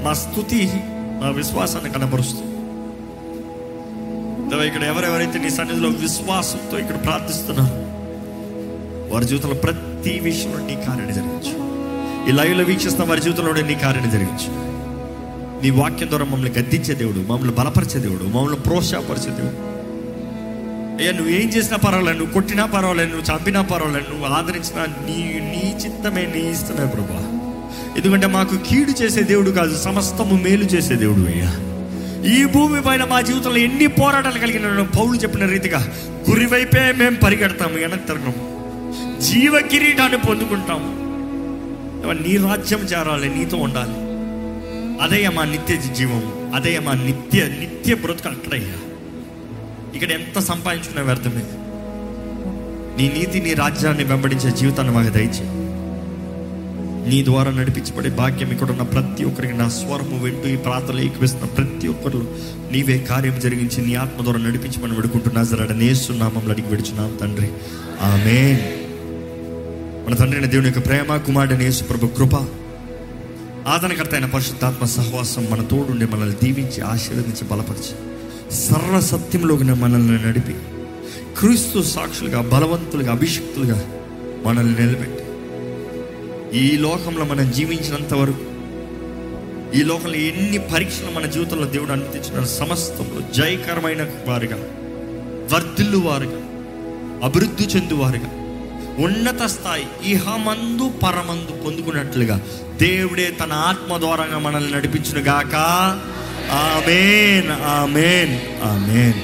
మా స్తుతి మా విశ్వాసాన్ని కనబరుస్తుంది. ఇక్కడ ఎవరెవరైతే నీ సన్నిధిలో విశ్వాసంతో ఇక్కడ ప్రార్థిస్తున్నారు వారి జీవితంలో ప్రతి విషయంలో నీ కార్యాన్ని జరిగించు. ఈ లైవ్లో వీక్షిస్తున్న వారి జీవితంలో నీ కార్యాన్ని జరిగించు. నీ వాక్యం ద్వారా మమ్మల్ని గద్దించే దేవుడు, మమ్మల్ని బలపరిచే దేవుడు, మమ్మల్ని ప్రోత్సాహపరిచే దేవుడు. అయ్యా నువ్వు ఏం చేసినా పర్వాలేదు, నువ్వు కొట్టినా పర్వాలేదు, నువ్వు చంపినా పర్వాలేదు, నువ్వు ఆదరించినా నీ నీ చిత్తమే నీ ఇష్టమే ప్రభువా. ఎందుకంటే మాకు కీడు చేసే దేవుడు కాదు, సమస్తము మేలు చేసే దేవుడు. అయ్యా ఈ భూమి పైన మా జీవితంలో ఎన్ని పోరాటాలు కలిగిన పౌలు చెప్పిన రీతిగా గురివైపే మేము పరిగెడతాము, వెనక్కి తరగము, జీవ కిరీటాన్ని పొందుకుంటాము. నీ రాజ్యం చేరాలి, నీతో ఉండాలి, అదయ్యా మా నిత్య జీవము, అదయ్యా మా నిత్య నిత్య బ్రతుకు. అక్కడయ్యా ఇక్కడ ఎంత సంపాదించుకున్న వ్యర్థమే. నీ నీతి నీ రాజ్యాన్ని వెంబడించే జీవితాన్ని మాకు దయచేయి. నీ ద్వారా నడిపించబడే భాగ్యం ఇక్కడ ఉన్న ప్రతి ఒక్కరికి, నా స్వరము వింటూ ఈ ప్రార్థనలు ఏకవేస్తున్న ప్రతి ఒక్కరు నీవే కార్యం జరిగించి నీ ఆత్మ ద్వారా నడిపించి మనం పెడుకుంటున్నా సరే నేస్తున్నా మమ్మల్ని అడిగి పెడుచున్నాం తండ్రి, ఆమేన్. మన తండ్రి అయిన దేవుని యొక్క ప్రేమ, కుమారుడైన యేసు ప్రభు కృప, ఆదరణకర్త అయిన పరిశుద్ధాత్మ సహవాసం మన తోడుండి మనల్ని దీవించి ఆశీర్వదించి బలపరిచి సర్వ సత్యంలోకి మనల్ని నడిపి క్రీస్తు సాక్షులుగా బలవంతులుగా అభిషిక్తులుగా మనల్ని నిలబెట్టి ఈ లోకంలో మనం జీవించినంత వరకు, ఈ లోకంలో ఎన్ని పరీక్షలు మన జీవితంలో దేవుడు అందించిన సమస్తంలో జయకరమైన వారుగా, వర్ధిల్లు వారుగా, అభివృద్ధి చెందువారుగా, ఉన్నత స్థాయి ఇహమందు పరమందు పొందుకున్నట్లుగా దేవుడే తన ఆత్మ ద్వారా మనల్ని నడిపించునుగాక. ఆమేన్, ఆమేన్, ఆమేన్.